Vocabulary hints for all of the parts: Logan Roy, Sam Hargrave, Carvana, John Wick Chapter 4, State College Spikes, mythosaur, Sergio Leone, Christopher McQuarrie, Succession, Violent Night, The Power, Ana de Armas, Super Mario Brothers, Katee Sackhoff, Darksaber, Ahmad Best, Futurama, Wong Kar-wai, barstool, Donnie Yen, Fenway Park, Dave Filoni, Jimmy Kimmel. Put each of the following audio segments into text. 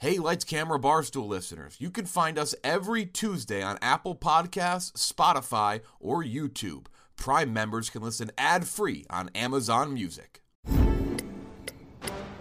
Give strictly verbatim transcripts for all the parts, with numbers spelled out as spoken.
Hey, Lights, Camera, Barstool listeners, you can find us every Tuesday on Apple Podcasts, Spotify, or YouTube. Prime members can listen ad-free on Amazon Music.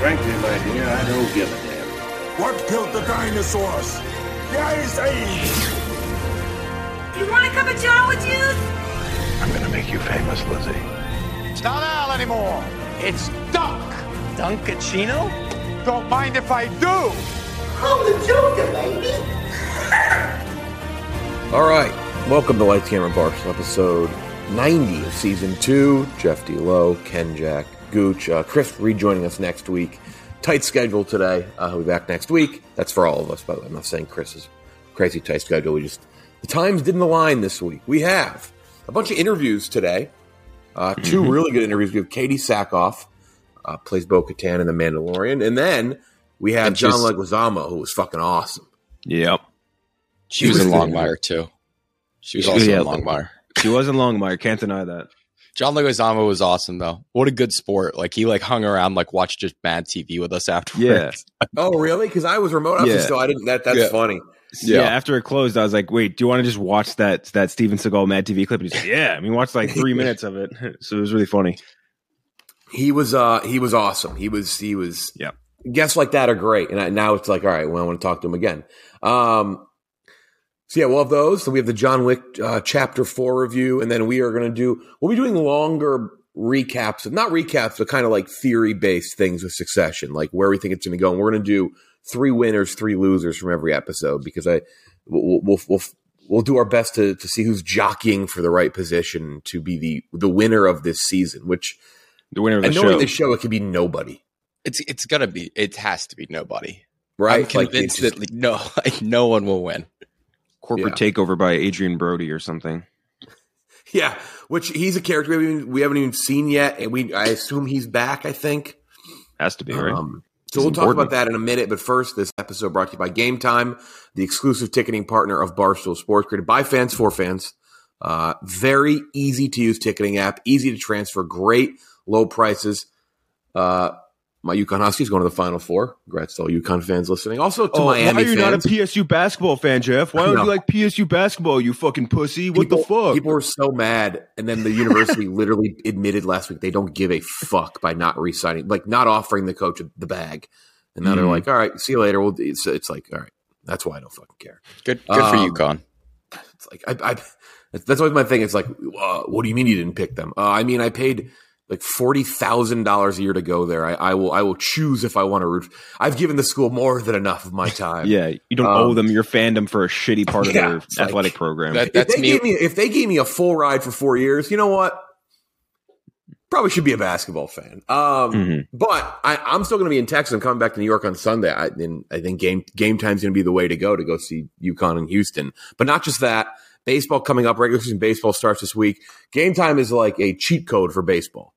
Frankly, my dear, I don't give a damn. What killed the dinosaurs? The Ice Age! You want to come and John with you? I'm going to make you famous, Lizzie. It's not Al anymore. It's Dunk. Dunkachino? Don't mind if I do. I'm the Joker, baby. All right. Welcome to Lights, Camera, Barstool, episode ninety of season two. Jeff D. Lowe, Ken Jack, Gooch, uh, Chris rejoining us next week. Tight schedule today. Uh, he'll be back next week. That's for all of us, by the way. I'm not saying Chris is crazy tight schedule. We just, the times didn't align this week. We have a bunch of interviews today, uh, two really good interviews. We have Katee Sackhoff, uh, plays Bo-Katan in The Mandalorian, and then we have John Leguizamo, who was fucking awesome. Yep. She, she was, was in Longmire, too. She was she, also yeah, in Longmire. She was in Longmire. Can't deny that. John Leguizamo was awesome, though. What a good sport. Like, he, like, hung around, like, watched just bad T V with us afterwards. Yeah. Oh, really? Because I was remote, yeah. so I didn't. That, that's yeah. funny. Yeah. yeah, after it closed, I was like, wait, do you want to just watch that that Steven Seagal Mad T V clip? And he's like, yeah. I mean, watched like three minutes of it. So it was really funny. He was uh, he was awesome. He was, he was, yeah. Guests like that are great. And I, now it's like, all right, well, I want to talk to him again. Um, so yeah, we'll have those. So we have the John Wick uh, Chapter four review. And then we are going to do, we'll be doing longer recaps, not recaps, but kind of like theory-based things with Succession, like where we think it's going to go. And we're going to do three winners, three losers from every episode, because I we'll we'll we'll, we'll do our best to, to see who's jockeying for the right position to be the, the winner of this season. Which the winner of the and show, knowing the show, it could be nobody. It's it's gonna be it has to be nobody, right? I'm convinced like just, that like, no like, no one will win. Corporate yeah. takeover by Adrian Brody or something. Yeah, which he's a character we haven't, we haven't even seen yet, and we I assume he's back. I think has to be right. Um, So we'll important. talk about that in a minute, but first, this episode brought to you by Game Time, the exclusive ticketing partner of Barstool Sports, created by fans for fans. Uh, very easy-to-use ticketing app, easy to transfer, great low prices. Uh, my UConn Huskies going to the Final Four. Congrats to all UConn fans listening. Also to oh, Miami fans. Why are you fans. not a P S U basketball fan, Jeff? Why don't no. you like P S U basketball, you fucking pussy? What people, the fuck? People were so mad, and then the university literally admitted last week they don't give a fuck by not re-signing, like not offering the coach the bag. And now mm-hmm. they're like, all right, see you later. Well, it's, it's like, all right, that's why I don't fucking care. Good, good um, for UConn. It's like I, I, that's always my thing. It's like, uh, what do you mean you didn't pick them? Uh, I mean, I paid – like forty thousand dollars a year to go there. I, I will I will choose if I want to root. I've given the school more than enough of my time. yeah, you don't um, owe them your fandom for a shitty part of yeah, their athletic like, program. That, that's if, they me. Gave me, if they gave me a full ride for four years, you know what? Probably should be a basketball fan. Um, mm-hmm. But I, I'm still going to be in Texas. I'm coming back to New York on Sunday. I, and I think game, game time's going to be the way to go to go see UConn and Houston. But not just that. Baseball coming up. Regular season baseball starts this week. Game time is like a cheat code for baseball.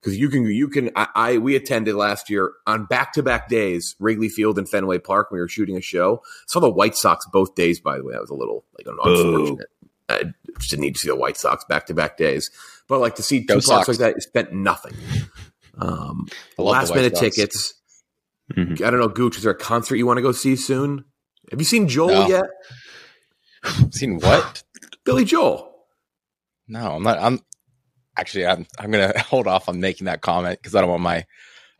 Because you can, you can. I, I we attended last year on back-to-back days, Wrigley Field and Fenway Park. We were shooting a show. Saw the White Sox both days. By the way, that was a little like an unfortunate. I just didn't need to see the White Sox back-to-back days, but like to see two Go parks Sox. Like that, it spent nothing. Um, last-minute tickets. Mm-hmm. I don't know, Gooch. Is there a concert you want to go see soon? Have you seen Joel no. yet? Seen what? Billy Joel. No, I'm not. I'm. Actually, I'm I'm gonna hold off on making that comment because I don't want my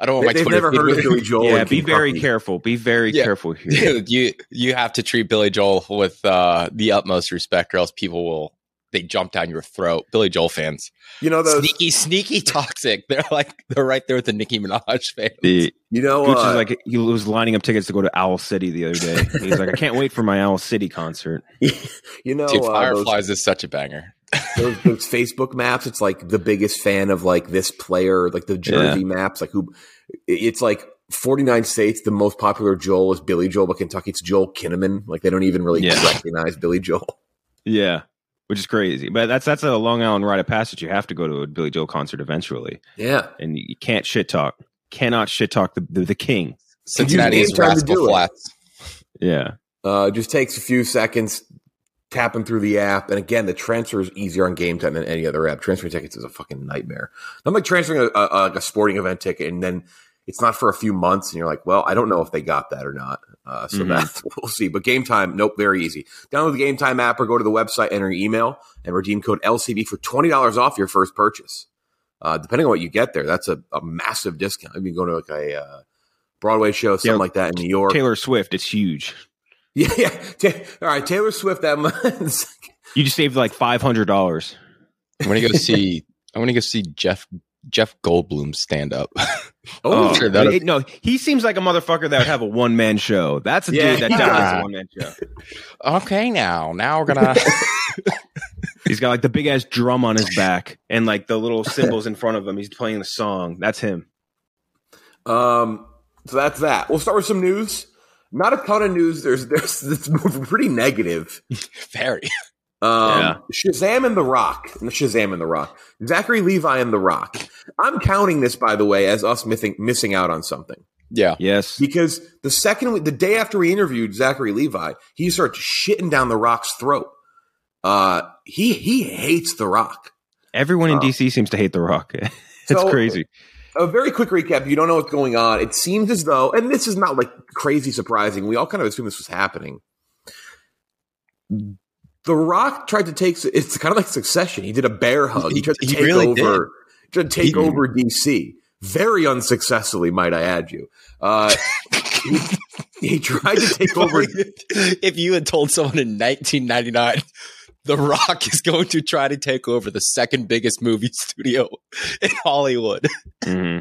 I don't want my They've Twitter. Never heard of Billy Joel. yeah, be very Coffee. careful. Be very yeah. careful here. you you have to treat Billy Joel with uh, the utmost respect, or else people will they jump down your throat. Billy Joel fans, you know those sneaky, sneaky, toxic. They're like they're right there with the Nicki Minaj fans. The, you know, Gooch uh, is like he was lining up tickets to go to Owl City the other day. He's like, I can't wait for my Owl City concert. you know, Dude, Fireflies uh, those- is such a banger. those, those Facebook maps. It's like the biggest fan of like this player, like the Jersey yeah. maps, like who it's like forty-nine states. The most popular Joel is Billy Joel, but Kentucky it's Joel Kinnaman. Like they don't even really yeah. recognize Billy Joel. Yeah. Which is crazy, but that's that's a Long Island rite of passage. You have to go to a Billy Joel concert eventually. Yeah, and you can't shit talk, cannot shit talk the the, the king. Cincinnati's Rascal Flats. Yeah, uh, just takes a few seconds tapping through the app, and again, the transfer is easier on Game Time than any other app. Transfer tickets is a fucking nightmare. I'm like transferring a, a, like a sporting event ticket, and then it's not for a few months, and you're like, well, I don't know if they got that or not. Uh, so mm-hmm. that's we'll see. But Game Time, nope, very easy. Download the Game Time app or go to the website, enter your email, and redeem code L C B for twenty dollars off your first purchase. Uh, depending on what you get there, that's a, a massive discount. I mean, go to like a uh, Broadway show, something yeah, like that in New York. Taylor Swift, it's huge. Yeah, yeah. Ta- all right, Taylor Swift that month. You just saved like five hundred dollars. I want to go see. I want to go see Jeff. Jeff Goldblum stand up. Oh, sure, it, no, he seems like a motherfucker that would have a one man show. That's a yeah, dude that yeah. does a one man show. Okay, now, now we're gonna. He's got like the big ass drum on his back and like the little cymbals in front of him. He's playing the song. That's him. Um, so that's that. We'll start with some news. Not a ton of news. There's there's this pretty negative. Very. Um, yeah. Shazam and The Rock. Shazam and The Rock. Zachary Levi and The Rock. I'm counting this, by the way, as us missing, missing out on something. Yeah. Yes. Because the second, the day after we interviewed Zachary Levi, he starts shitting down The Rock's throat. Uh, he he hates The Rock. Everyone in uh, D C seems to hate The Rock. It's so crazy. A very quick recap. If you don't know what's going on, it seems as though, and this is not like crazy surprising. We all kind of assume this was happening. The Rock tried to take – it's kind of like Succession. He did a bear hug. He tried to he take, really over, tried to take over D C. Very unsuccessfully, might I add you. Uh, he, he tried to take over – If you had told someone in nineteen ninety-nine, The Rock is going to try to take over the second biggest movie studio in Hollywood. Mm-hmm.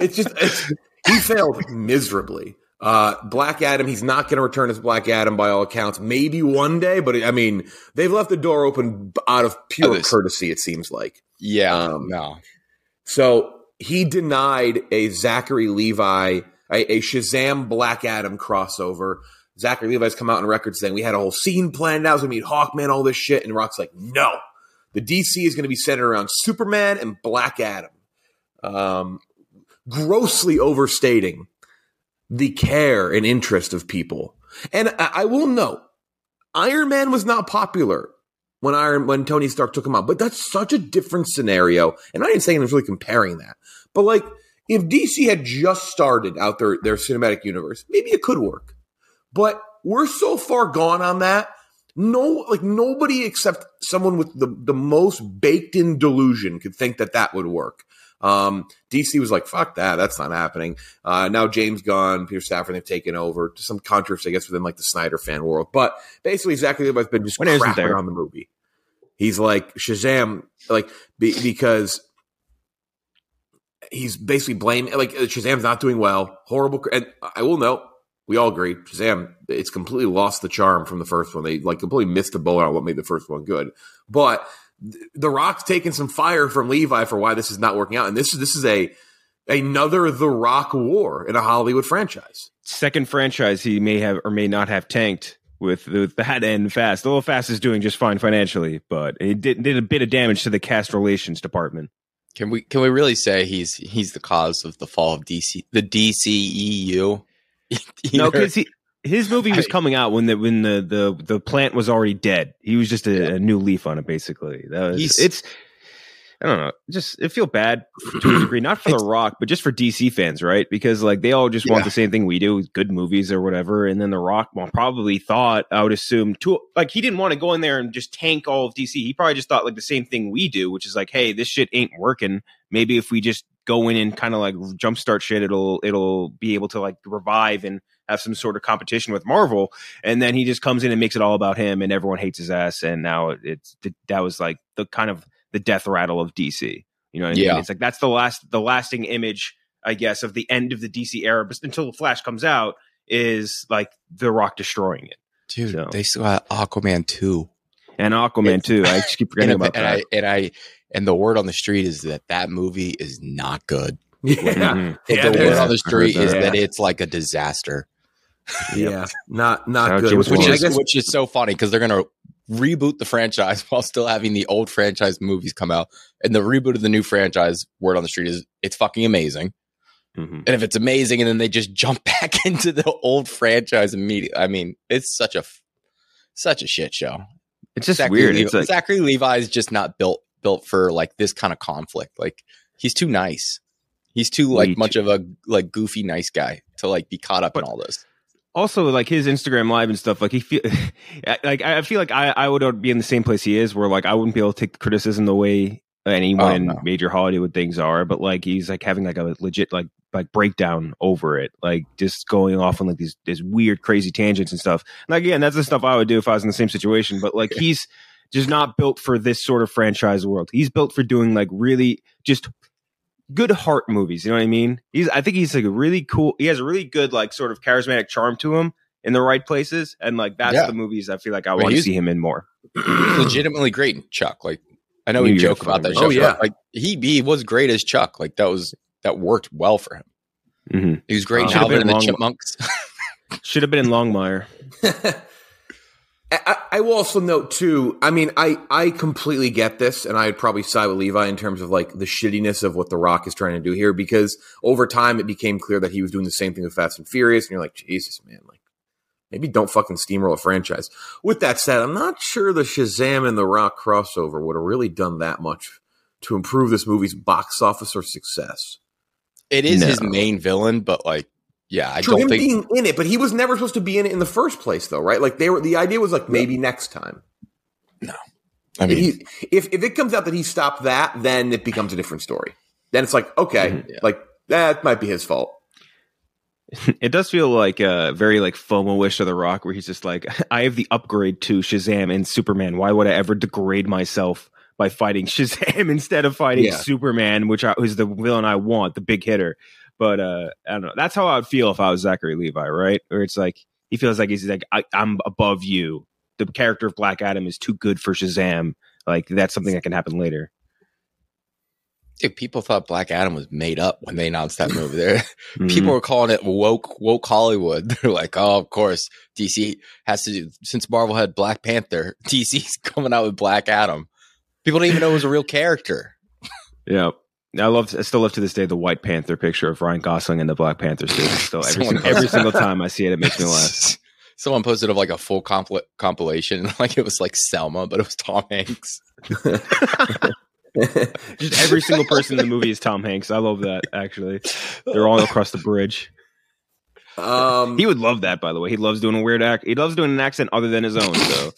It's just it's, – he failed miserably. Uh, Black Adam, he's not going to return as Black Adam by all accounts. Maybe one day, but it, I mean, they've left the door open out of pure oh, courtesy, it seems like. Yeah, um, no. So he denied a Zachary Levi, a, a Shazam Black Adam crossover. Zachary Levi's come out in records saying, we had a whole scene planned out. I was going to meet Hawkman, all this shit. And Rock's like, no. The D C is going to be centered around Superman and Black Adam. Um, grossly overstating the care and interest of people. And I, I will note, Iron Man was not popular when Iron when Tony Stark took him out, but that's such a different scenario. And I didn't say I was really comparing that. But like, if D C had just started out their, their cinematic universe, maybe it could work. But we're so far gone on that. No, like nobody except someone with the, the most baked-in delusion could think that that would work. Um, D C was like, fuck that. That's not happening. Uh, now James Gunn, Peter Safran, they've taken over to some controversy, I guess, within like the Snyder fan world. But basically, Zachary Levi's been just crapping on the movie. He's like, Shazam, like, be- because he's basically blaming, like, Shazam's not doing well. Horrible. And I will note, we all agree, Shazam, it's completely lost the charm from the first one. They like completely missed the bullet on what made the first one good. But The Rock's taking some fire from Levi for why this is not working out, and this is this is a another The Rock war in a Hollywood franchise. Second franchise he may have or may not have tanked with, with that and Fast. The little Fast is doing just fine financially, but it did did a bit of damage to the cast relations department. Can we can we really say he's he's the cause of the fall of D C the D C E U? No, because he. His movie was coming out when the when the, the, the plant was already dead. He was just a, yeah. a new leaf on it, basically. That was, it's I don't know. Just it feel bad to a degree, not for The Rock, but just for D C fans, right? Because like they all just yeah. want the same thing we do, good movies or whatever. And then The Rock probably thought, I would assume, to like he didn't want to go in there and just tank all of D C. He probably just thought like the same thing we do, which is like, hey, this shit ain't working. Maybe if we just go in and kind of like jumpstart shit, it'll it'll be able to like revive and have some sort of competition with Marvel. And then he just comes in and makes it all about him and everyone hates his ass. And now it's that was like the kind of the death rattle of D C. You know what I mean? Yeah. It's like that's the last the lasting image, I guess, of the end of the D C era. But until The Flash comes out is like The Rock destroying it. Dude, so. They still got Aquaman two. And Aquaman it's, too. I just keep forgetting about and that. I, and I and the word on the street is that that movie is not good. Yeah. yeah the word on the street that. is yeah. that it's like a disaster. Yeah, yeah. not not good. Which well, is, which is so funny because they're gonna reboot the franchise while still having the old franchise movies come out. And the reboot of the new franchise, word on the street is it's fucking amazing. Mm-hmm. And if it's amazing, and then they just jump back into the old franchise immediately. I mean, it's such a such a shit show. It's just Zach weird. Levi, it's like, Zachary Levi is just not built built for like this kind of conflict. Like he's too nice. He's too like much too. of a like goofy nice guy to like be caught up but, in all this. Also, like his Instagram live and stuff, like he feel like I feel like I, I would be in the same place he is, where like I wouldn't be able to take criticism the way anyone oh, no. in major Hollywood things are. But like he's like having like a legit like like breakdown over it, like just going off on like these these weird crazy tangents and stuff. And again, that's the stuff I would do if I was in the same situation. But like he's just not built for this sort of franchise world. He's built for doing like really just good heart movies, you know what I mean? He's, I think he's like a really cool. He has a really good, like, sort of charismatic charm to him in the right places, and like that's yeah. the movies I feel like I, I mean, want to see him in more. He's legitimately great in Chuck. Like, I know we joke about that. Show, oh yeah, like he he was great as Chuck. Like that was that worked well for him. Mm-hmm. He was great. Um, Alvin and the Long- Chipmunks should have been in Longmire. I, I will also note too. I mean, I, I completely get this, and I'd probably side with Levi in terms of like the shittiness of what The Rock is trying to do here, because over time it became clear that he was doing the same thing with Fast and Furious, and you're like, Jesus, man, like maybe don't fucking steamroll a franchise. With that said, I'm not sure the Shazam and The Rock crossover would have really done that much to improve this movie's box office or success. It is no. his main villain, but like. Yeah, I True, don't him think being in it, but he was never supposed to be in it in the first place, though, right? Like they were. The idea was like maybe yeah. next time. No, I mean, he, if if it comes out that he stopped that, then it becomes a different story. Then it's like okay, yeah. like that might be his fault. It does feel like a very like FOMO-ish of The Rock, where he's just like, I have the upgrade to Shazam and Superman. Why would I ever degrade myself by fighting Shazam instead of fighting yeah. Superman, which I, is the villain I want, the big hitter? But uh, I don't know. That's how I would feel if I was Zachary Levi, right? Where it's like he feels like he's like I, I'm above you. The character of Black Adam is too good for Shazam. Like that's something that can happen later. Dude, people thought Black Adam was made up when they announced that movie. There, mm-hmm. people were calling it woke woke Hollywood. They're like, oh, of course, D C has to do since Marvel had Black Panther. D C's coming out with Black Adam. People didn't even know it was a real character. Yeah. I love. I still love to this day the White Panther picture of Ryan Gosling and the Black Panther suit. So every, single, every single time I see it, it makes me laugh. Someone posted of like a full compl- compilation, like it was like Selma, but it was Tom Hanks. Just every single person in the movie is Tom Hanks. I love that. Actually, they're all across the bridge. Um, he would love that. By the way, he loves doing a weird act. He loves doing an accent other than his own. So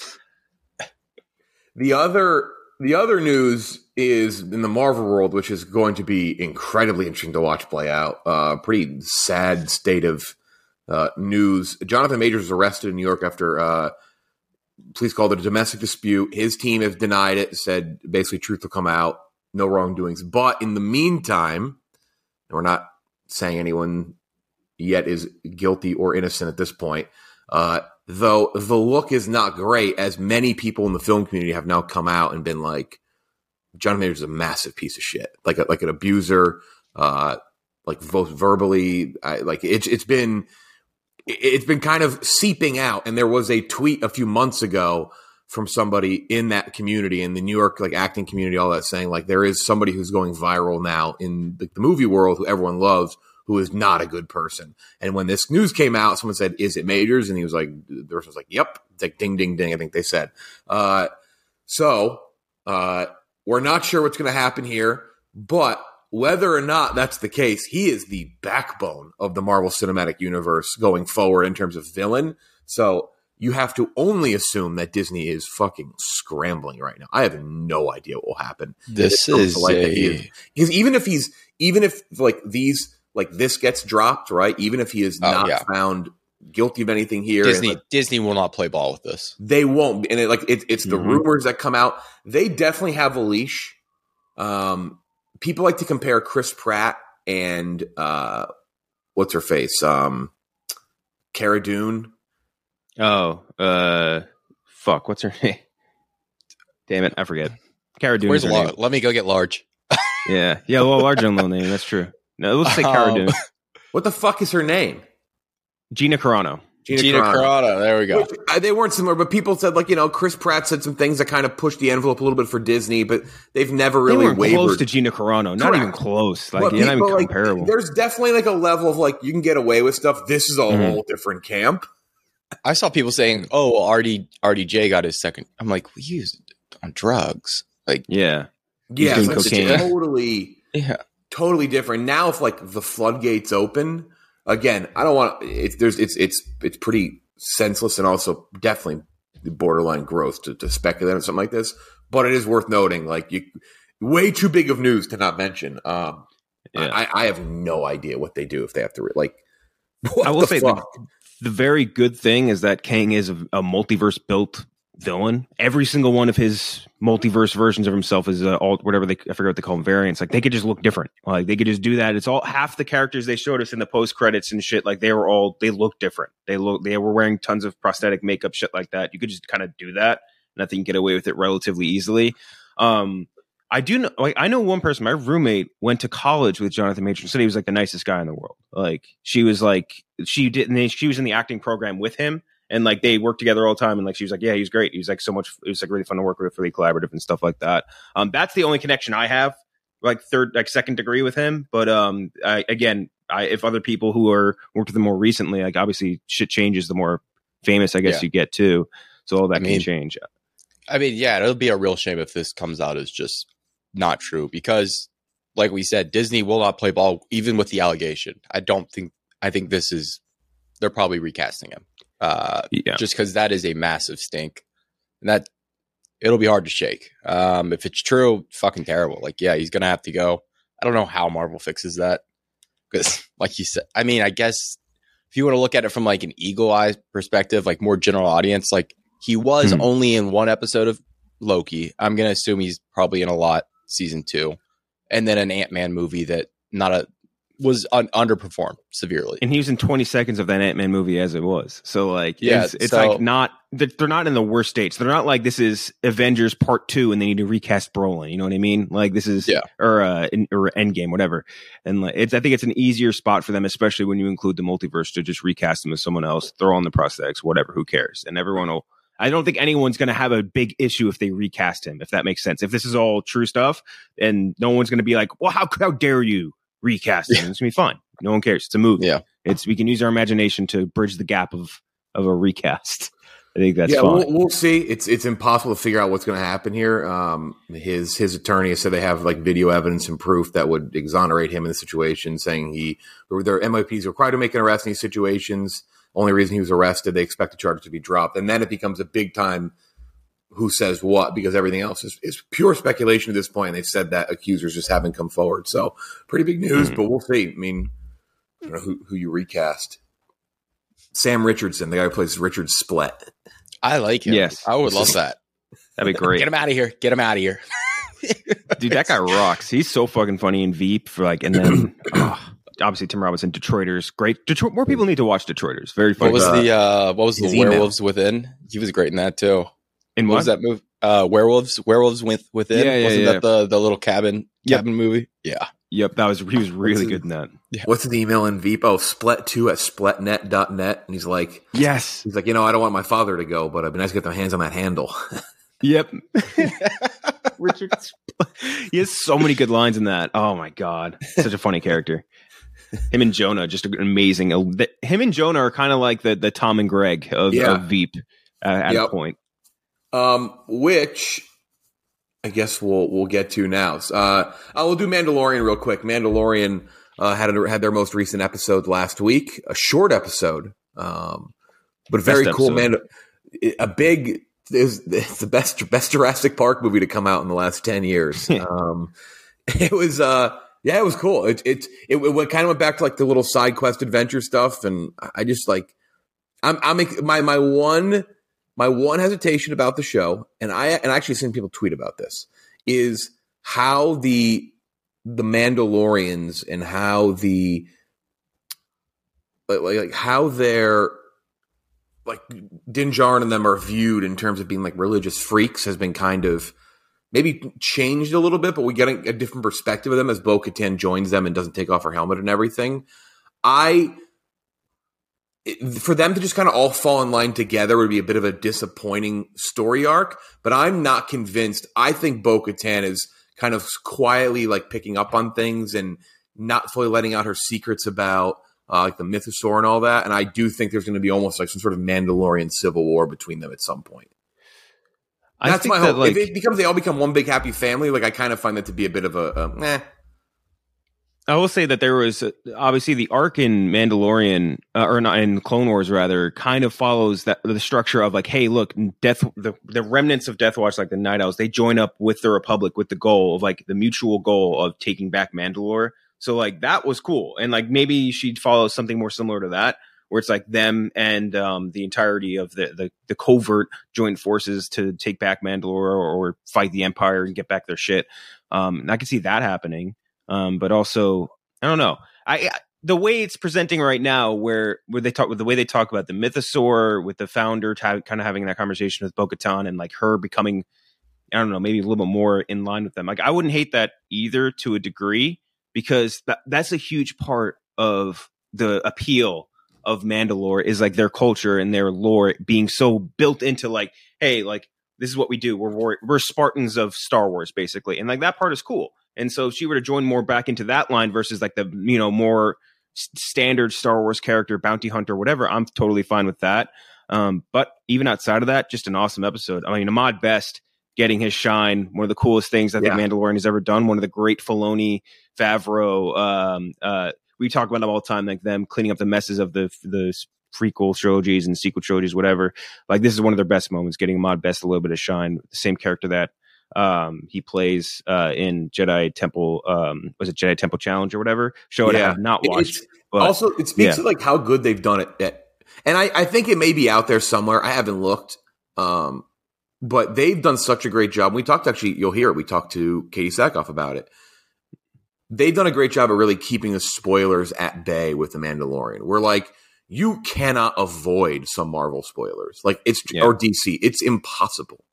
the other. The other news is in the Marvel world, which is going to be incredibly interesting to watch play out. Uh, pretty sad state of uh, news. Jonathan Majors was arrested in New York after uh, police called it a domestic dispute. His team have denied it, said basically truth will come out, no wrongdoings. But in the meantime, and we're not saying anyone yet is guilty or innocent at this point, uh, though the look is not great, as many people in the film community have now come out and been like, Jonathan Majors is a massive piece of shit, like a, like an abuser, uh, like both verbally, I, like it's it's been it's been kind of seeping out. And there was a tweet a few months ago from somebody in that community, in the New York like acting community, all that, saying like there is somebody who's going viral now in the, the movie world who everyone loves, who is not a good person. And when this news came out, someone said, is it Majors? And he was like, the person was like, yep. It's like ding, ding, ding, I think they said. Uh, so uh, we're not sure what's going to happen here, but whether or not that's the case, he is the backbone of the Marvel Cinematic Universe going forward in terms of villain. So you have to only assume that Disney is fucking scrambling right now. I have no idea what will happen. This is a... Because even if he's, even if like these... Like this gets dropped, right? Even if he is oh, not yeah. found guilty of anything here, Disney like, Disney will not play ball with this. They won't, and it, like it, it's the mm-hmm. rumors that come out. They definitely have a leash. Um, people like to compare Chris Pratt and uh, what's her face, um, Cara Dune. Oh, uh, fuck! What's her name? Damn it, I forget. Cara Dune. Where's Large? Let me go get Large. yeah, yeah. Well, Large and little name. That's true. No, let's say Cara um, Dune. What the fuck is her name? Gina Carano. Gina, Gina Carano. Carano. There we go. Which, uh, they weren't similar, but people said, like, you know, Chris Pratt said some things that kind of pushed the envelope a little bit for Disney, but they've never really they wavered. Close to Gina Carano. Not Correct. even close. Like, people, not even like, comparable. There's definitely like a level of like you can get away with stuff. This is a mm-hmm. whole different camp. I saw people saying, "Oh, well, R D, R D J got his second." I'm like, well, he was on drugs. Like, yeah, yeah, doing it's cocaine. totally, yeah, totally different. Now, if like the floodgates open again, I don't want it's there's it's it's it's pretty senseless and also definitely borderline gross to, to speculate on something like this. But it is worth noting, like, you, way too big of news to not mention. Um, yeah. I, I have no idea what they do if they have to like. What I will the say. Fuck? The- The very good thing is that Kang is a, a multiverse built villain. Every single one of his multiverse versions of himself is uh, all whatever they I forget what they call them, variants. Like, they could just look different. Like, they could just do that. It's all half the characters they showed us in the post credits and shit. Like, they were all they look different. They look they were wearing tons of prosthetic makeup, shit like that. You could just kind of do that, and I think you get away with it relatively easily. Um, I do know. Like, I know one person. My roommate went to college with Jonathan Majors. Said he was like the nicest guy in the world. Like, she was like she didn't. She was in the acting program with him, and like they worked together all the time. And like she was like, yeah, he was great. He was like so much. It was like really fun to work with, really collaborative and stuff like that. Um, that's the only connection I have, like third, like second degree with him. But um, I, again, I, if other people who are worked with him more recently, like obviously shit changes the more famous I guess yeah. you get too. So all that I mean, can change. I mean, yeah, it'll be a real shame if this comes out as just. Not true, because like we said, Disney will not play ball even with the allegation. I don't think I think this is they're probably recasting him uh, yeah. just because that is a massive stink and that it'll be hard to shake. Um, if it's true, fucking terrible. Like, yeah, he's going to have to go. I don't know how Marvel fixes that because like you said, I mean, I guess if you want to look at it from like an eagle eye perspective, like more general audience, like he was mm-hmm. only in one episode of Loki. I'm going to assume he's probably in a lot. Season two, and then an Ant-Man movie that not a was un- underperformed severely, and he was in twenty seconds of that Ant-Man movie as it was. So like, yeah, it's, it's so, like not they're not in the worst states. They're not like this is Avengers Part Two, and they need to recast Brolin. You know what I mean? Like this is yeah. or uh, in, or Endgame, whatever. And like, it's I think it's an easier spot for them, especially when you include the multiverse, to just recast them as someone else, throw on the prosthetics, whatever. Who cares? And everyone will. I don't think anyone's going to have a big issue if they recast him, if that makes sense. If this is all true stuff, and no one's going to be like, well, how how dare you recast him? Yeah. It's going to be fine. No one cares. It's a movie. Yeah. It's we can use our imagination to bridge the gap of, of a recast. I think that's yeah, fine. We'll, we'll see. It's it's impossible to figure out what's going to happen here. Um, his his attorney said they have like video evidence and proof that would exonerate him in the situation, saying he or their M I P is required to make an arrest in these situations. Only reason he was arrested, they expect the charges to be dropped. And then it becomes a big time who says what, because everything else is, is pure speculation at this point. And they've said that accusers just haven't come forward. So pretty big news, mm-hmm. but we'll see. I mean, I don't know who, who you recast. Sam Richardson, the guy who plays Richard Splett. I like him. Yes. I would love that. That'd be great. Get him out of here. Get him out of here. Dude, that guy rocks. He's so fucking funny in Veep for like, and then... oh. Obviously, Tim Robinson, Detroiters, great. Detroit, more people need to watch Detroiters. Very funny. What was uh, the uh, what was the Werewolves email. Within? He was great in that too. In what, what was that movie? Uh, Werewolves, Werewolves with, Within. Yeah, yeah, Wasn't yeah. that the, the little cabin yep. cabin movie? Yeah, yep. That was he was really what's good in that. Yeah. What's the email in Veep? Oh, Splet two at spletnet dot net, and he's like, yes, he's like, you know, I don't want my father to go, but I've been nice to get my hands on that handle. Yep. Richard, he has so many good lines in that. Oh my god, such a funny character. Him and Jonah, just amazing. Him and Jonah are kind of like the, the Tom and Greg of, yeah. of Veep uh, at yep. a point. Um, which I guess we'll we'll get to now. Uh, I will do Mandalorian real quick. Mandalorian uh, had a, had their most recent episode last week, a short episode, um, but very best cool. Mando- a big. It's, it's the best best Jurassic Park movie to come out in the last ten years. um, it was. Uh, Yeah, it was cool. It it it, it went, kind of went back to like the little side quest adventure stuff, and I just like I'm I'm my my one my one hesitation about the show, and I and I actually seen people tweet about this is how the the Mandalorians and how the like, like how their like Din Djarin and them are viewed in terms of being like religious freaks has been kind of maybe changed a little bit, but we get a, a different perspective of them as Bo-Katan joins them and doesn't take off her helmet and everything. I, for them to just kind of all fall in line together would be a bit of a disappointing story arc, but I'm not convinced. I think Bo-Katan is kind of quietly like picking up on things and not fully letting out her secrets about Uh, like the mythosaur and all that. And I do think there's going to be almost like some sort of Mandalorian civil war between them at some point. And I that's think my that hope. Like, if it becomes, they all become one big happy family. Like I kind of find that to be a bit of a, a eh. I will say that there was uh, obviously the arc in Mandalorian uh, or not in Clone Wars rather kind of follows that the structure of like, hey, look, death, the, the remnants of Death Watch, like the Night Owls, they join up with the Republic with the goal of like the mutual goal of taking back Mandalore. So, like, that was cool. And, like, maybe she'd follow something more similar to that, where it's, like, them and um, the entirety of the, the the covert joint forces to take back Mandalore or fight the Empire and get back their shit. Um, and I could see that happening. Um, but also, I don't know. I, I the way it's presenting right now, where, where they talk with the way they talk about the mythosaur, with the founder t- kind of having that conversation with Bo-Katan and, like, her becoming, I don't know, maybe a little bit more in line with them. Like, I wouldn't hate that either to a degree. Because that, that's a huge part of the appeal of Mandalore is like their culture and their lore being so built into like, hey, like this is what we do. We're war- we're Spartans of Star Wars, basically. And like that part is cool. And so if she were to join more back into that line versus like the, you know, more s- standard Star Wars character, bounty hunter, whatever, I'm totally fine with that. Um, but even outside of that, just an awesome episode. I mean, Ahmad Best getting his shine, one of the coolest things I yeah. think Mandalorian has ever done. One of the great Filoni, Favreau. Um, uh, we talk about them all the time, like them cleaning up the messes of the the prequel trilogies and sequel trilogies, whatever. Like this is one of their best moments, getting Ahmad Best a little bit of shine. The same character that um, he plays uh, in Jedi Temple, um, was it Jedi Temple Challenge or whatever? Show yeah. I have not watched. It's, but, also, it speaks yeah. to like how good they've done it. At, and I, I think it may be out there somewhere. I haven't looked. Um, But they've done such a great job. We talked actually, you'll hear it. We talked to Katee Sackhoff about it. They've done a great job of really keeping the spoilers at bay with The Mandalorian. We're like, you cannot avoid some Marvel spoilers, like it's yeah. or D C. It's impossible.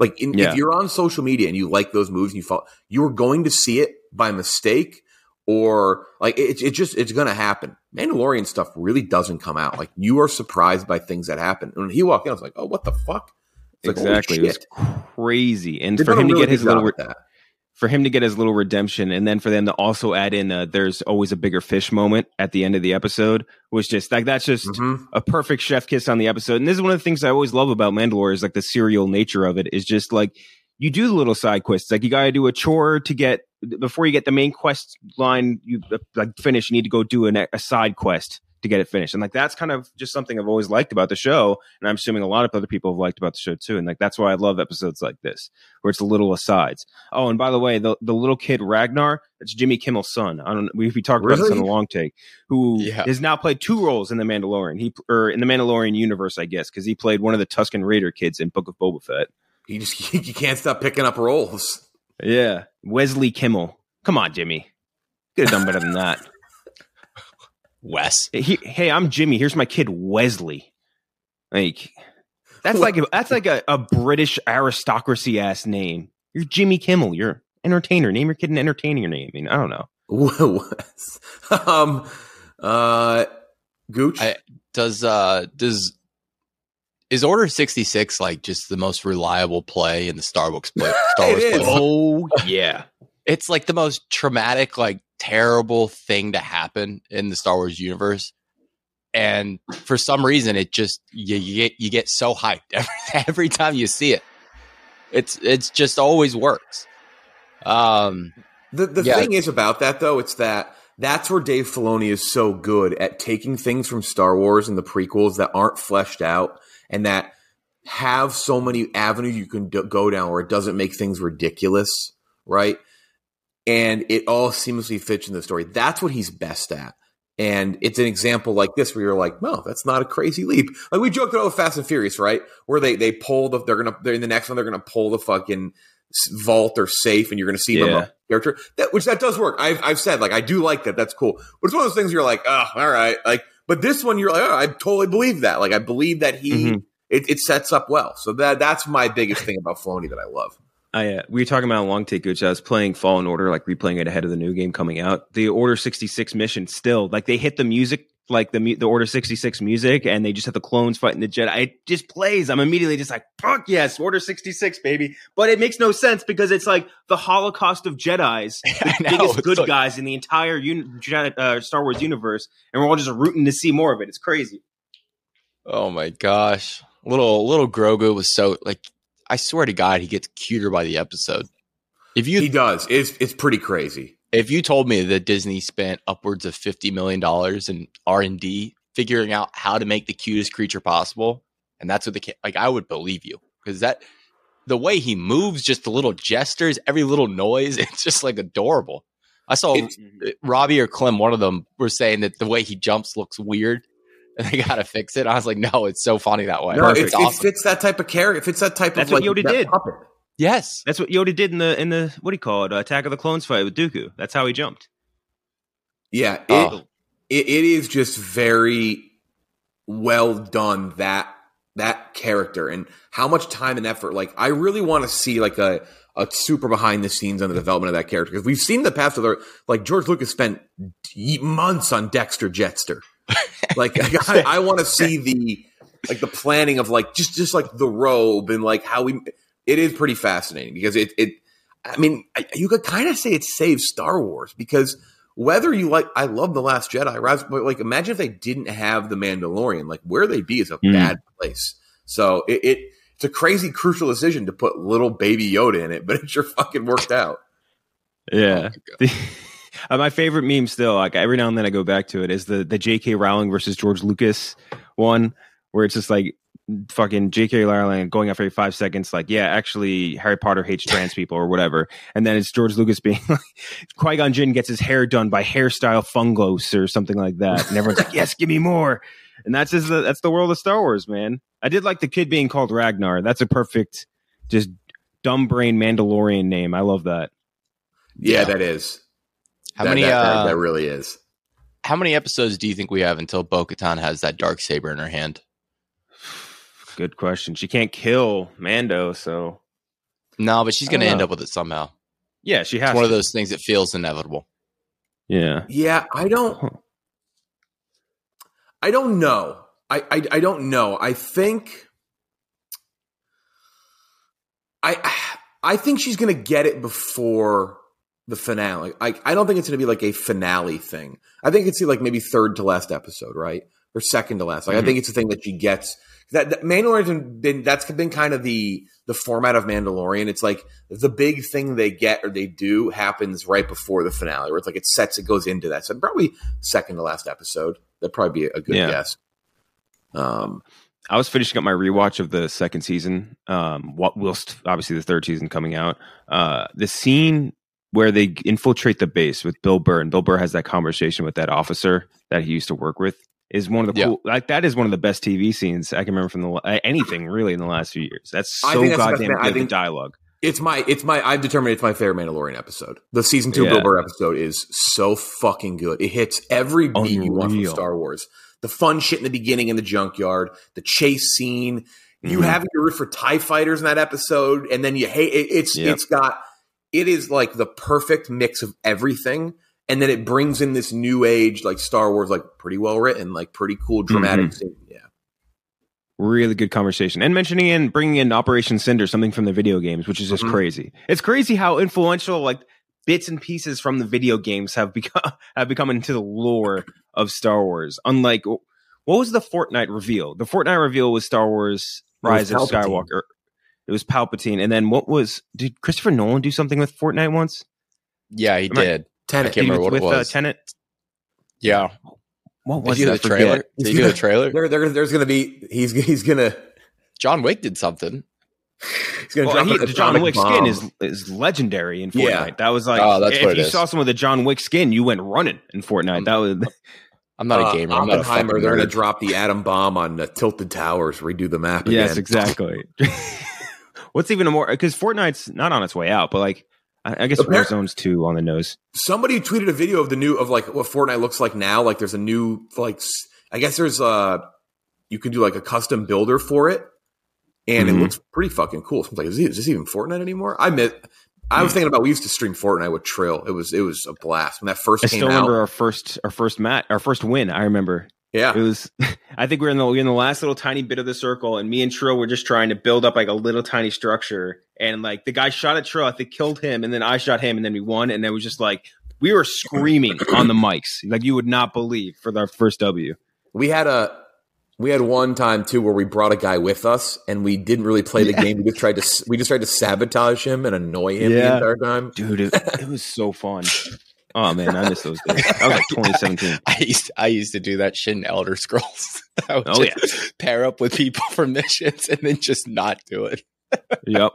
Like in, yeah. if you're on social media and you like those movies, and you follow, you're going to see it by mistake, or like it's it just it's going to happen. Mandalorian stuff really doesn't come out. Like you are surprised by things that happen. And when he walked in, I was like, oh, what the fuck. Like, exactly, it was crazy, and They're for him really to get his little, re- for him to get his little redemption, and then for them to also add in, a, there's always a bigger fish moment at the end of the episode, was just like that's just mm-hmm. a perfect chef kiss on the episode. And this is one of the things I always love about Mandalore is like the serial nature of it is just like you do the little side quests, like you gotta do a chore to get before you get the main quest line you like finish. You need to go do an, a side quest to get it finished. And like that's kind of just something I've always liked about the show, and I'm assuming a lot of other people have liked about the show too. And like that's why I love episodes like this where it's a little asides. Oh, and by the way, the the little kid Ragnar, that's Jimmy Kimmel's son. I don't know, we, we talked really? about this on the long take, who yeah. has now played two roles in the Mandalorian. He or in the Mandalorian universe, I guess, because he played one of the Tusken Raider kids in Book of Boba Fett. He just he can't stop picking up roles. Yeah, Wesley Kimmel. Come on, Jimmy, could have done better than that. Wes. He, hey, I'm Jimmy. Here's my kid Wesley. Like that's what? like that's like a, a British aristocracy ass name. You're Jimmy Kimmel. You're entertainer. Name your kid an entertainer name. I mean, I don't know. Wes. um, uh, Gooch I, does uh does is Order sixty-six like just the most reliable play in the Star Wars play? Star Wars play? Oh yeah, it's like the most traumatic like. terrible thing to happen in the Star Wars universe, and for some reason it just you, you get you get so hyped every, every time you see it. It's it's just always works. um the the yeah. Thing is about that though, it's that that's where Dave Filoni is so good at taking things from Star Wars and the prequels that aren't fleshed out and that have so many avenues you can do- go down where it doesn't make things ridiculous, right? And it all seamlessly fits in the story. That's what he's best at. And it's an example like this where you're like, no, that's not a crazy leap. Like we joked about Fast and Furious, right? Where they they pull the they're gonna they're in the next one they're gonna pull the fucking vault or safe, and you're gonna see yeah. them up character. That, which that does work. I've I've said like I do like that. That's cool. But it's one of those things where you're like, oh, all right, like. But this one, you're like, oh, I totally believe that. Like, I believe that he mm-hmm. it, it sets up well. So that that's my biggest thing about Filoni that I love. I, uh, we were talking about a long take, which I was playing Fallen Order, like replaying it ahead of the new game coming out. The Order sixty-six mission still, like they hit the music, like the the Order sixty-six music, and they just have the clones fighting the Jedi. It just plays. I'm immediately just like, fuck yes, Order sixty-six, baby. But it makes no sense because it's like the Holocaust of Jedis, the know, biggest good like- guys in the entire un- uh, Star Wars universe, and we're all just rooting to see more of it. It's crazy. Oh my gosh. Little, little Grogu was so like, I swear to God, he gets cuter by the episode. If you, he does. It's it's pretty crazy. If you told me that Disney spent upwards of fifty million dollars in R and D figuring out how to make the cutest creature possible, and that's what the like, I would believe you because that the way he moves, just the little gestures, every little noise, it's just like adorable. I saw it's, Robbie or Clem, one of them, were saying that the way he jumps looks weird. And they gotta fix it. I was like, no, it's so funny that way. No, it's, it's awesome. It fits that type of character. It fits that type that's of like Yoda did. Puppet. Yes, that's what Yoda did in the in the what do you call it? Uh, Attack of the Clones fight with Dooku. That's how he jumped. Yeah, it, oh. it it is just very well done that that character and how much time and effort. Like, I really want to see like a a super behind the scenes on the development of that character because we've seen the past of the like George Lucas spent months on Dexter Jetster. like I, I want to see the like the planning of like just just like the robe and like how we it is pretty fascinating because it it I mean I, you could kind of say it saves Star Wars because whether you like I love The Last Jedi but like imagine if they didn't have The Mandalorian like where they'd be is a mm. bad place so it, it it's a crazy crucial decision to put little baby Yoda in it but it sure fucking worked out. Yeah. Oh Uh, my favorite meme still, like every now and then I go back to it, is the, the J K. Rowling versus George Lucas one, where it's just like fucking J K. Rowling going after five seconds, like, yeah, actually Harry Potter hates trans people or whatever. And then it's George Lucas being like, Qui-Gon Jinn gets his hair done by hairstyle fungus or something like that. And everyone's like, yes, give me more. And that's just the, that's the world of Star Wars, man. I did like the kid being called Ragnar. That's a perfect, just dumb brain Mandalorian name. I love that. Yeah, yeah. that is. How that, many? That, uh, that really is. How many episodes do you think we have until Bo-Katan has that dark saber in her hand? Good question. She can't kill Mando, so no, but she's going to end up with it somehow. Yeah, she has. It's one to. of those things that feels inevitable. Yeah, yeah. I don't. I don't know. I I, I don't know. I think. I I think she's going to get it before the finale. I I don't think it's going to be like a finale thing. I think it's like maybe third to last episode, right? Or second to last. Like mm-hmm. I think it's a thing that she gets. That, that Mandalorian's been that's been kind of the the format of Mandalorian. It's like the big thing they get or they do happens right before the finale, where it's like it sets it goes into that. So probably second to last episode. That'd probably be a good yeah. guess. Um, I was finishing up my rewatch of the second season. Um, what whilst obviously the third season coming out. Uh, the scene where they infiltrate the base with Bill Burr, and Bill Burr has that conversation with that officer that he used to work with, is one of the yeah. cool, like that is one of the best T V scenes I can remember from the uh, anything really in the last few years. That's so goddamn good the dialogue. It's my, it's my, I've determined it's my favorite Mandalorian episode. The season two yeah. Bill Burr episode is so fucking good. It hits every beat Unreal. you want from Star Wars. The fun shit in the beginning in the junkyard, the chase scene, you mm-hmm. having to root for TIE fighters in that episode, and then you hate it, it's yep. it's got. It is like the perfect mix of everything. And then it brings in this new age, like Star Wars, like pretty well written, like pretty cool, dramatic mm-hmm. scene. Yeah. Really good conversation. And mentioning in bringing in Operation Cinder, something from the video games, which is just mm-hmm. crazy. It's crazy how influential like bits and pieces from the video games have become, have become into the lore of Star Wars. Unlike what was the Fortnite reveal? The Fortnite reveal was Star Wars Rise of Skywalker. It was Palpatine. And then what was... Did Christopher Nolan do something with Fortnite once? Yeah, he Remember? did. Tenet. I can't remember what with, it was. With uh, Tenet? Yeah. What was did that? Did you do the trailer? Did you do the trailer? there, there, there's going to be... He's he's going to... John Wick did something. He's gonna well, drop he, the John Wick bomb. skin is, is legendary in Fortnite. Yeah. That was like... Oh, that's if what it you is. saw someone with a John Wick skin, you went running in Fortnite. I'm, that was... I'm not uh, a gamer. I'm not a Oppenheimer. They're going to drop the atom bomb on uh, Tilted Towers, redo the map again. Yes, exactly. What's even a more because Fortnite's not on its way out, but like I, I guess Apparently, Warzone's two on the nose. Somebody tweeted a video of the new of like what Fortnite looks like now. Like there's a new like I guess there's a you can do like a custom builder for it, and mm-hmm. it looks pretty fucking cool. So I'm like, is this even Fortnite anymore? I miss. I was thinking about we used to stream Fortnite with Trill. It was it was a blast when that first. I came still out. remember our first our first mat our first win. I remember. Yeah, it was. I think we we're in the we we're in the last little tiny bit of the circle, and me and Trill were just trying to build up like a little tiny structure. And like the guy shot at Trill, I think killed him, and then I shot him, and then we won. And it was just like we were screaming on the mics, like you would not believe, for our first W. We had a. We had one time too where we brought a guy with us and we didn't really play the yeah. game. We just tried to we just tried to sabotage him and annoy him yeah. the entire time. Dude, it, it was so fun. Oh man, I miss those days. I was like twenty seventeen. I used to, I used to do that shit in Elder Scrolls. I would oh, just yeah. pair up with people for missions and then just not do it. Yep.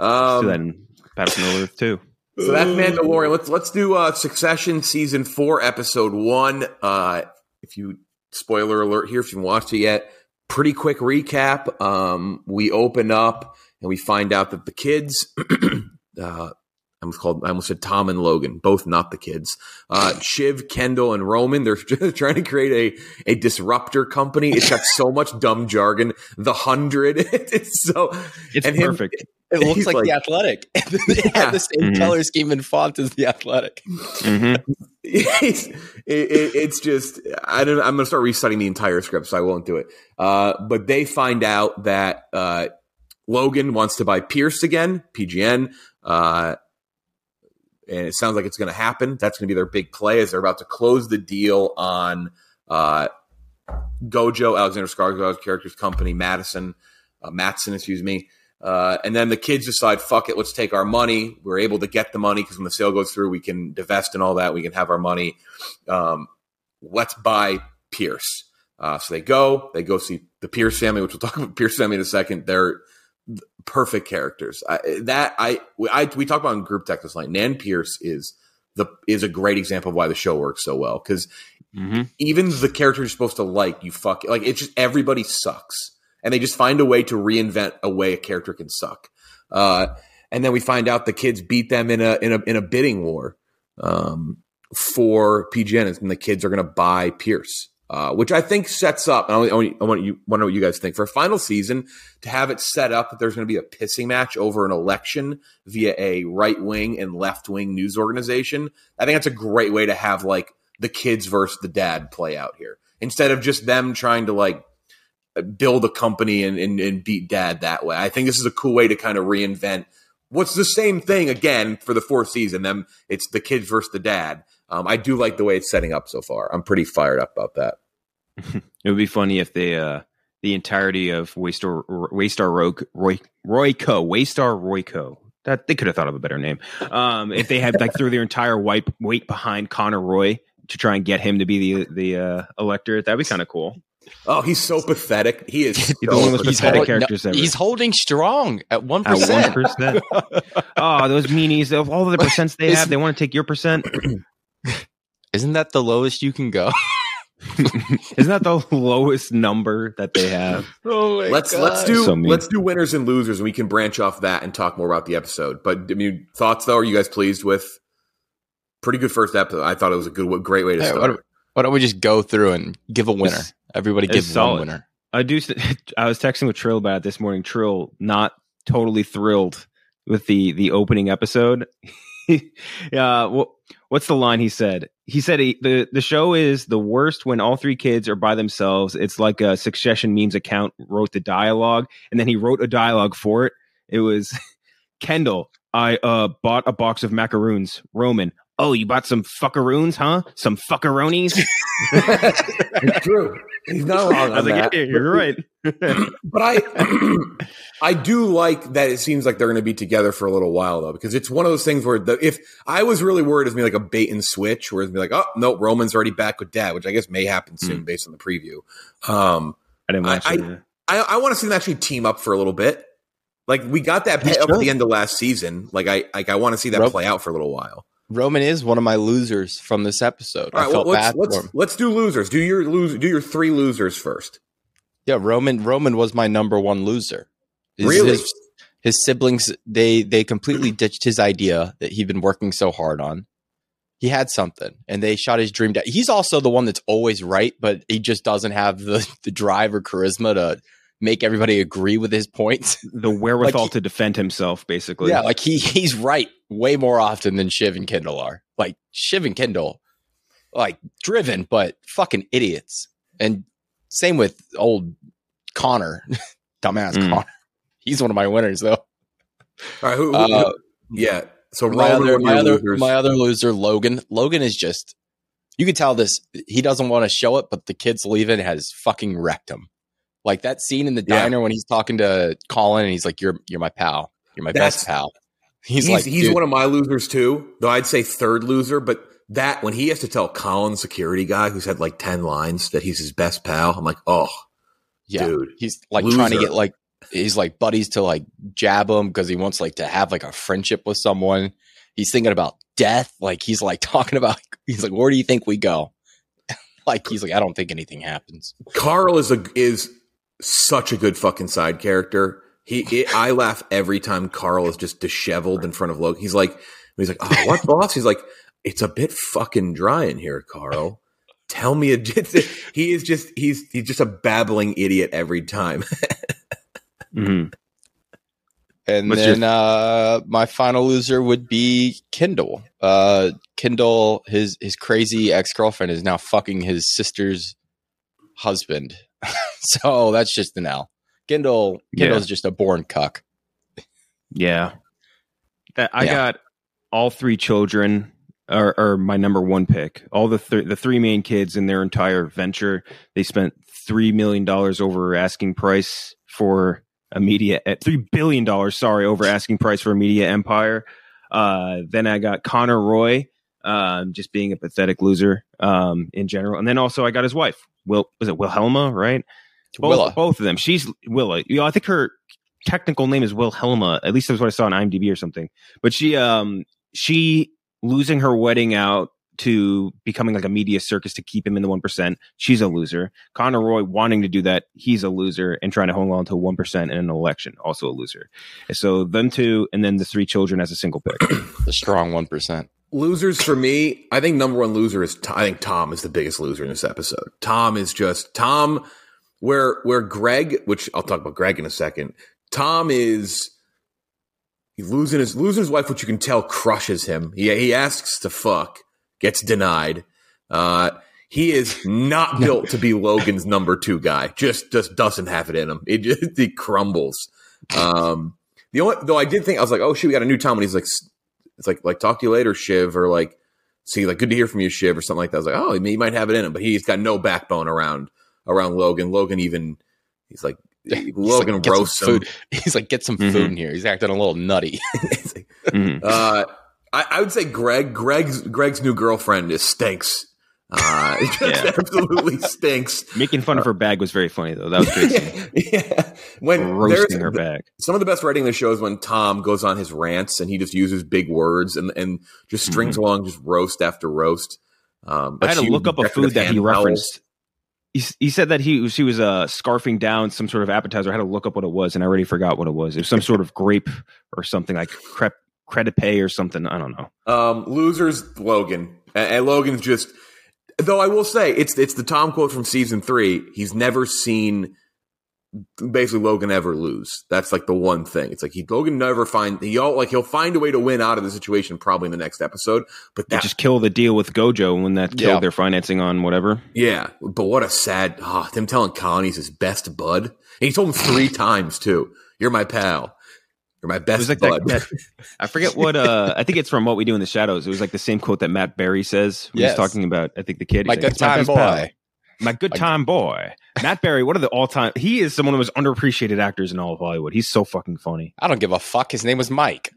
Um, do that in Battlefield Earth too. So that's Mandalorian. Let's let's do uh, Succession season four episode one. Uh, if you. Spoiler alert here if you haven't watched it yet. Pretty quick recap. Um, we open up and we find out that the kids, uh, I almost called, I almost said Tom and Logan, both not the kids. Uh, Shiv, Kendall, and Roman. They're trying to create a a disruptor company. It's got so much dumb jargon. The hundred. It's so it's and perfect. Him, it looks like, like The Athletic. They yeah. have the same mm-hmm. color scheme and font as The Athletic. Mm-hmm. it's, it, it, it's just I don't. I'm going to start reciting the entire script, so I won't do it. Uh, but they find out that uh, Logan wants to buy Pierce again, P G N, uh, and it sounds like it's going to happen. That's going to be their big play as they're about to close the deal on uh, Gojo, Alexander Skarsgård's character's company, Madison, uh, Matson, excuse me. Uh, and then the kids decide, fuck it, let's take our money. We're able to get the money because when the sale goes through, we can divest and all that. We can have our money. Um, let's buy Pierce. Uh, so they go. They go see the Pierce family, which we'll talk about Pierce family in a second. They're perfect characters. I, that I, I we talked about in group text this night. Nan Pierce is the is a great example of why the show works so well because mm-hmm. even the character you're supposed to like, you fuck like it's just everybody sucks. And they just find a way to reinvent a way a character can suck. Uh, and then we find out the kids beat them in a in a in a bidding war um, for P G N, and the kids are going to buy Pierce, uh, which I think sets up. And I, I, I want you want to know what you guys think for a final season to have it set up that there's going to be a pissing match over an election via a right wing and left wing news organization. I think that's a great way to have like the kids versus the dad play out here instead of just them trying to like. build a company and, and, and beat dad that way. I think this is a cool way to kind of reinvent what's the same thing again for the fourth season. Them it's the kids versus the dad. Um, I do like the way it's setting up so far. I'm pretty fired up about that. It would be funny if they, uh, the entirety of Waystar, Waystar Roy, Roy, Royco, Waystar Royco, that they could have thought of a better name. Um, if they had like threw their entire white weight behind Connor Roy to try and get him to be the, the, uh, elector, that'd be kind of cool. Oh, he's so pathetic. He is so he's one of the most pathetic hold, characters no, ever. He's holding strong at one percent. At one percent. Oh, those meanies. Of all of the percents they Isn't, have, they want to take your percent. Isn't that the lowest you can go? Isn't that the lowest number that they have? Oh my let's God. let's do so let's do winners and losers, and we can branch off that and talk more about the episode. But I mean, thoughts though? Are you guys pleased with pretty good first episode? I thought it was a good great way to hey, start. Why don't we just go through and give a winner? Everybody gives one winner. I do. I was texting with Trill about it this morning. Trill not totally thrilled with the the opening episode. uh, well, what's the line he said? He said he, the the show is the worst when all three kids are by themselves. It's like a Succession memes account wrote the dialogue, and then he wrote a dialogue for it. It was Kendall. I uh, bought a box of macaroons. Roman. Oh, you bought some fuckaroons, huh? Some fuckaronies? It's true. He's not wrong. I was on like, that. Yeah, you're right. But I I do like that it seems like they're going to be together for a little while, though, because it's one of those things where the, if I was really worried it was going to be like a bait and switch, where it's going to be like, oh, no, Roman's already back with dad, which I guess may happen soon mm. based on the preview. Um, I didn't watch I, it. Yeah. I, I, I want to see them actually team up for a little bit. Like, we got that pay up at the end of last season. Like, I, like, I want to see that Rope. play out for a little while. Roman is one of my losers from this episode. All right, I felt well, let's, bad let's, for him. Let's do losers. Do your lose. Do your three losers first. Yeah, Roman. Roman was my number one loser. His, really, his, his siblings they they completely ditched his idea that he'd been working so hard on. He had something, and they shot his dream down. He's also the one that's always right, but he just doesn't have the, the drive or charisma to make everybody agree with his points. The wherewithal like he, to defend himself, basically. Yeah, like he he's right way more often than Shiv and Kendall are. Like, Shiv and Kendall, like, driven, but fucking idiots. And same with old Connor. Dumbass mm. Connor. He's one of my winners, though. All right, who, who, uh, who? Yeah. So my other, my, other, my other loser, Logan. Logan is just, you can tell this, he doesn't want to show it, but the kid's leaving has fucking wrecked him. Like that scene in the yeah. diner when he's talking to Colin and he's like, you're you're my pal. You're my That's, best pal. He's, he's like, he's dude. one of my losers too, though I'd say third loser, but that when he has to tell Colin, security guy, who's had like ten lines, that he's his best pal, I'm like, oh, yeah, dude. He's like loser. trying to get like, he's like buddies to like jab him because he wants like to have like a friendship with someone. He's thinking about death. Like he's like talking about, he's like, where do you think we go? Like, he's like, I don't think anything happens. Carl is a, is such a good fucking side character. He, it, I laugh every time Carl is just disheveled in front of Logan. He's like, he's like, oh, what boss? He's like, it's a bit fucking dry in here, Carl. Tell me. A, he is just, he's, he's just a babbling idiot every time. Mm-hmm. And What's then your- uh, my final loser would be Kendall. Uh, Kendall, his his crazy ex-girlfriend is now fucking his sister's husband. So that's just an L. Kendall, Kendall's yeah. just a born cuck. Yeah. That, I yeah. got all three children are, are my number one pick. All the, th- the three main kids in their entire venture. They spent three million dollars over asking price for... a media at three billion dollars, sorry, over asking price for a media empire. Uh, then I got Connor Roy, um, just being a pathetic loser um, in general. And then also I got his wife, Will, was it Wilhelma, right? Both, Willa. Both of them. She's Willa. You know, I think her technical name is Wilhelma. At least that's what I saw on IMDb or something. But she, um, she losing her wedding out to becoming like a media circus to keep him in the one percent. She's a loser. Connor Roy wanting to do that. He's a loser, and trying to hold on to one percent in an election. Also a loser. And so them two, and then the three children as a single pick. The strong one percent. Losers for me, I think number one loser is, I think Tom is the biggest loser in this episode. Tom is just, Tom, where, where Greg, which I'll talk about Greg in a second. Tom is, he's losing his, losing his wife, which you can tell crushes him. He, he asks to fuck. Gets denied. Uh, he is not built to be Logan's number two guy. Just just doesn't have it in him. It just he crumbles. Um, the only though I did think I was like, oh shoot, we got a new Tom. And he's like, it's like like talk to you later, Shiv, or like see like good to hear from you, Shiv, or something like that. I was like, oh, he might have it in him, but he's got no backbone around around Logan. Logan even he's like he's Logan like, roasts him. Food. He's like, get some mm-hmm. food in here. He's acting a little nutty. like, mm-hmm. Uh. I, I would say Greg, Greg's Greg's new girlfriend is stinks. Uh, yeah. Absolutely stinks. Making fun of her bag was very funny though. That was crazy. yeah. yeah. When roasting her bag. Some of the best writing in the show is when Tom goes on his rants and he just uses big words and, and just strings mm-hmm. along just roast after roast. Um, I had to look up a food that he referenced. He, he said that he she was uh, scarfing down some sort of appetizer. I had to look up what it was and I already forgot what it was. It was some sort of grape or something like crepe. Credit pay or something. I don't know. Um, losers, Logan. And, and Logan's just, though I will say, it's it's the Tom quote from season three. He's never seen, basically, Logan ever lose. That's like the one thing. It's like he Logan never find, he all, like, he'll find a way to win out of the situation probably in the next episode. But that, just kill the deal with Gojo when that killed yeah. their financing on whatever. Yeah. But what a sad, oh, them telling Colin he's his best bud. And he told him three times, too. You're my pal. You're my best like bud. That, that, I forget what, uh, I think it's from What We Do in the Shadows. It was like the same quote that Matt Berry says when yes. he's talking about, I think, the kid. My good like, time my boy. Pal. My good my time boy. Matt Berry, one of the all-time, he is someone of the most underappreciated actors in all of Hollywood. He's so fucking funny. I don't give a fuck. His name was Mike.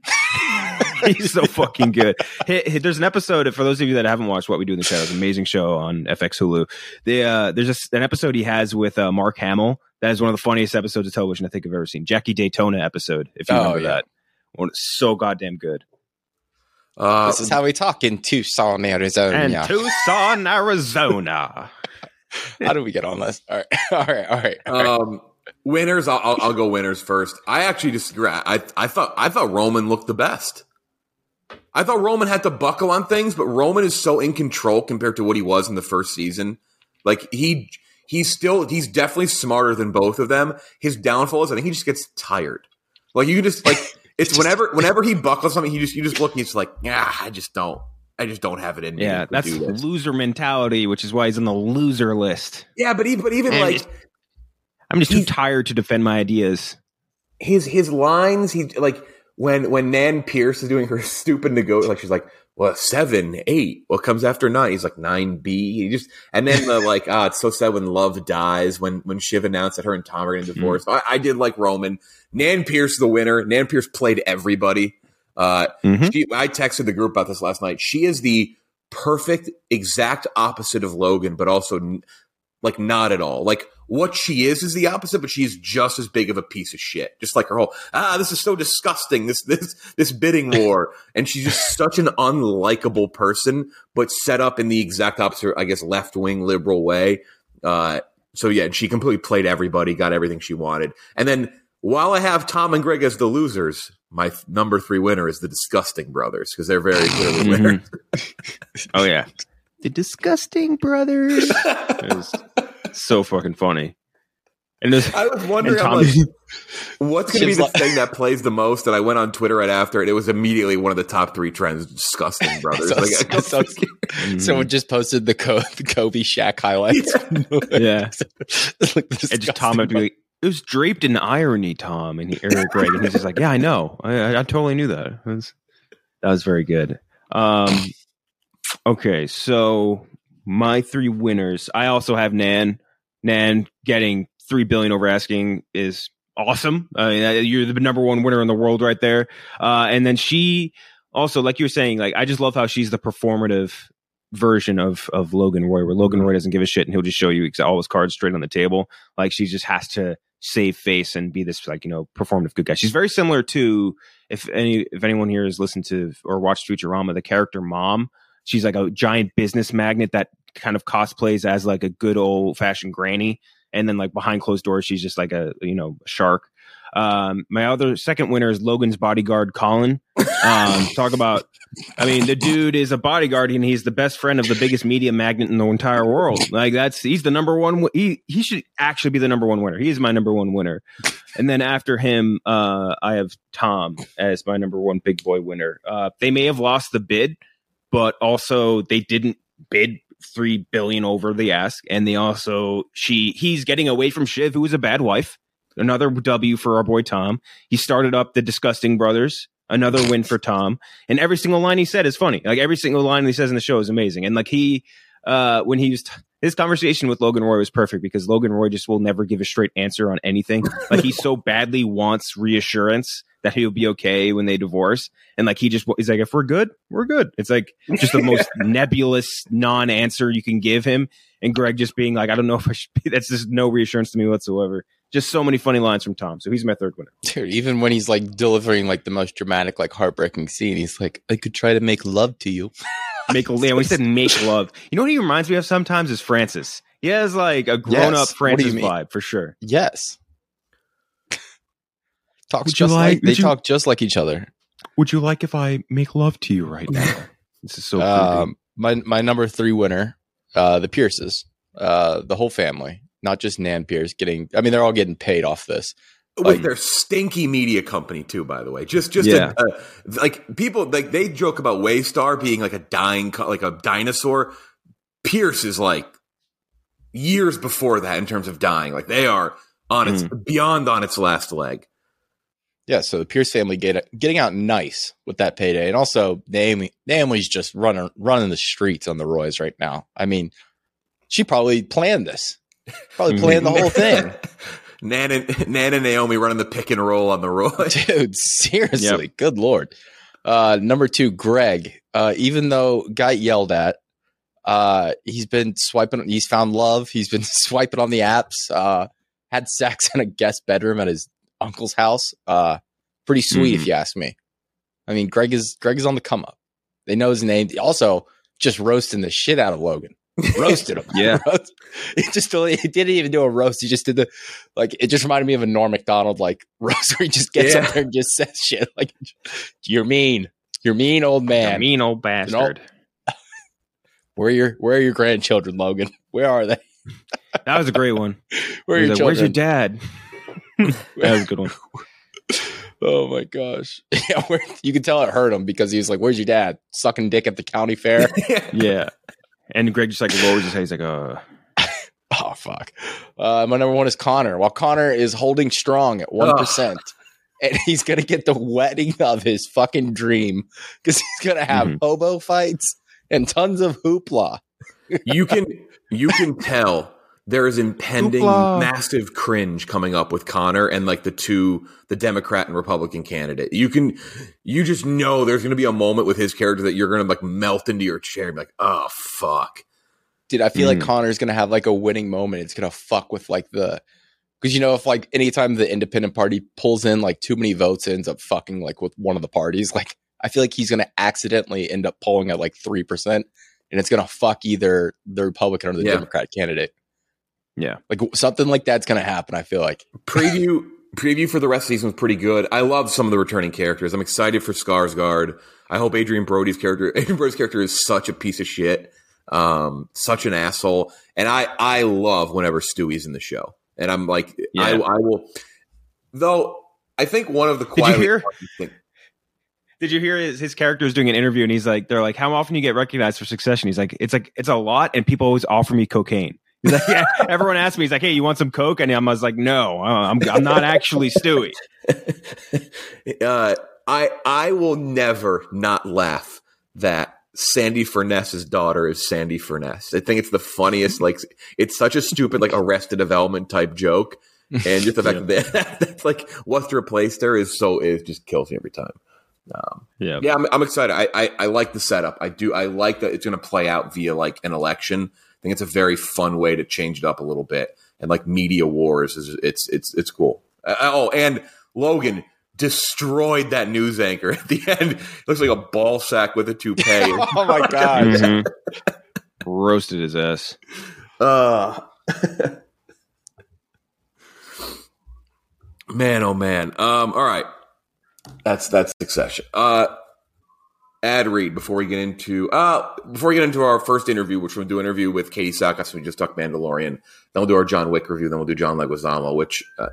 He's so fucking good. Hey, hey, there's an episode, for those of you that haven't watched What We Do in the Shadows, amazing show on F X Hulu. They, uh, there's a, an episode he has with uh, Mark Hamill. That is one of the funniest episodes of television I think I've ever seen. Jackie Daytona episode, if you oh, remember yeah. that. Well, it's so goddamn good. Uh, this is how we talk in Tucson, Arizona. In Tucson, Arizona. How do we get on this? All right. All right. All right. All right. Um, winners, I'll, I'll, I'll go winners first. I actually disagree. I, I, thought, I thought Roman looked the best. I thought Roman had to buckle on things, but Roman is so in control compared to what he was in the first season. Like he he's still he's definitely smarter than both of them. His downfall is I think he just gets tired. Like you just like it's just, whenever whenever he buckles something, he just you just look and he's like, yeah, I just don't. I just don't have it in me. Yeah, that's loser mentality, which is why he's on the loser list. Yeah, but even, but even and like... Just, I'm just too tired to defend my ideas. His his lines, he like when when Nan Pierce is doing her stupid negotiation, like she's like, well, seven, eight, what comes after nine? He's like, nine B. He just, and then the like, ah, oh, it's so sad when love dies, when when Shiv announced that her and Tom are going to divorce. Mm-hmm. I, I did like Roman. Nan Pierce the winner. Nan Pierce played everybody. Uh, mm-hmm. she, I texted the group about this last night. She is the perfect, exact opposite of Logan, but also n- like not at all. Like what she is is the opposite, but she is just as big of a piece of shit. Just like her whole ah, this is so disgusting. This this this bidding war, and she's just such an unlikable person, but set up in the exact opposite, I guess, left wing liberal way. Uh, so yeah, she completely played everybody, got everything she wanted, and then. While I have Tom and Greg as the losers, my th- number three winner is the Disgusting Brothers because they're very clearly winners. Oh, yeah. The Disgusting Brothers. It was so fucking funny. And this, I was wondering, Tom, I'm like, what's going to be the like- thing that plays the most? And I went on Twitter right after, and it was immediately one of the top three trends, Disgusting Brothers. so, like, so, so, mm-hmm. Someone just posted the, Co- the Kobe Shaq highlights. Yeah. yeah. Like and just Tom would be like, it was draped in irony, Tom, and he, Eric, right? And he's just like, yeah, I know. I, I, I totally knew that. It was, that was very good. Um, okay, so my three winners. I also have Nan. Nan getting three billion dollars over asking is awesome. Uh, you're the number one winner in the world right there. Uh, and then she also, like you were saying, like I just love how she's the performative version of of Logan Roy, where Logan Roy doesn't give a shit and he'll just show you all his cards straight on the table. Like she just has to save face and be this like, you know, performative good guy. She's very similar to, if any if anyone here has listened to or watched Futurama, the character Mom. She's like a giant business magnet that kind of cosplays as like a good old fashioned granny, and then like behind closed doors she's just like a, you know, shark. Um, my other second winner is Logan's bodyguard, Colin. Um, talk about, I mean, the dude is a bodyguard and he's the best friend of the biggest media magnet in the entire world. Like that's, he's the number one. He, he should actually be the number one winner. He is my number one winner. And then after him, uh, I have Tom as my number one big boy winner. Uh, they may have lost the bid, but also they didn't bid three billion dollars over the ask. And they also, she, he's getting away from Shiv, who was a bad wife. Another W for our boy Tom. He started up the Disgusting Brothers. Another win for Tom. And every single line he said is funny. Like every single line he says in the show is amazing. And like he, uh, when he was t- his conversation with Logan Roy was perfect because Logan Roy just will never give a straight answer on anything. Like he so badly wants reassurance that he'll be okay when they divorce. And like he just is like, if we're good, we're good. It's like just the most nebulous non-answer you can give him. And Greg just being like, I don't know if I should be. That's just no reassurance to me whatsoever. Just so many funny lines from Tom. So he's my third winner. Dude, even when he's like delivering like the most dramatic, like heartbreaking scene, he's like, I could try to make love to you. Make a, yeah, when he said make love. You know what he reminds me of sometimes is Francis. He has like a grown yes. up Francis vibe for sure. Yes. Talks would just like, like they you, talk just like each other. Would you like if I make love to you right now? This is so cool. Um, my my number three winner, uh, the Pierces, uh, the whole family. Not just Nan Pierce getting, I mean, they're all getting paid off this. With like, their stinky media company, too, by the way. Just, just yeah. a, a, like people, like they joke about Waystar being like a dying, like a dinosaur. Pierce is like years before that in terms of dying. Like they are on its, mm. beyond on its last leg. Yeah. So the Pierce family get, getting out nice with that payday. And also, Naomi, Naomi's just running, running the streets on the Roys right now. I mean, she probably planned this. Probably playing the whole thing. Nan and, Nan and Naomi running the pick and roll on the Roy. Dude, seriously. Yep. Good Lord. Uh, number two, Greg. Uh, even though got yelled at, uh, he's been swiping. He's found love. He's been swiping on the apps. Uh, had sex in a guest bedroom at his uncle's house. Uh, pretty sweet, mm-hmm. if you ask me. I mean, Greg is Greg is on the come up. They know his name. Also, just roasting the shit out of Logan. Roasted him. Yeah. Roast. It just totally, it didn't even do a roast. He just did the, like, it just reminded me of a Norm MacDonald, like, roast where he just gets yeah. up there and just says shit. Like, you're mean. You're mean old man. A mean old bastard. Old... where are your Where are your grandchildren, Logan? Where are they? That was a great one. Where are your like, children? Where's your dad? That was a good one. Oh my gosh! Yeah, where, you can tell it hurt him because he was like, "Where's your dad? Sucking dick at the county fair." Yeah, and Greg just like lowers his head. He's like, "Uh." Oh fuck! Uh, my number one is Connor. While Connor is holding strong at one percent, and he's gonna get the wedding of his fucking dream because he's gonna have mm-hmm. hobo fights and tons of hoopla. You can you can tell there is impending hoopla. Massive cringe coming up with Connor and like the two, the Democrat and Republican candidate. You can you just know there's gonna be a moment with his character that you're gonna like melt into your chair and be like, oh fuck. Dude, I feel mm. like Connor's going to have like a winning moment. It's going to fuck with like the – because, you know, if like anytime the independent party pulls in like too many votes, ends up fucking like with one of the parties, like I feel like he's going to accidentally end up polling at like three percent and it's going to fuck either the Republican or the yeah. Democrat candidate. Yeah. Like something like that's going to happen, I feel like. Preview preview for the rest of the season was pretty good. I love some of the returning characters. I'm excited for Skarsgård. I hope Adrian Brody's character – Adrian Brody's character is such a piece of shit. Um, such an asshole. And I, I love whenever Stewie's in the show. And I'm like, yeah. I, I will. Though, I think one of the quiet. Did you hear, things, did you hear his, his character was doing an interview and he's like, they're like, how often do you get recognized for Succession? He's like, it's like, it's a lot. And people always offer me cocaine. He's like, yeah, everyone asks me, he's like, hey, you want some coke? And I was like, no, I'm, I'm not actually Stewie. uh, I, I will never not laugh that Sandy Furness's daughter is Sandy Furness. I think it's the funniest. Like, it's such a stupid, like, Arrested Development type joke, and just the fact yeah. that they, that's like what's replaced her is so it just kills me every time. Um, yeah, yeah, I'm, I'm excited. I, I I like the setup. I do. I like that it's going to play out via like an election. I think it's a very fun way to change it up a little bit, and like media wars is it's it's it's cool. Uh, oh, and Logan destroyed that news anchor at the end. It looks like a ball sack with a toupee. Oh my god! Mm-hmm. Roasted his ass. Uh, man, oh man. Um, all right, that's that's Succession. Uh, ad read before we get into uh before we get into our first interview, which we'll do an interview with Katee Sackhoff. So we just talked Mandalorian. Then we'll do our John Wick review. Then we'll do John Leguizamo, which. Uh,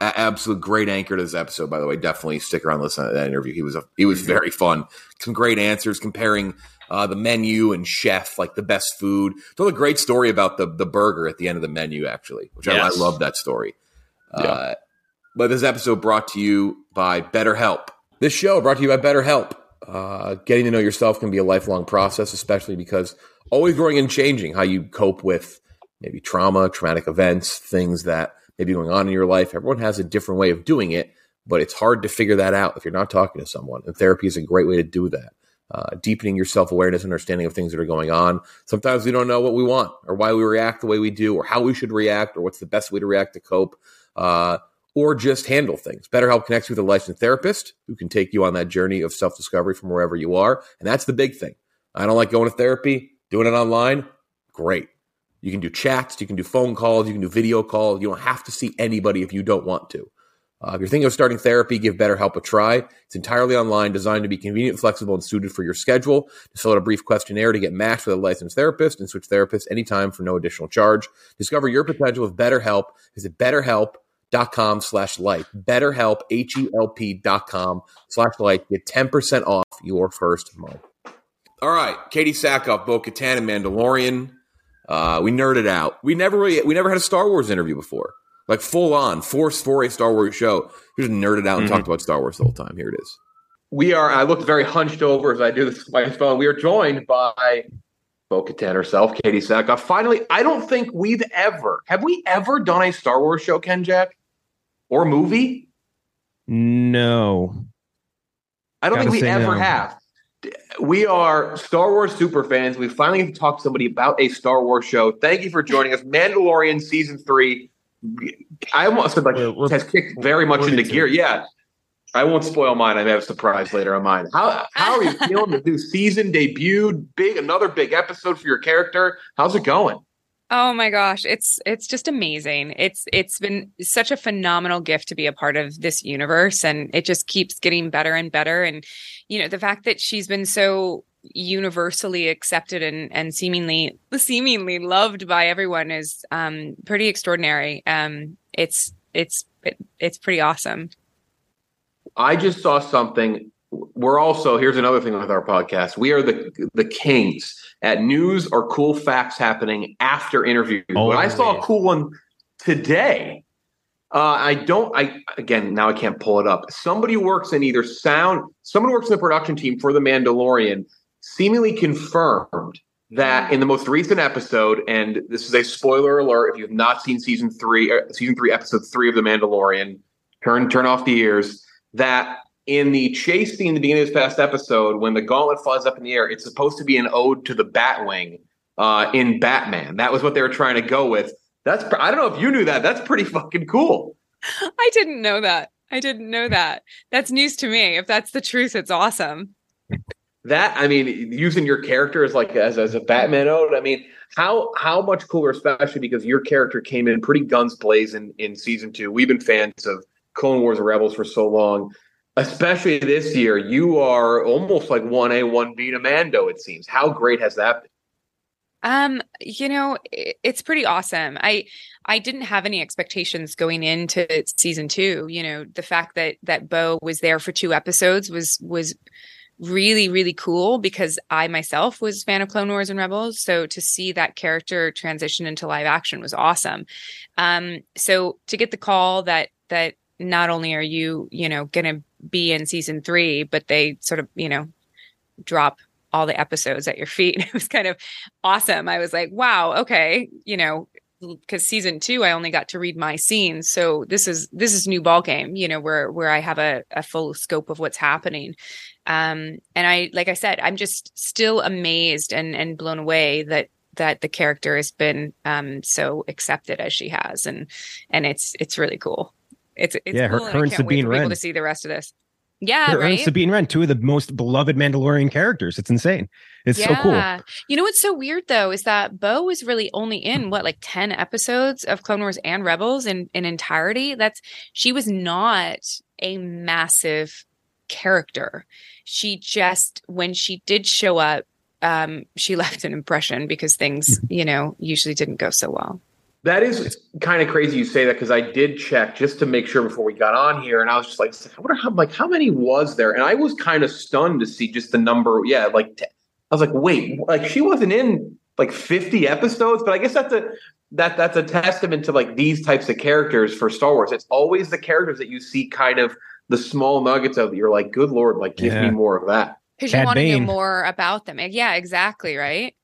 Absolute great anchor to this episode, by the way. Definitely stick around and listen to that interview. He was a, he was very fun. Some great answers comparing uh, the menu and chef, like the best food. Told a great story about the the burger at the end of the menu, actually, which yes. I, I love that story. Yeah. Uh, but this episode brought to you by BetterHelp. This show brought to you by BetterHelp. Uh, getting to know yourself can be a lifelong process, especially because always growing and changing how you cope with maybe trauma, traumatic events, things that maybe going on in your life. Everyone has a different way of doing it, but it's hard to figure that out if you're not talking to someone. And therapy is a great way to do that. Uh, deepening your self-awareness and understanding of things that are going on. Sometimes we don't know what we want or why we react the way we do or how we should react or what's the best way to react to cope uh, or just handle things. BetterHelp connects you with a licensed therapist who can take you on that journey of self-discovery from wherever you are. And that's the big thing. I don't like going to therapy, doing it online. Great. You can do chats, you can do phone calls, you can do video calls. You don't have to see anybody if you don't want to. Uh, if you're thinking of starting therapy, give BetterHelp a try. It's entirely online, designed to be convenient, flexible, and suited for your schedule. Just fill out a brief questionnaire to get matched with a licensed therapist and switch therapists anytime for no additional charge. Discover your potential with BetterHelp. Visit BetterHelp.com slash light. BetterHelp, H-E-L-P dot com slash light. Get ten percent off your first month. All right, Katee Sackhoff, Bo-Katan, and Mandalorian. Uh, we nerded out. We never really, we never had a Star Wars interview before, like full on force for a Star Wars show. We just nerded out and mm-hmm. talked about Star Wars the whole time. Here it is. We are. I looked very hunched over as I do this with my phone. We are joined by Bo-Katan herself, Katee Sackhoff. Finally, I don't think we've ever have we ever done a Star Wars show, Ken Jack, or movie? No, I don't Gotta think we ever no. have. We are Star Wars super fans. We finally have to talk to somebody about a Star Wars show. Thank you for joining us. Mandalorian season three. I almost said like we're, we're, has kicked very much into gear. It. Yeah. I won't spoil mine. I may have a surprise later on mine. How how are you feeling? The new season debuted, big another big episode for your character. How's it going? Oh my gosh, it's it's just amazing. It's it's been such a phenomenal gift to be a part of this universe, and it just keeps getting better and better. And you know, the fact that she's been so universally accepted and and seemingly seemingly loved by everyone is um, pretty extraordinary. Um, it's it's it, it's pretty awesome. I just saw something. We're also, here's another thing with our podcast. We are the the kings at news or cool facts happening after interviews. Oh, when I saw a cool one today, uh, I don't, I again, now I can't pull it up. Somebody works in either sound, someone works in the production team for The Mandalorian, seemingly confirmed that in the most recent episode, and this is a spoiler alert, if you've not seen season three, or season three, episode three of The Mandalorian, turn, turn off the ears, that in the chase scene, the beginning of this past episode, when the gauntlet flies up in the air, it's supposed to be an ode to the Batwing uh, in Batman. That was what they were trying to go with. That's I don't know if you knew that. That's pretty fucking cool. I didn't know that. I didn't know that. That's news to me. If that's the truth, it's awesome. That, I mean, using your character as like as, as a Batman ode. I mean, how how much cooler, especially because your character came in pretty guns blazing in season two. We've been fans of Clone Wars and Rebels for so long. Especially this year, you are almost like one A, one B to Mando, it seems. How great has that been? Um, you know, it's pretty awesome. I I didn't have any expectations going into season two. You know, the fact that that Bo was there for two episodes was was really, really cool because I myself was a fan of Clone Wars and Rebels. So to see that character transition into live action was awesome. Um, so to get the call that that not only are you, you know, going to be in season three, but they sort of, you know, drop all the episodes at your feet. It was kind of awesome. I was like, wow, okay, you know, because season two, I only got to read my scenes. So this is this is new ball game, you know, where where I have a, a full scope of what's happening. Um, and I, like I said, I'm just still amazed and and blown away that that the character has been um, so accepted as she has, and and it's it's really cool. It's it's yeah, cool. Her, her and I can't Sabine wait for Wren. People to see the rest of this. Yeah, her, right. Her and Sabine Wren, two of the most beloved Mandalorian characters. It's insane. It's yeah. so cool. You know what's so weird though is that Bo was really only in what like ten episodes of Clone Wars and Rebels in, in entirety. That's she was not a massive character. She just when she did show up, um, she left an impression because things, you know, usually didn't go so well. That is kind of crazy you say that because I did check just to make sure before we got on here, and I was just like, I wonder how, like, how many was there? And I was kind of stunned to see just the number. Yeah, like t- I was like, wait, like she wasn't in like fifty episodes, but I guess that's a that that's a testament to like these types of characters for Star Wars. It's always the characters that you see kind of the small nuggets of that you're like, good Lord, like give yeah. me more of that because you want to know more about them. Yeah, exactly, right.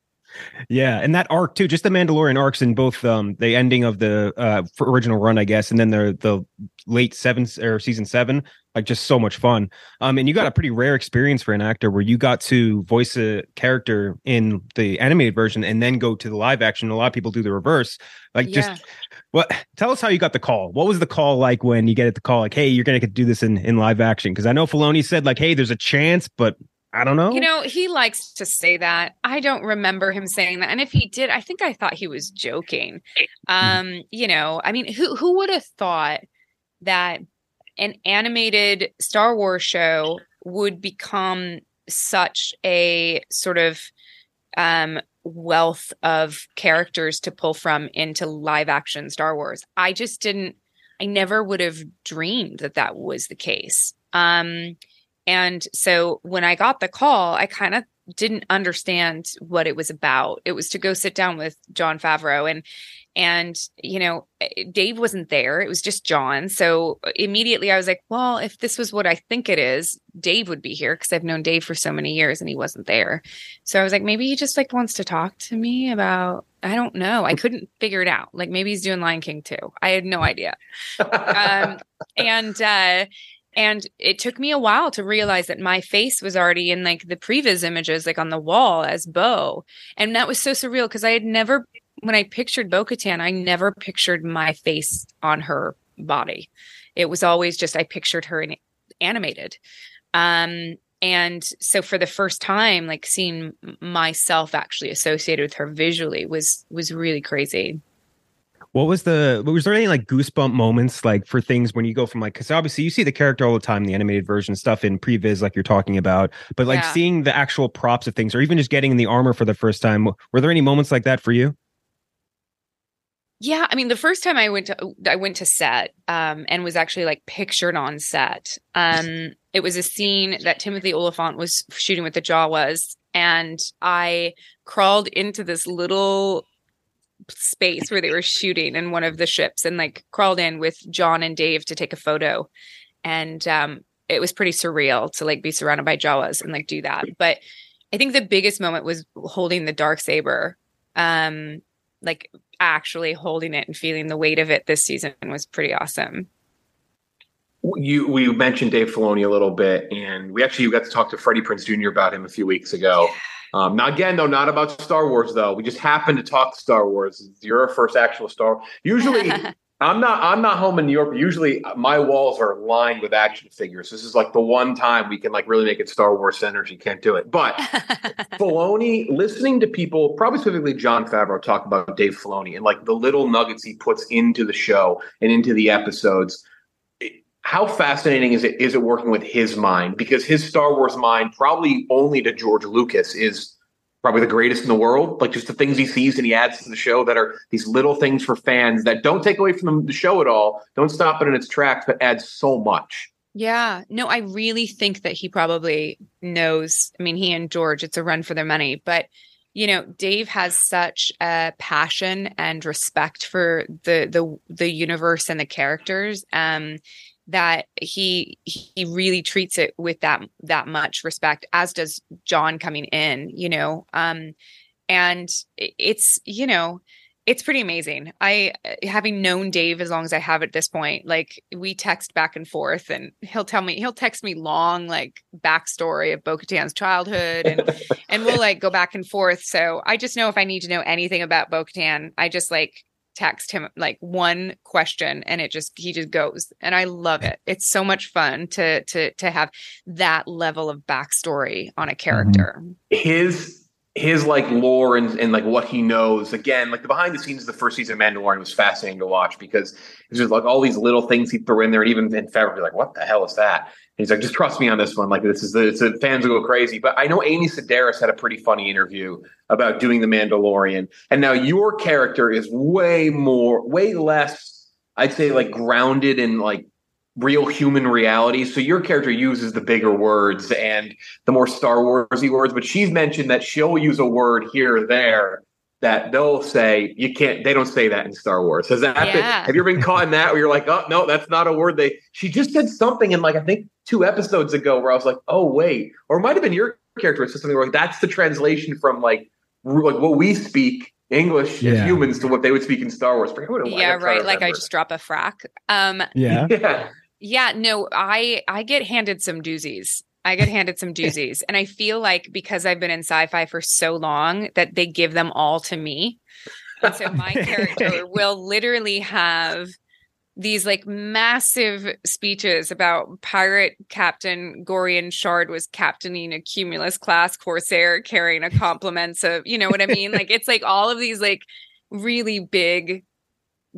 Yeah, and that arc too, just the Mandalorian arcs in both um, the ending of the uh, original run, I guess, and then the the late seven or season seven, like just so much fun. Um, and you got a pretty rare experience for an actor where you got to voice a character in the animated version and then go to the live action. A lot of people do the reverse. Like, yeah. just what? Tell us how you got the call. What was the call like when you get the call? Like, hey, you're gonna get to do this in in live action? Because I know Filoni said like, hey, there's a chance, but. I don't know. You know, he likes to say that. I don't remember him saying that. And if he did, I think I thought he was joking. Um, you know, I mean, who who would have thought that an animated Star Wars show would become such a sort of um, wealth of characters to pull from into live action Star Wars? I just didn't, I never would have dreamed that that was the case. Um And so when I got the call, I kind of didn't understand what it was about. It was to go sit down with Jon Favreau and, and, you know, Dave wasn't there. It was just Jon. So immediately I was like, well, if this was what I think it is, Dave would be here because I've known Dave for so many years and he wasn't there. So I was like, maybe he just like wants to talk to me about, I don't know. I couldn't figure it out. Like maybe he's doing Lion King too. I had no idea. um, and, uh, And it took me a while to realize that my face was already in like the previz images, like on the wall as Bo. And that was so surreal because I had never, when I pictured Bo-Katan, I never pictured my face on her body. It was always just, I pictured her in animated. Um, And so for the first time, like seeing myself actually associated with her visually was was really crazy. What was the, was there any like goosebump moments, like for things when you go from like, because obviously you see the character all the time, the animated version stuff in previs, like you're talking about, but like yeah. seeing the actual props of things, or even just getting in the armor for the first time, were there any moments like that for you? Yeah. I mean, the first time I went to, I went to set um, and was actually like pictured on set. Um, it was a scene that Timothy Oliphant was shooting with the Jawas. And I crawled into this little space where they were shooting in one of the ships and like crawled in with John and Dave to take a photo. And um, it was pretty surreal to like be surrounded by Jawas and like do that. But I think the biggest moment was holding the Darksaber, um, like actually holding it and feeling the weight of it this season was pretty awesome. You, we mentioned Dave Filoni a little bit, and we actually got to talk to Freddie Prinze Junior about him a few weeks ago. Yeah. Um, not again, though, not about Star Wars, though. We just happened to talk Star Wars. You're our first actual Star Wars. Usually, I'm not I'm not home in New York. Usually, my walls are lined with action figures. This is like the one time we can like really make it Star Wars centered. You can't do it. But Filoni, listening to people, probably specifically Jon Favreau, talk about Dave Filoni and like the little nuggets he puts into the show and into the episodes. How fascinating is it? Is it working with his mind? Because his Star Wars mind, probably only to George Lucas, is probably the greatest in the world. Like just the things he sees and he adds to the show that are these little things for fans that don't take away from the show at all. Don't stop it in its tracks, but add so much. Yeah, no, I really think that he probably knows. I mean, he and George, it's a run for their money, but you know, Dave has such a passion and respect for the, the, the universe and the characters. Um, that he he really treats it with that that much respect, as does John coming in, you know. Um, and it's, you know, it's pretty amazing. I, having known Dave as long as I have at this point, like we text back and forth and he'll tell me, he'll text me long, like backstory of Bo-Katan's childhood and, and we'll like go back and forth. So I just know if I need to know anything about Bo-Katan, I just like, text him like one question and it just, he just goes. And I love it. It's so much fun to, to, to have that level of backstory on a character. His, his like lore and, and like what he knows, again, like the behind the scenes of the first season of Mandalorian was fascinating to watch because it's just like all these little things he threw in there. And even in Favreau, like, what the hell is that? And he's like, just trust me on this one. Like this is the, it's a, fans will go crazy. But I know Amy Sedaris had a pretty funny interview about doing The Mandalorian. And now your character is way more, way less, I'd say like grounded in like real human reality. So your character uses the bigger words and the more Star Warsy words, but she's mentioned that she'll use a word here or there that they'll say, you can't, they don't say that in Star Wars. Has that yeah. been, have you ever been caught in that where you're like, oh no, that's not a word. They, she just said something in like, I think two episodes ago where I was like, oh wait, or it might've been your character. It's something where like, that's the translation from like, like what we speak English yeah. as humans to what they would speak in Star Wars. Yeah. Right. Like I just drop a frack. Um, yeah. yeah. Yeah, no, I, I get handed some doozies. I get handed some doozies. And I feel like because I've been in sci-fi for so long that they give them all to me. And so my character will literally have these like massive speeches about pirate captain Gorion Shard was captaining a Cumulus class Corsair carrying a compliments of, you know what I mean? Like it's like all of these like really big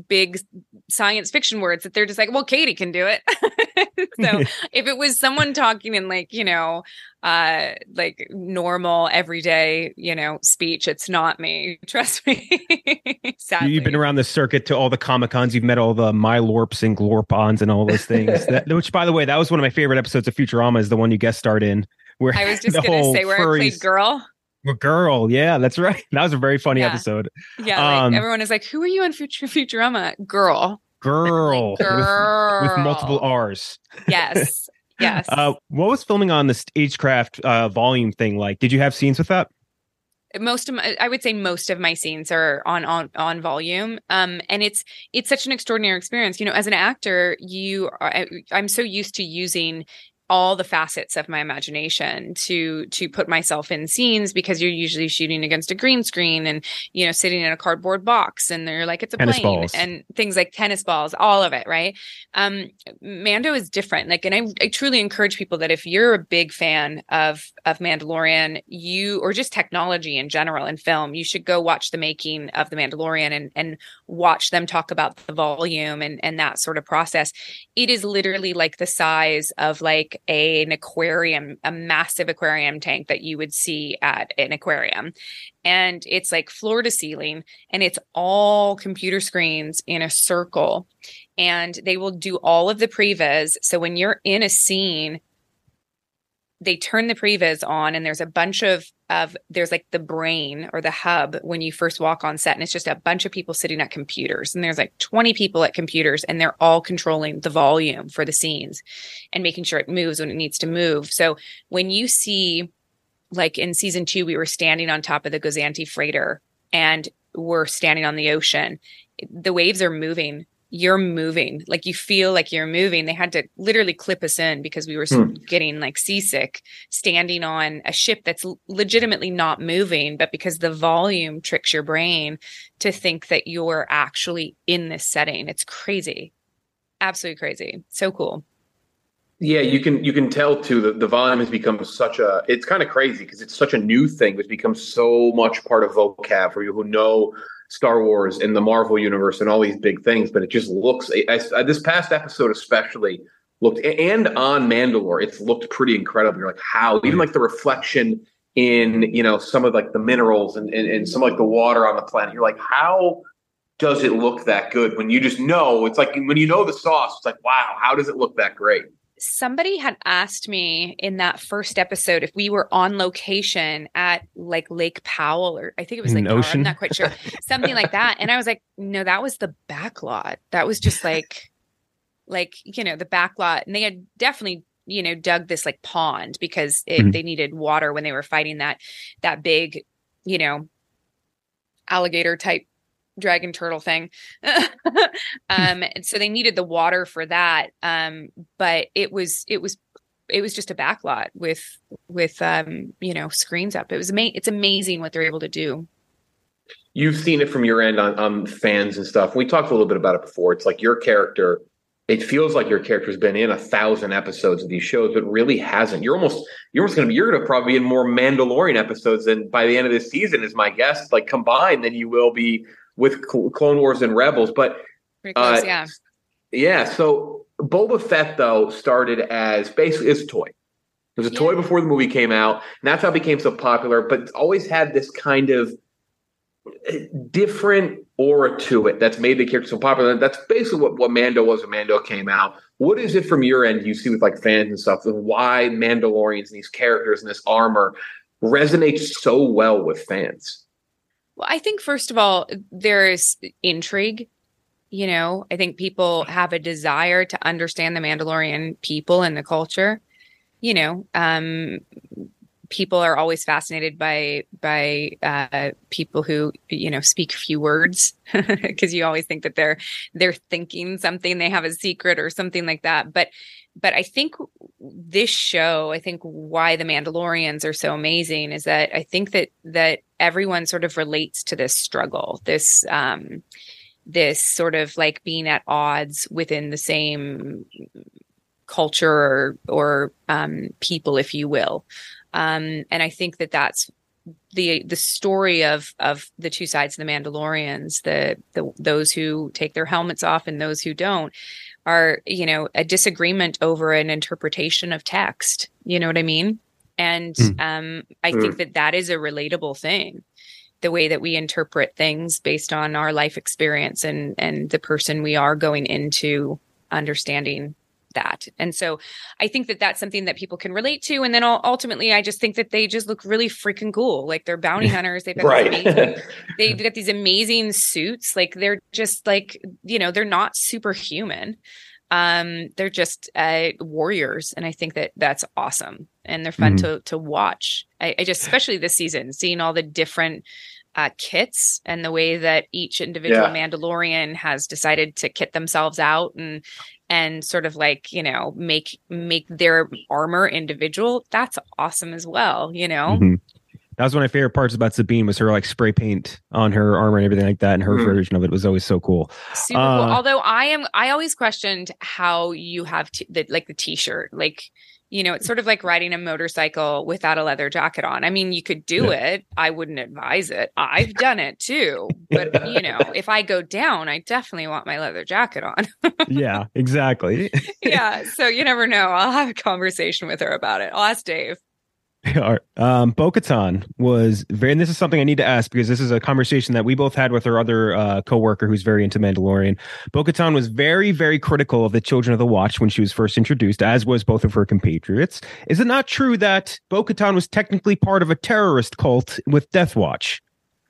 big science fiction words that they're just like, well, Katee can do it. So if it was someone talking in like, you know, uh, like normal everyday, you know, speech, it's not me. Trust me. Sadly. You've been around the circuit to all the Comic Cons. You've met all the Mylorps and Glorpons and all those things. That, which, by the way, that was one of my favorite episodes of Futurama, is the one you guest starred in. Where I was just going to say where furries. I played girl. Girl, yeah, that's right. That was a very funny yeah. episode. Yeah, um, like everyone is like, "Who are you on Future Futurama?" Girl, girl, like, girl. With, with multiple R's. Yes, yes. Uh, what was filming on the Stagecraft uh, volume thing like? Did you have scenes with that? Most of my, I would say most of my scenes are on on on volume, um, and it's it's such an extraordinary experience. You know, as an actor, you are, I, I'm so used to using all the facets of my imagination to to put myself in scenes, because you're usually shooting against a green screen and, you know, sitting in a cardboard box, and they're like, it's a tennis plane balls. And things like tennis balls, all of it. Right. Um, Mando is different. Like, and I, I truly encourage people that if you're a big fan of, of Mandalorian, you, or just technology in general and film, you should go watch the making of The Mandalorian and, and watch them talk about the volume and, and that sort of process. It is literally like the size of like a, an aquarium, a massive aquarium tank that you would see at an aquarium. And it's like floor to ceiling, and it's all computer screens in a circle, and they will do all of the previs. So when you're in a scene, they turn the previs on, and there's a bunch of, of, there's like the brain or the hub when you first walk on set. And it's just a bunch of people sitting at computers, and there's like twenty people at computers, and they're all controlling the volume for the scenes and making sure it moves when it needs to move. So when you see, like in season two, we were standing on top of the Gozanti freighter, and we're standing on the ocean. The waves are moving. You're moving. Like, you feel like you're moving. They had to literally clip us in because we were hmm. getting like seasick standing on a ship that's legitimately not moving, but because the volume tricks your brain to think that you're actually in this setting. It's crazy. Absolutely crazy. So cool. Yeah, you can you can tell too that the volume has become such a, it's kind of crazy because it's such a new thing, but it's become so much part of vocab for you who know Star Wars and the Marvel universe and all these big things. But it just looks, I, I, this past episode especially looked, and on Mandalore, it's looked pretty incredible. You're like, how, even like the reflection in, you know, some of like the minerals and, and, and some like the water on the planet. You're like, how does it look that good when you just know, it's like when you know the sauce, it's like, wow, how does it look that great? Somebody had asked me in that first episode if we were on location at like Lake Powell, or I think it was like, Ocean. I'm not quite sure, something like that. And I was like, no, that was the back lot. That was just like, like, you know, the back lot. And they had definitely, you know, dug this like pond because it, mm-hmm. they needed water when they were fighting that, that big, you know, alligator type dragon turtle thing. um so they needed the water for that, um but it was it was it was just a backlot with with um you know, screens up. It was amazing. It's amazing what they're able to do. You've seen it from your end on, on fans and stuff. We talked a little bit about it before. It's like your character, it feels like your character's been in a thousand episodes of these shows, but really hasn't. You're almost, you're almost going to be, you're going to probably be in more Mandalorian episodes than by the end of this season is my guess, like combined, than you will be with Clone Wars and Rebels. But pretty close, uh, yeah. Yeah. So Boba Fett though started as basically as a toy. It was a yeah. toy before the movie came out, and that's how it became so popular, but it's always had this kind of different aura to it that's made the character so popular. That's basically what, what Mando was when Mando came out. What is it from your end you see with like fans and stuff, and why Mandalorians and these characters and this armor resonates so well with fans? Well, I think, first of all, there's intrigue. You know, I think people have a desire to understand the Mandalorian people and the culture. You know, um, people are always fascinated by by uh, people who, you know, speak few words, because you always think that they're they're thinking something, they have a secret or something like that. But But I think this show, I think why the Mandalorians are so amazing is that I think that that everyone sort of relates to this struggle, this um, this sort of like being at odds within the same culture or, or um, people, if you will. Um, and I think that that's the the story of of the two sides of the Mandalorians, the, the those who take their helmets off and those who don't. Are, you know, a disagreement over an interpretation of text. You know what I mean? And mm. um, I mm. think that that is a relatable thing, the way that we interpret things based on our life experience and, and the person we are going into understanding that. And so I think that that's something that people can relate to. And then ultimately, I just think that they just look really freaking cool. Like, they're bounty hunters. They've got, right. amazing, they've got these amazing suits. Like, they're just like, you know, they're not superhuman. Um, they're just uh, warriors. And I think that that's awesome. And they're fun mm-hmm. to, to watch. I, I just, especially this season, seeing all the different Uh, kits and the way that each individual yeah. Mandalorian has decided to kit themselves out and and sort of like, you know, make make their armor individual, that's awesome as well, you know? Mm-hmm. That was one of my favorite parts about Sabine, was her like spray paint on her armor and everything like that. And her mm-hmm. version of it was always so cool. Super uh, cool. Although I am, I always questioned how you have t- the, like the t-shirt, like, you know, it's sort of like riding a motorcycle without a leather jacket on. I mean, you could do yeah. it. I wouldn't advise it. I've done it too. But, you know, if I go down, I definitely want my leather jacket on. Yeah, exactly. Yeah. So you never know. I'll have a conversation with her about it. I'll ask Dave. All right. Um, Bo-Katan was very, and this is something I need to ask because this is a conversation that we both had with our other uh, coworker who's very into Mandalorian. Bo-Katan was very, very critical of the Children of the Watch when she was first introduced, as was both of her compatriots. Is it not true that Bo-Katan was technically part of a terrorist cult with Death Watch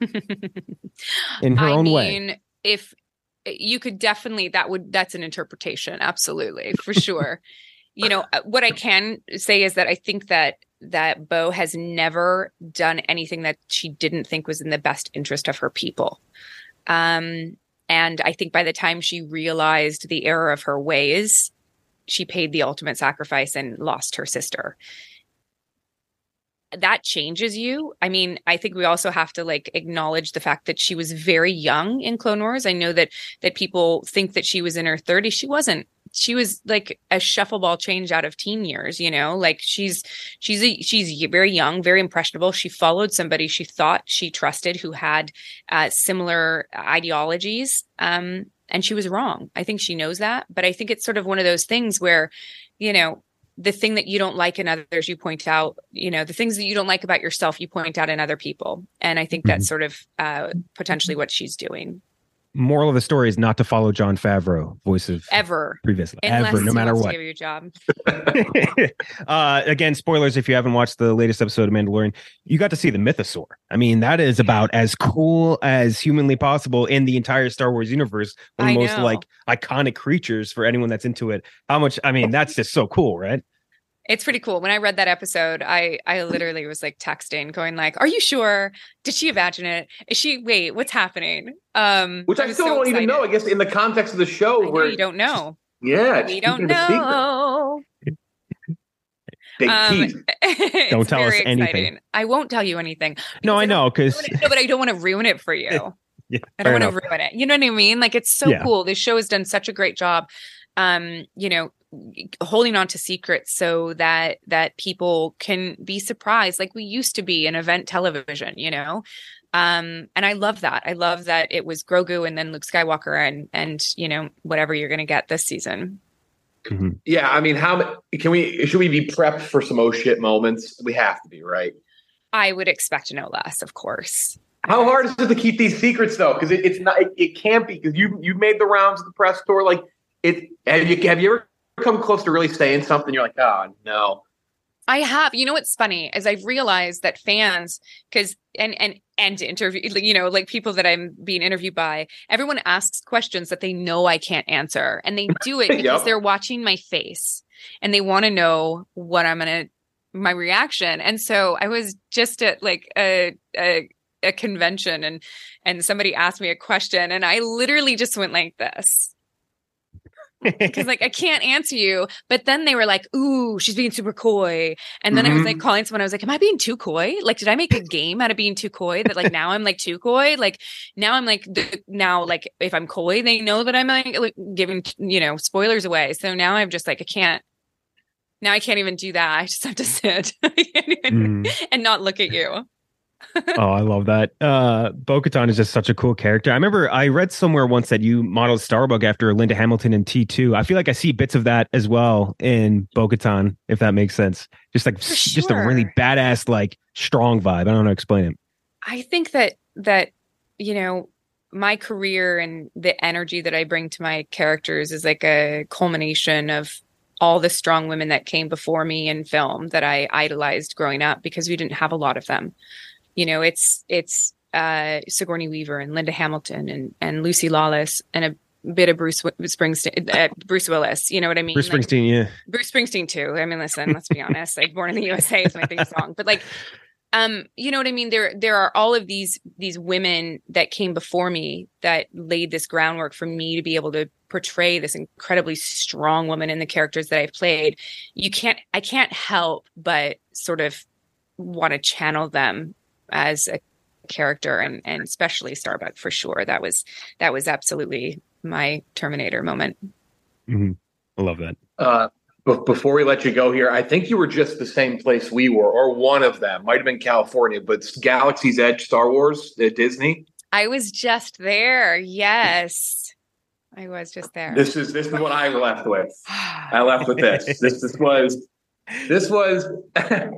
in her I own mean, way? If you could definitely, that would, that's an interpretation. Absolutely. For sure. You know, what I can say is that I think that that Bo has never done anything that she didn't think was in the best interest of her people. Um, and I think by the time she realized the error of her ways, she paid the ultimate sacrifice and lost her sister. That changes you. I mean, I think we also have to like acknowledge the fact that she was very young in Clone Wars. I know that that people think that she was in her thirties. She wasn't. She was like a shuffleball change out of teen years, you know, like she's, she's, a, she's very young, very impressionable. She followed somebody she thought she trusted who had uh, similar ideologies. Um, and she was wrong. I think she knows that, but I think it's sort of one of those things where, you know, the thing that you don't like in others, you point out, you know, the things that you don't like about yourself, you point out in other people. And I think mm-hmm. that's sort of uh, potentially what she's doing. Moral of the story is not to follow Jon Favreau, voice of ever previously, ever, no matter what. Your job. uh, again, spoilers if you haven't watched the latest episode of Mandalorian. You got to see the Mythosaur. I mean, that is about as cool as humanly possible in the entire Star Wars universe. One of the most know. like iconic creatures for anyone that's into it. How much? I mean, that's just so cool, right? It's pretty cool. When I read that episode, I, I literally was like texting, going like, "Are you sure? Did she imagine it? Is she? Wait, what's happening?" Um, Which I still so don't excited. even know. I guess in the context of the show, I where know you don't know. Yeah, we don't know. Big um, don't tell us anything. Exciting. I won't tell you anything. No, I know because no, but I don't want to ruin it for you. Yeah, I don't want to ruin it. You know what I mean? Like it's so yeah. cool. This show has done such a great job. Um, you know. holding on to secrets so that that people can be surprised like we used to be in event television, you know? Um, and I love that. I love that it was Grogu and then Luke Skywalker and, and you know, whatever you're going to get this season. Mm-hmm. Yeah. I mean, how can we, should we be prepped for some oh shit moments? We have to be, right? I would expect no less, of course. How hard is it to keep these secrets though? Cause it, it's not, it, it can't be because you, you made the rounds of the press tour. Like it, have you, have you ever come close to really saying something you're like, oh no? I have. You know what's funny is I've realized that fans, because and and and interview, you know, like people that I'm being interviewed by, everyone asks questions that they know I can't answer, and they do it because yep. they're watching my face and they want to know what I'm gonna my reaction. And so I was just at like a a, a convention and and somebody asked me a question, and I literally just went like this. Because like I can't answer you, but then they were like, "Ooh, she's being super coy," and then mm-hmm. I was like calling someone. I was like, "Am I being too coy? Like, did I make a game out of being too coy? That like now I'm like too coy. Like now I'm like the, now like if I'm coy, they know that I'm like, like giving you know spoilers away. So now I'm just like I can't. Now I can't even do that. I just have to sit even, mm. and not look at you." Oh, I love that. Uh, Bo-Katan is just such a cool character. I remember I read somewhere once that you modeled Starbuck after Linda Hamilton in T two. I feel like I see bits of that as well in Bo-Katan, if that makes sense. Just like s- sure. just a really badass, like strong vibe. I don't know how to explain it. I think that that, you know, my career and the energy that I bring to my characters is like a culmination of all the strong women that came before me in film that I idolized growing up because we didn't have a lot of them. You know, it's it's uh, Sigourney Weaver and Linda Hamilton and, and Lucy Lawless and a bit of Bruce w- Springsteen, uh, Bruce Willis. You know what I mean? Bruce like, Springsteen, yeah. Bruce Springsteen too. I mean, listen, let's be honest. Like, Born in the U S A is my big song, but like, um, you know what I mean? There, there are all of these, these women that came before me that laid this groundwork for me to be able to portray this incredibly strong woman in the characters that I've played. You can't, I can't help but sort of want to channel them as a character, and, and especially Starbuck for sure. That was, that was absolutely my Terminator moment. Mm-hmm. I love that. Uh, But before we let you go here, I think you were just the same place we were, or one of them. Might have been California, but Galaxy's Edge, Star Wars at Disney. I was just there. Yes, I was just there. This is this is what I left with. I left with this. This this was this was. I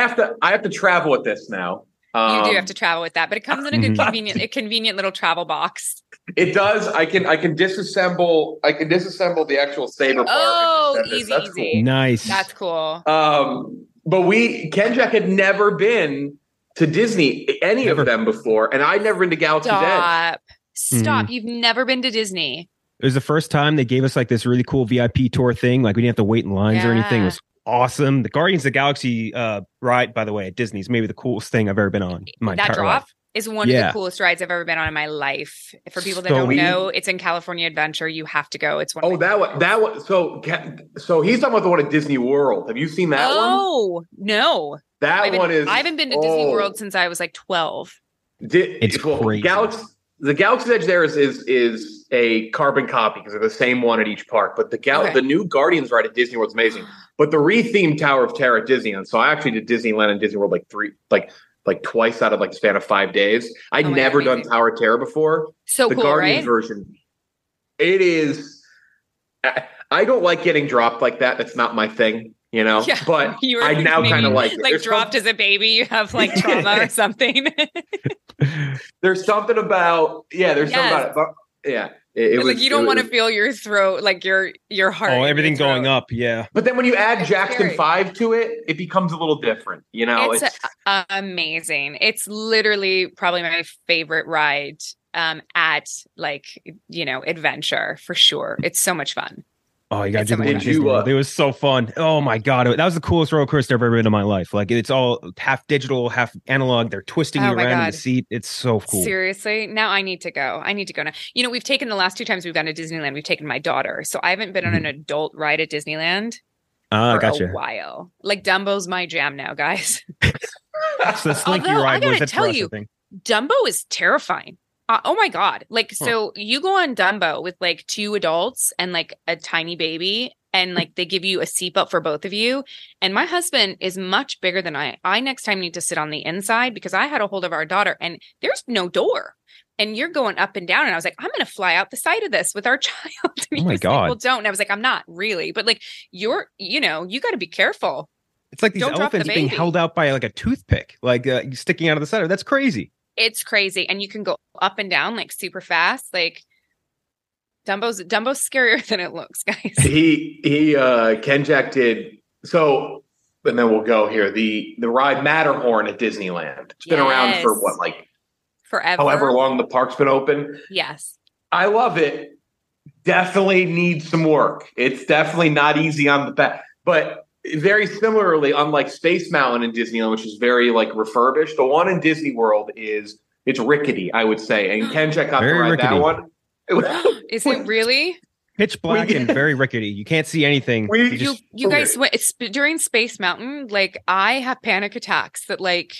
have to I have to travel with this now. Um, you do have to travel with that, but it comes in a good convenient a convenient little travel box. It does. I can I can disassemble I can disassemble the actual saber. Oh, easy, That's easy. Cool. Nice. That's cool. Um, but we Kenjack had never been to Disney, any never. of them before, and I'd never been to Galaxy's Edge. Stop. Stop. Mm. You've never been to Disney. It was the first time they gave us like this really cool V I P tour thing. Like we didn't have to wait in lines yeah. or anything. It was awesome. The Guardians of the Galaxy uh, ride, by the way, at Disney is maybe the coolest thing I've ever been on. In my that entire drop life. Is one yeah. of the coolest rides I've ever been on in my life. For people that so don't we, know, it's in California Adventure. You have to go. It's one. Oh, of that one. That one. So, so he's talking about the one at Disney World. Have you seen that oh, one? Oh no, that been, one is. I haven't been to oh, Disney World since I was like twelve. Di- it's well, crazy. Galaxy, the Galaxy's Edge there is is is a carbon copy because they're the same one at each park. But the Gal- okay. the new Guardians ride at Disney World is amazing. But the rethemed Tower of Terror at Disneyland. So I actually did Disneyland and Disney World like three, like like twice out of like the span of five days. I'd oh never God, done Tower of Terror before. So the cool, Guardians right? version. It is. I, I don't like getting dropped like that. That's not my thing, you know. Yeah, but you I now kind of like it. Like There's dropped some, as a baby, you have like trauma or something. There's something about yeah. There's yes. something about it. Yeah. It, it was, like you don't want to feel your throat, like your your heart. Oh, everything going up, yeah. But then when you add it's Jackson scary. five to it, it becomes a little different, you know. It's, it's a, amazing. It's literally probably my favorite ride um, at like you know Adventure for sure. It's so much fun. Oh, you got to do it. You, uh, it was so fun. Oh my god, it, that was the coolest roller coaster I've ever been in my life. Like it's all half digital, half analog. They're twisting oh you around god. in the seat. It's so cool. Seriously, now I need to go. I need to go now. You know, we've taken the last two times we've gone to Disneyland. We've taken my daughter, so I haven't been on an adult ride at Disneyland uh, for gotcha. a while. Like Dumbo's my jam now, guys. So the slinky Although, ride was I gotta tell you, Dumbo is terrifying. Uh, oh my God. Like, so you go on Dumbo with like two adults and like a tiny baby, and like they give you a seatbelt for both of you. And my husband is much bigger than I. I next time need to sit on the inside because I had a hold of our daughter and there's no door. And you're going up and down. And I was like, I'm going to fly out the side of this with our child. And oh my God. Like, well, don't. And I was like, I'm not really. But like, you're, you know, you got to be careful. It's like these don't elephants the being held out by like a toothpick, like uh, sticking out of the center. That's crazy. It's crazy. And you can go up and down like super fast. Like Dumbo's Dumbo's scarier than it looks, guys. He he uh Kenjack did so, and then we'll go here. The the ride Matterhorn at Disneyland. It's been yes. around for what, like forever. However long the park's been open. Yes. I love it. Definitely needs some work. It's definitely not easy on the back, but very similarly, unlike Space Mountain in Disneyland, which is very like refurbished, the one in Disney World is it's rickety, I would say. And Kenjack got to ride rickety. that one. Is it really pitch black and very rickety? You can't see anything. We, you, just, you, you guys, when, it's, during Space Mountain, like I have panic attacks that like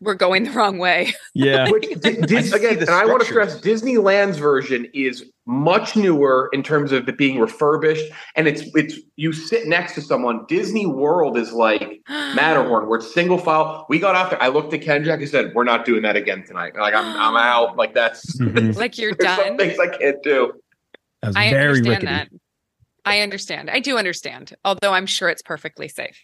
we're going the wrong way. Yeah. Which, Dis, again, and I want to stress Disneyland's version is much newer in terms of it being refurbished, and it's it's you sit next to someone. Disney World is like Matterhorn, where it's single file. We got out there. I looked at Kenjack. I said, "We're not doing that again tonight." Like I'm, I'm out. Like that's mm-hmm. like you're done. Some things I can't do. That was I very understand rickety. that. I understand. I do understand. Although I'm sure it's perfectly safe.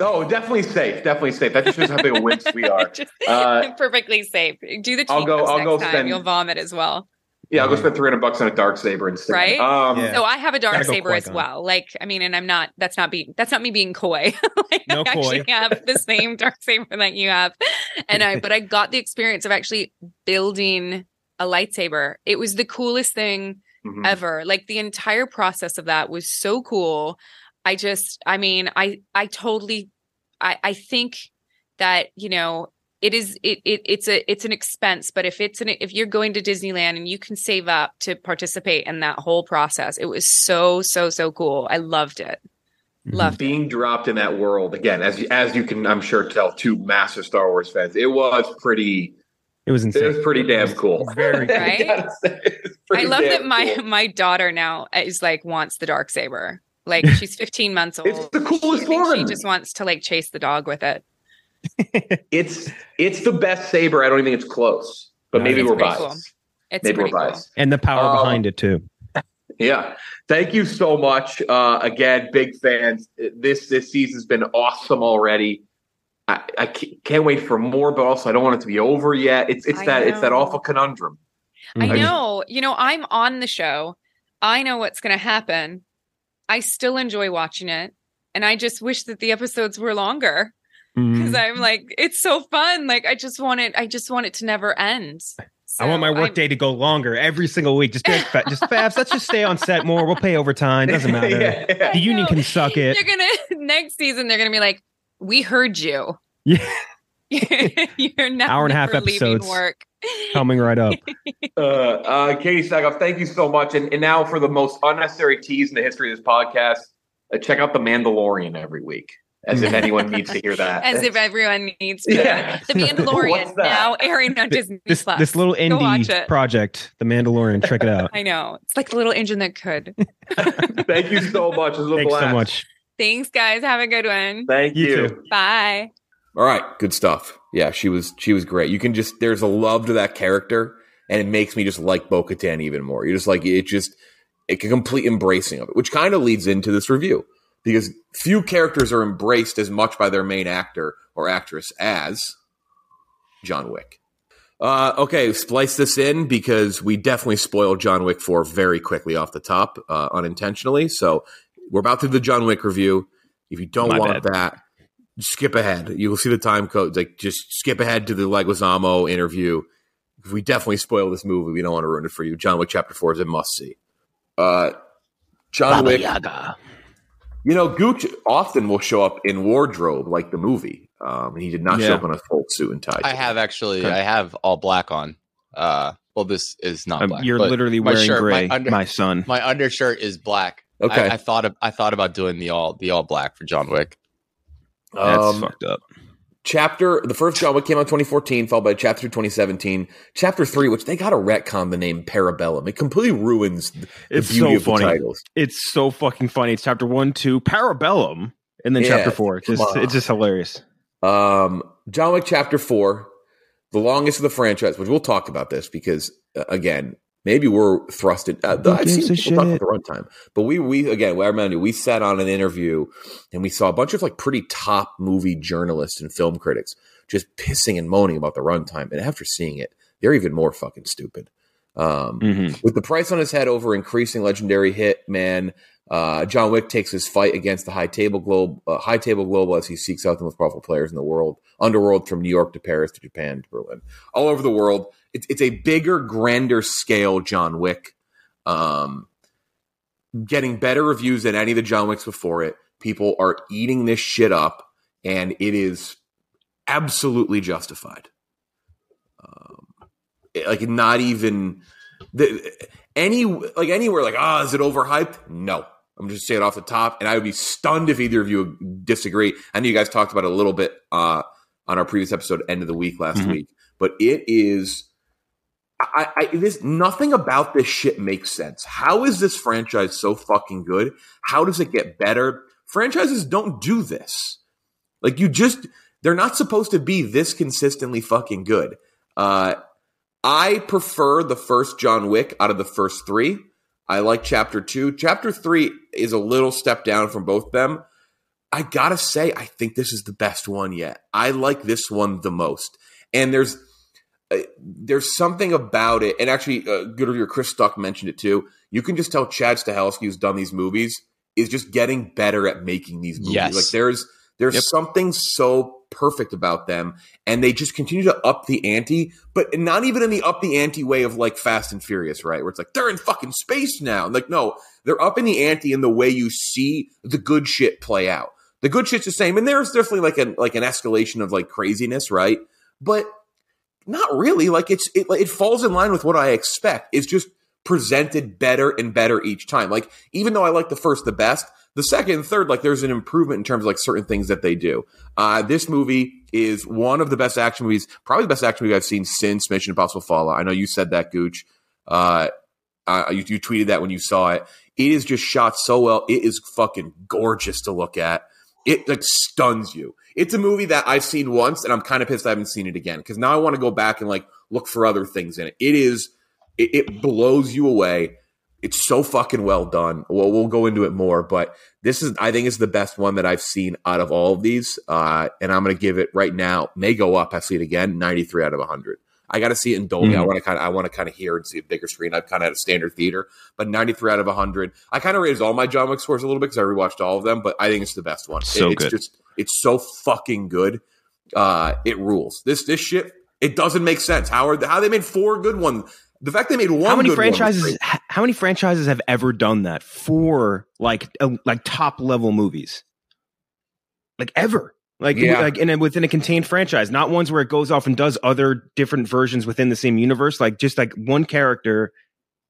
Oh, definitely safe. Definitely safe. That just shows how big a winch we are. Just, uh, perfectly safe. Do the I'll go. I'll next go. Time. Spend, You'll vomit as well. Yeah, I'll go spend three hundred bucks on a dark saber and stick. Right. Um, yeah. So I have a dark saber as well. On. Like, I mean, and I'm not. That's not being. That's not me being coy. Like, no I coy. Actually have the same dark saber that you have, and I. But I got the experience of actually building a lightsaber. It was the coolest thing mm-hmm. ever. Like the entire process of that was so cool. I just, I mean, I, I totally, I, I think that, you know, it is, it, it it's a, it's an expense, but if it's an, if you're going to Disneyland and you can save up to participate in that whole process, it was so, so, so cool. I loved it. Loved being it. dropped in that world again, as, as you can, I'm sure tell two massive Star Wars fans, it was pretty, it was insane. It was pretty damn cool. Very cool. Right? I, say, I love that my, cool. my daughter now is like, wants the Darksaber. Like she's fifteen months old. It's the coolest she, one. She just wants to like chase the dog with it. it's it's the best saber. I don't even think it's close, but no, maybe we're biased. Cool. It's maybe we're biased, cool. And the power um, behind it too. Yeah, thank you so much. Uh, again, big fans. This this season's been awesome already. I, I can't wait for more, but also I don't want it to be over yet. It's it's I that know. it's that awful conundrum. I know. You know, I'm on the show. I know what's going to happen. I still enjoy watching it, and I just wish that the episodes were longer. Because I'm like, it's so fun. Like, I just want it. I just want it to never end. So I want my workday to go longer every single week. Just, be like, just Fabs, let's just stay on set more. We'll pay overtime. Doesn't matter. yeah, yeah. The union can suck it. They're gonna next season. They're gonna be like, we heard you. Yeah, you're not hour and a half episodes work. Coming right up. uh, uh, Katee Sackhoff, thank you so much. And, and now for the most unnecessary tease in the history of this podcast, uh, check out The Mandalorian every week. As if anyone needs to hear that. As if everyone needs to. Yeah. The Mandalorian, now airing on Disney this, Plus. This little indie project, The Mandalorian. Check it out. I know. It's like the little engine that could. Thank you so much. It was a Thanks blast. so much. Thanks, guys. Have a good one. Thank you. you. Too. Bye. All right. Good stuff. Yeah, she was she was great. You can just, there's a love to that character, and it makes me just like Bo-Katan even more. You're just like, it just, it's a complete embracing of it, which kind of leads into this review. Because few characters are embraced as much by their main actor or actress as John Wick. Uh, okay, splice this in because we definitely spoiled John Wick four very quickly off the top, uh, unintentionally. So we're about to do the John Wick review. If you don't My want bad. that, skip ahead. You will see the time code. Like, just skip ahead to the Leguizamo interview. If we definitely spoil this movie, we don't want to ruin it for you. John Wick Chapter four is a must-see. Uh, John Baba Wick... Yaga. You know, Gooch often will show up in wardrobe like the movie. Um, he did not yeah. show up in a full suit and tie. I today. have actually, okay. I have all black on. Uh, well, this is not um, black. You're literally wearing shirt, gray, my, under, my son. My undershirt is black. Okay. I, I thought of, I thought about doing the all the all black for John Wick. That's um, fucked up. Chapter, the first John Wick came out in twenty fourteen, followed by Chapter twenty seventeen. Chapter three, which they got to retcon the name Parabellum. It completely ruins the it's beauty so of funny. the titles. It's so fucking funny. It's Chapter one, two, Parabellum, and then yeah, Chapter four. It's just, it's just hilarious. Um, John Wick Chapter four, the longest of the franchise, which we'll talk about this because, uh, again, maybe we're thrusted. Uh, I've seen people shit. talk about the runtime. But we, we again, I remind you, we sat on an interview and we saw a bunch of like pretty top movie journalists and film critics just pissing and moaning about the runtime. And after seeing it, they're even more fucking stupid. Um, mm-hmm. With the price on his head over increasing legendary hitman, uh, John Wick takes his fight against the high table globe, uh, high table global as he seeks out the most powerful players in the world, underworld from New York to Paris to Japan to Berlin, all over the world. It's it's a bigger, grander scale John Wick, um, getting better reviews than any of the John Wicks before it. People are eating this shit up, and it is absolutely justified. Um, Like not even the, any like anywhere like ah oh, is it overhyped? No, I'm just saying it off the top, and I would be stunned if either of you disagree. I know you guys talked about it a little bit uh, on our previous episode, end of the week last mm-hmm. week, but it is I, I this nothing about this shit makes sense. How is this franchise so fucking good? How does it get better? Franchises don't do this. Like you just they're not supposed to be this consistently fucking good. Uh, I prefer the first John Wick out of the first three. I like Chapter two. Chapter three is a little step down from both of them. I gotta say, I think this is the best one yet. I like this one the most. And there's uh, there's something about it, and actually, uh, good reviewer Chris Stuck mentioned it too. You can just tell Chad Stahelski, who's done these movies, is just getting better at making these movies. Yes. Like there's there's yep. something so perfect about them, and they just continue to up the ante, but not even in the up the ante way of like Fast and Furious, right, where it's like they're in fucking space now. And like no, they're up in the ante in the way you see the good shit play out. The good shit's the same. And there's definitely like an like an escalation of like craziness, right? But not really. Like it's it, it falls in line with what I expect. It's just presented better and better each time. Like even though I like the first the best, the second and third, like there's an improvement in terms of like certain things that they do. Uh, this movie is one of the best action movies, probably the best action movie I've seen since Mission Impossible Fallout. I know you said that, Gooch. Uh, uh, you, you tweeted that when you saw it. It is just shot so well. It is fucking gorgeous to look at. It like stuns you. It's a movie that I've seen once, and I'm kind of pissed I haven't seen it again because now I want to go back and like look for other things in it. It is, it, it blows you away. It's so fucking well done. Well, we'll go into it more, but this is, I think, is the best one that I've seen out of all of these. Uh, and I'm gonna give it right now. May go up. I see it again. ninety-three out of one hundred. I got to see it in Dolby. Mm-hmm. I want to kind of, I want to kind of hear and see a bigger screen. I've kind of had a standard theater, but ninety-three out of one hundred. I kind of raised all my John Wick scores a little bit because I rewatched all of them, but I think it's the best one. So it, it's good. Just, it's so fucking good. Uh, it rules. This this shit. It doesn't make sense. How are the, how they made four good ones? The fact they made one. How many good franchises? How many franchises have ever done that? Four like uh, like top level movies, like ever. Like, yeah. like and within a contained franchise, not ones where it goes off and does other different versions within the same universe. Like just like one character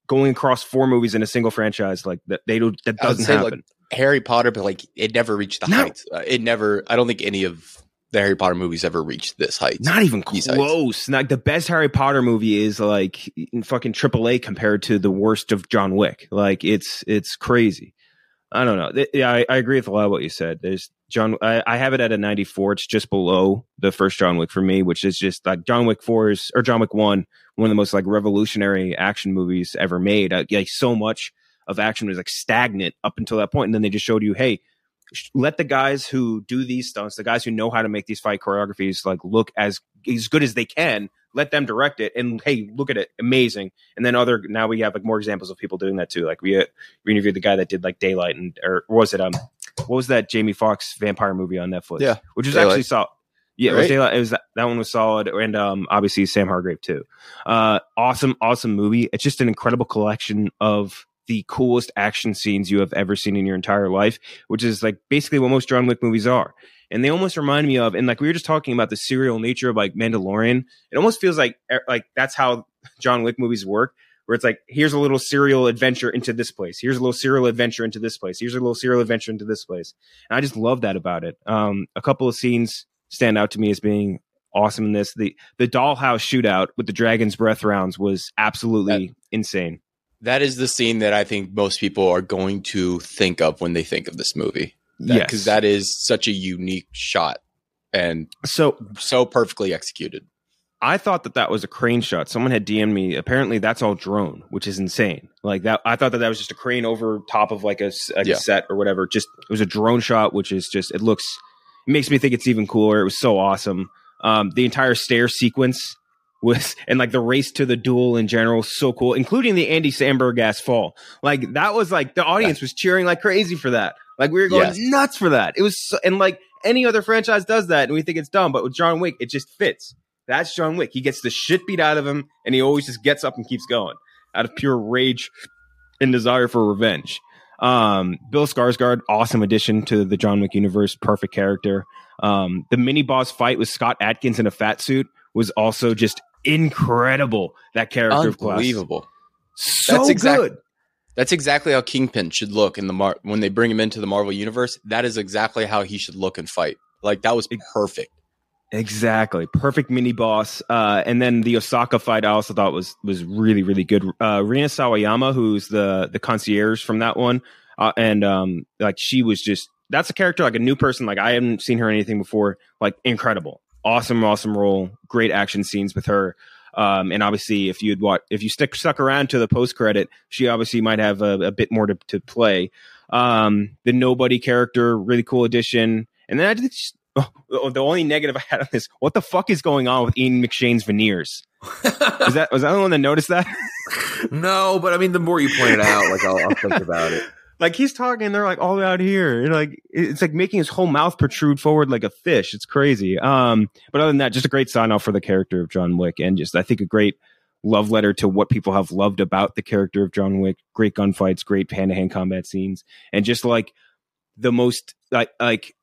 going across four movies in a single franchise, like that they don't that doesn't happen. Like Harry Potter, but like it never reached the no. heights. Uh, it never. I don't think any of the Harry Potter movies ever reached this height. Not even close. Like the best Harry Potter movie is like fucking triple A compared to the worst of John Wick. Like it's it's crazy. I don't know. Yeah, I, I agree with a lot of what you said. There's John. I, I have it at a ninety-four. It's just below the first John Wick for me, which is just like John Wick four is or John Wick one, one of the most like revolutionary action movies ever made. I, like so much of action was like stagnant up until that point, and then they just showed you, hey, sh- let the guys who do these stunts, the guys who know how to make these fight choreographies, like look as as good as they can. Let them direct it, and hey, look at it, amazing. And then other now we have like more examples of people doing that too. Like we, we interviewed the guy that did like Daylight, and or was it um, what was that Jamie Foxx vampire movie on Netflix? Yeah, which was Daylight. actually solid. Yeah, right? It was Daylight. It was that, that one was solid, and um, obviously Sam Hargrave too. Uh, awesome, awesome movie. It's just an incredible collection of the coolest action scenes you have ever seen in your entire life, which is like basically what most John Wick movies are. And they almost remind me of, and like we were just talking about the serial nature of like Mandalorian. It almost feels like like that's how John Wick movies work, where it's like, here's a little serial adventure into this place. Here's a little serial adventure into this place. Here's a little serial adventure into this place. And I just love that about it. Um, a couple of scenes stand out to me as being awesome in this. The the dollhouse shootout with the dragon's breath rounds was absolutely that, insane. That is the scene that I think most people are going to think of when they think of this movie. That, yes, because that is such a unique shot and so so perfectly executed. I thought that that was a crane shot. Someone had D M'd me. Apparently, that's all drone, which is insane. Like that, I thought that that was just a crane over top of like a, a yeah. set or whatever. Just it was a drone shot, which is just it looks it makes me think it's even cooler. It was so awesome. Um, the entire stair sequence was and like the race to the duel in general, so cool, including the Andy Samberg ass fall. Like that was like the audience was cheering like crazy for that. Like we were going yes. nuts for that. It was so, and like any other franchise does that, and we think it's dumb. But with John Wick, it just fits. That's John Wick. He gets the shit beat out of him, and he always just gets up and keeps going out of pure rage and desire for revenge. Um, Bill Skarsgård, awesome addition to the John Wick universe, perfect character. Um, the mini boss fight with Scott Adkins in a fat suit was also just incredible. That character, unbelievable, of class. so That's exact- good. That's exactly how Kingpin should look in the Mar- when they bring him into the Marvel universe. That is exactly how he should look and fight. Like that was perfect. Exactly. Perfect mini boss. Uh, and then the Osaka fight I also thought was was really, really good. Uh, Rina Sawayama, who's the, the concierge from that one. Uh, and um, like she was just that's a character like a new person. Like I haven't seen her in anything before. Like incredible. Awesome, awesome role. Great action scenes with her. Um, and obviously, if you'd watch, if you stick stuck around to the post credit, she obviously might have a, a bit more to, to play. Um, the Nobody character, really cool addition. And then I think oh, the only negative I had on this: what the fuck is going on with Ian McShane's veneers? Is that was that the one that noticed that? No, but I mean, the more you point it out, like I'll, I'll think about it. Like he's talking, they're like all out here, and like it's like making his whole mouth protrude forward like a fish. It's crazy. Um, but other than that, just a great sign off for the character of John Wick, and just I think a great love letter to what people have loved about the character of John Wick. Great gunfights, great hand to hand combat scenes, and just like the most like like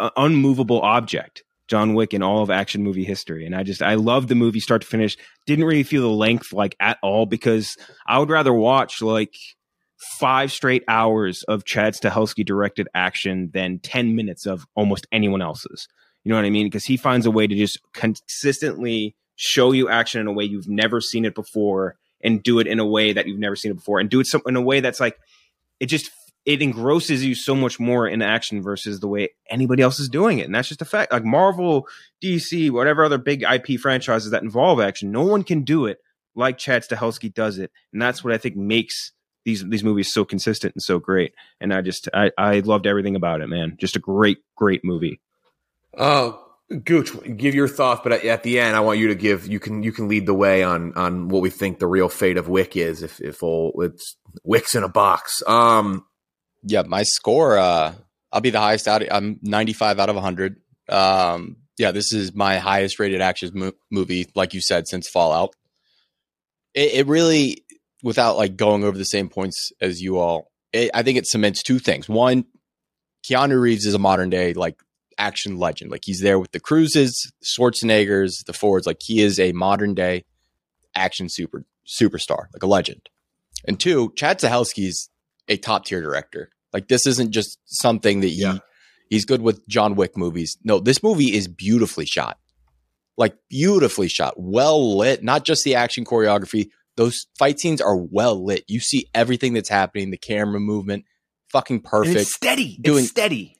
uh, unmovable object, John Wick, in all of action movie history. And I just, I loved the movie start to finish. Didn't really feel the length like at all, because I would rather watch like five straight hours of Chad Stahelski directed action than ten minutes of almost anyone else's. You know what I mean? Because he finds a way to just consistently show you action in a way you've never seen it before, and do it in a way that you've never seen it before, and do it some, in a way that's like, it just, it engrosses you so much more in action versus the way anybody else is doing it. And that's just a fact. Like Marvel, D C, whatever other big I P franchises that involve action, no one can do it like Chad Stahelski does it. And that's what I think makes these, these movies so consistent and so great. And I just, I, I loved everything about it, man. Just a great, great movie. Oh, Gooch, give your thoughts, but at the end, I want you to give. You can you can lead the way on on what we think the real fate of Wick is, if if old, it's Wick's in a box. Um, yeah, my score. Uh, I'll be the highest out. I'm ninety-five out of one hundred. Um, yeah, this is my highest rated action mo- movie, like you said, since Fallout. It, it really, without like going over the same points as you all, it, I think it cements two things. One, Keanu Reeves is a modern day like action legend. Like he's there with the Cruises, Schwarzeneggers, the Fords. Like he is a modern day action super superstar, like a legend. And two, Chad Stahelski's a top tier director. Like this isn't just something that he, yeah. he's good with John Wick movies. No, this movie is beautifully shot, like beautifully shot, well lit. Not just the action choreography; those fight scenes are well lit. You see everything that's happening, the camera movement, fucking perfect. And it's steady, doing it's steady.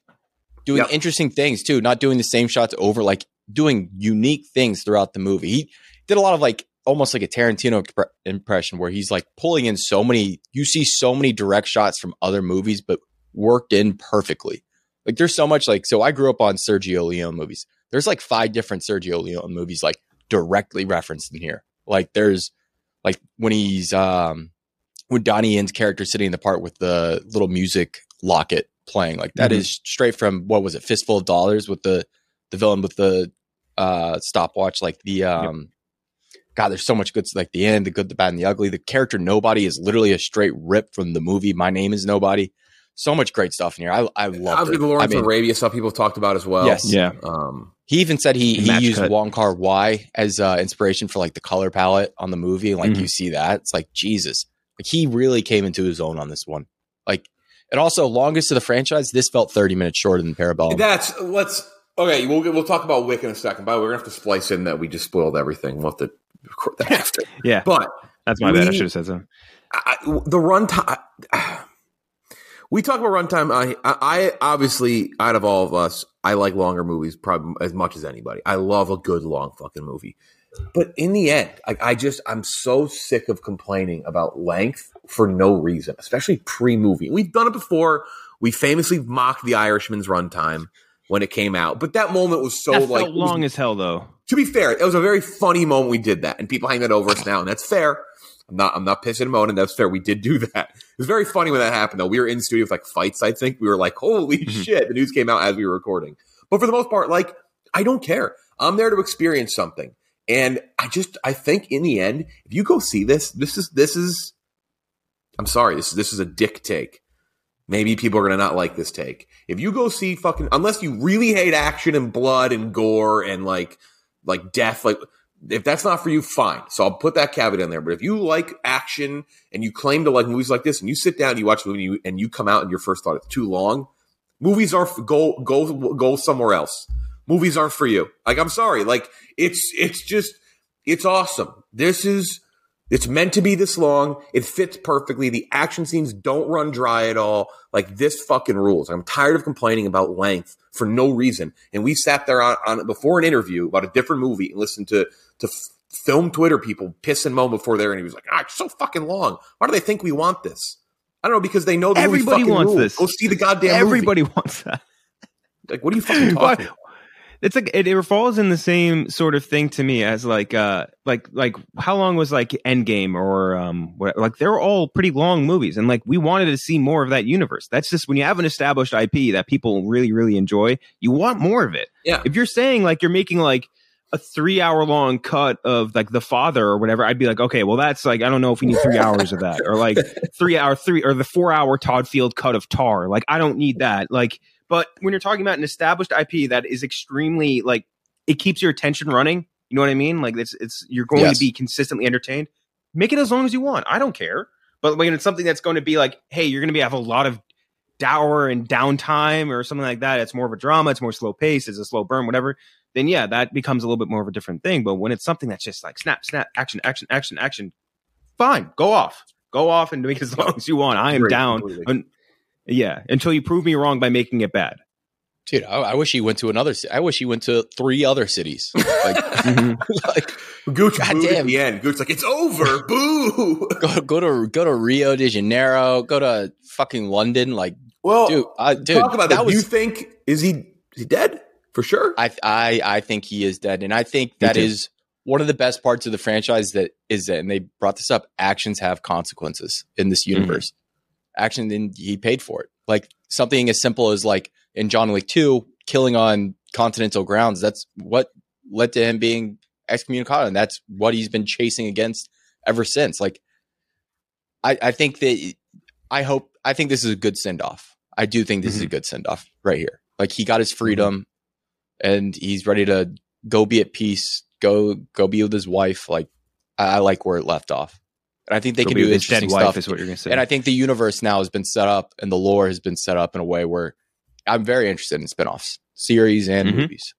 Doing yep. interesting things too, not doing the same shots over, like doing unique things throughout the movie. He did a lot of like almost like a Tarantino impre- impression where he's like pulling in so many, you see so many direct shots from other movies, but worked in perfectly. Like there's so much like, so I grew up on Sergio Leone movies. There's like five different Sergio Leone movies like directly referenced in here. Like there's like when he's, um, when Donnie Yen's character sitting in the part with the little music locket playing, like that mm-hmm. is straight from, what was it, Fistful of Dollars, with the the villain with the uh stopwatch, like the um yep. God, there's so much good, like the end, the good, the bad, and the ugly. The character Nobody is literally a straight rip from the movie My Name Is Nobody. So much great stuff in here. I I love it. The Lawrence I mean, Arabia stuff people have talked about as well. Yes, yeah. Um, he even said he he used cut. Wong Kar-wai as uh inspiration for like the color palette on the movie. Like mm-hmm. you see that, it's like Jesus, like he really came into his own on this one. Like. And also, longest of the franchise, this felt thirty minutes shorter than Parabellum. That's let's okay. We'll we'll talk about Wick in a second. By the way, we're gonna have to splice in that we just spoiled everything. We'll have to record that after. yeah, but that's my we, bad. I should have said something. I, the runtime. We talk about runtime. I, I obviously, out of all of us, I like longer movies probably as much as anybody. I love a good long fucking movie. But in the end, I, I just I'm so sick of complaining about length for no reason, especially pre-movie. We've done it before. We famously mocked The Irishman's runtime when it came out, but that moment was so that like felt long was, as hell. Though to be fair, it was a very funny moment we did that, and people hang that over us now, and that's fair. I'm not I'm not pissing and moaning. That's fair. We did do that. It was very funny when that happened. Though we were in the studio with like fights. I think we were like, holy shit! The news came out as we were recording. But for the most part, like I don't care. I'm there to experience something. And I just, I think in the end, if you go see this, this is, this is, I'm sorry, this, this is a dick take. Maybe people are going to not like this take. If you go see fucking, unless you really hate action and blood and gore and like, like death, like if that's not for you, fine. So I'll put that caveat in there. But if you like action and you claim to like movies like this and you sit down and you watch the movie and you, and you come out and your first thought, it's too long. Movies are, go, go, go somewhere else. Movies aren't for you. Like, I'm sorry. Like, it's it's just, it's awesome. This is, it's meant to be this long. It fits perfectly. The action scenes don't run dry at all. Like, this fucking rules. I'm tired of complaining about length for no reason. And we sat there on, on before an interview about a different movie and listened to, to film Twitter people piss and moan before their interviews. Like, ah, it's so fucking long. Why do they think we want this? I don't know, because they know the movie fucking rules. Everybody wants this. Go see the goddamn Everybody movie. Everybody wants that. Like, what are you fucking talking about? It's like it, it falls in the same sort of thing to me as like uh like like how long was like Endgame or um what, like they're all pretty long movies, and like we wanted to see more of that universe. That's just when you have an established I P that people really really enjoy, you want more of it. Yeah. If you're saying like you're making like a three hour long cut of like The Father or whatever, I'd be like, okay, well that's like I don't know if we need three hours of that, or like three hour three or the four hour Todd Field cut of Tar. Like I don't need that. Like. But when you're talking about an established I P that is extremely, like, it keeps your attention running. You know what I mean? Like, it's it's you're going yes. to be consistently entertained. Make it as long as you want. I don't care. But when it's something that's going to be like, hey, you're going to be have a lot of dour and downtime or something like that. It's more of a drama. It's more slow pace. It's a slow burn, whatever. Then, yeah, that becomes a little bit more of a different thing. But when it's something that's just like snap, snap, action, action, action, action. Fine. Go off. Go off and make it as long as you want. I am Great, down. Un- yeah. Until you prove me wrong by making it bad. Dude, I, I wish he went to another. I wish he went to three other cities. Like, mm-hmm. like Gooch booed at the end. Gooch's like, it's over. Boo. Go, go to go to Rio de Janeiro. Go to fucking London. Like, well, dude, uh, dude talk about that. that. Was, you think is he is he dead for sure? I I I think he is dead, and I think that is one of the best parts of the franchise. That is that, and they brought this up. Actions have consequences in this universe. Mm-hmm. Action, and he paid for it. Like something as simple as like. In John Wick two, killing on continental grounds, that's what led to him being excommunicado. And that's what he's been chasing against ever since. Like, I, I think that I hope, I think this is a good send off. I do think this mm-hmm. is a good send off right here. Like, he got his freedom mm-hmm. and he's ready to go be at peace, go, go be with his wife. Like, I, I like where it left off. And I think they go can do interesting stuff. Wife is what you're gonna say. And I think the universe now has been set up and the lore has been set up in a way where, I'm very interested in spinoffs, series and mm-hmm. movies.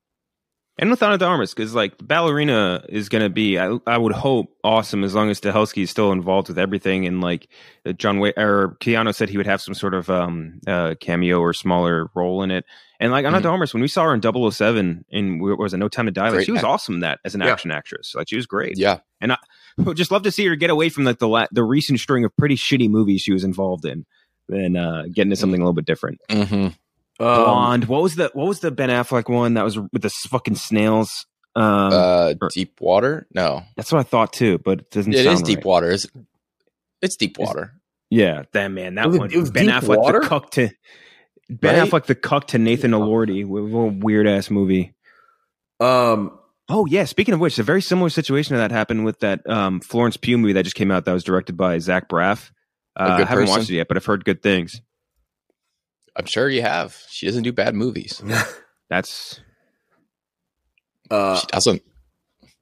And with Ana de Armas, because like Ballerina is going to be, I, I would hope, awesome as long as Stahelski is still involved with everything. And like John Way or Keanu said he would have some sort of um, uh, cameo or smaller role in it. And like Ana mm-hmm. de Armas, when we saw her in double oh seven in what was it, No Time to Die, like, she was act- awesome in that as an yeah. action actress. Like she was great. Yeah. And I would just love to see her get away from like the la- the recent string of pretty shitty movies she was involved in and uh, get into something mm-hmm. a little bit different. Mm-hmm. Blonde. Um, what was the what was the Ben Affleck one that was with the fucking snails? Um, uh, or, Deep Water? No, that's what I thought too, but it doesn't. It sound is right. Deep Water. It's, it's Deep Water. It's, yeah, that man. That it was, one. It was Ben Affleck water? the cuck to Ben right? Affleck the cuck to Nathan yeah. Elordi. What a weird ass movie. Um. Oh yeah. Speaking of which, it's a very similar situation that happened with that um Florence Pugh movie that just came out that was directed by Zach Braff. Uh, I haven't person. watched it yet, but I've heard good things. I'm sure you have. She doesn't do bad movies. That's uh, she doesn't.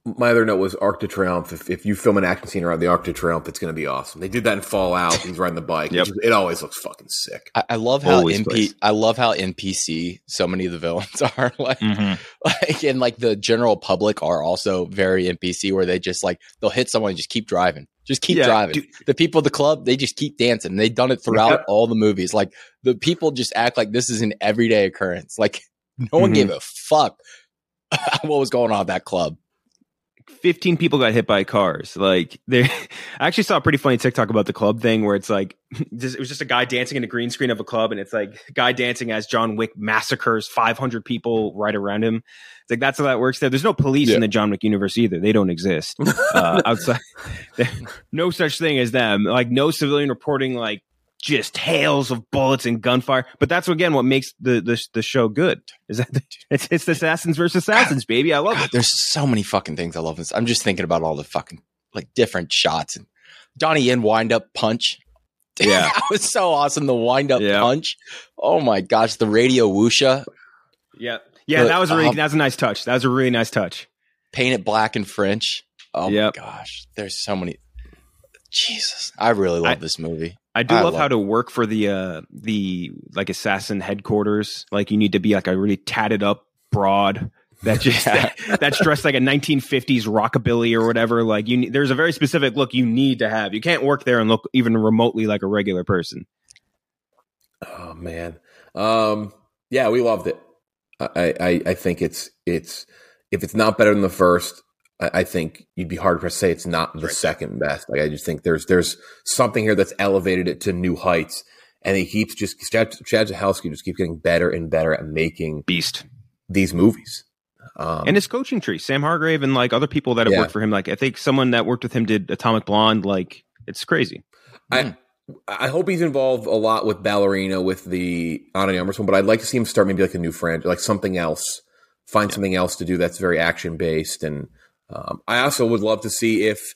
My other note was Arc de Triomphe. If, if you film an action scene around the Arc de Triomphe, it's going to be awesome. They did that in Fallout. He's riding the bike. Yep. It always looks fucking sick. I, I love how N P. I love how N P C so many of the villains are like, mm-hmm. like, and like the general public are also very N P C, where they just like they'll hit someone and just keep driving. Just keep yeah, driving. Dude. The people at the club, they just keep dancing. They've done it throughout yeah. all the movies. Like the people just act like this is an everyday occurrence. Like no mm-hmm. one gave a fuck what was going on at that club. fifteen people got hit by cars. Like they, I actually saw a pretty funny TikTok about the club thing where it's like, it was just a guy dancing in a green screen of a club. And it's like a guy dancing as John Wick massacres five hundred people right around him. It's like, that's how that works there. There's no police yeah. in the John Wick universe either. They don't exist uh, outside. No such thing as them. Like no civilian reporting, like just hails of bullets and gunfire. But that's again, what makes the, the, the show good is that it's, it's assassins versus assassins, God, baby. I love God, it. There's so many fucking things I love. This. I'm just thinking about all the fucking like different shots and Donnie Yen wind up punch. Yeah. That was so awesome. The wind up yeah. punch. Oh my gosh. The radio whoosha. Yeah. Yeah. The, that was a really, um, that was a nice touch. That was a really nice touch. Paint it black in French. Oh yep. my gosh. There's so many. Jesus, I really love I, this movie. I do I love, love how to work for the uh, the like assassin headquarters. Like you need to be like a really tatted up broad that just that, that's dressed like a nineteen fifties rockabilly or whatever. Like you, there's a very specific look you need to have. You can't work there and look even remotely like a regular person. Oh man, um, yeah, we loved it. I, I I think it's it's if it's not better than the first. I think you'd be hard pressed to say it's not the right. second best. Like I just think there's there's something here that's elevated it to new heights, and he keeps just Chad Stahelski just keeps getting better and better at making beast these movies. Um, and his coaching tree, Sam Hargrave, and like other people that have yeah. worked for him. Like I think someone that worked with him did Atomic Blonde. Like it's crazy. I mm. I hope he's involved a lot with Ballerina, with the Ana de Armas one, but I'd like to see him start maybe like a new franchise, like something else, find yeah. something else to do that's very action based and. Um, I also would love to see if,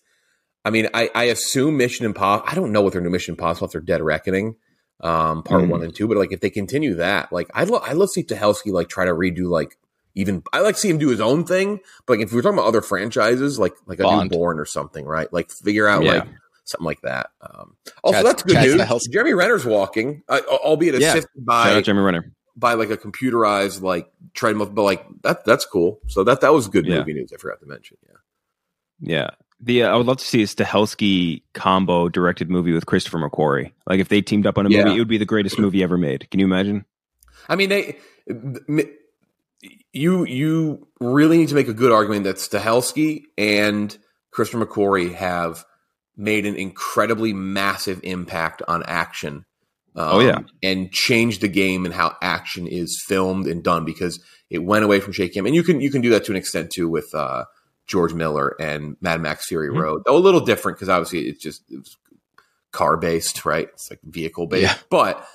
I mean, I, I assume Mission Impossible. I don't know what their new Mission Impossible if they're Dead Reckoning, um, part mm. one and two. But like, if they continue that, like, I'd lo- I love see Stahelski like try to redo like even. I like to see him do his own thing. But like, if we're talking about other franchises, like like Bond. a Newborn or something, right? Like figure out yeah. like something like that. Um, also, Chad, that's good Chad news. Stahelski. Jeremy Renner's walking, uh, albeit assisted yeah. by Shout out Jeremy Renner. by like a computerized like treadmill, but like that that's cool. So that that was good yeah. movie news. I forgot to mention. Yeah, yeah. The uh, I would love to see a Stahelski combo directed movie with Christopher McQuarrie. Like if they teamed up on a yeah. movie, it would be the greatest movie ever made. Can you imagine? I mean, they you you really need to make a good argument that Stahelski and Christopher McQuarrie have made an incredibly massive impact on action. Um, oh, yeah. And change the game and how action is filmed and done, because it went away from shaky cam. And you can you can do that to an extent, too, with uh, George Miller and Mad Max Fury mm-hmm. Road. Though a little different, because obviously it's just it car-based, right? It's like vehicle-based. Yeah. But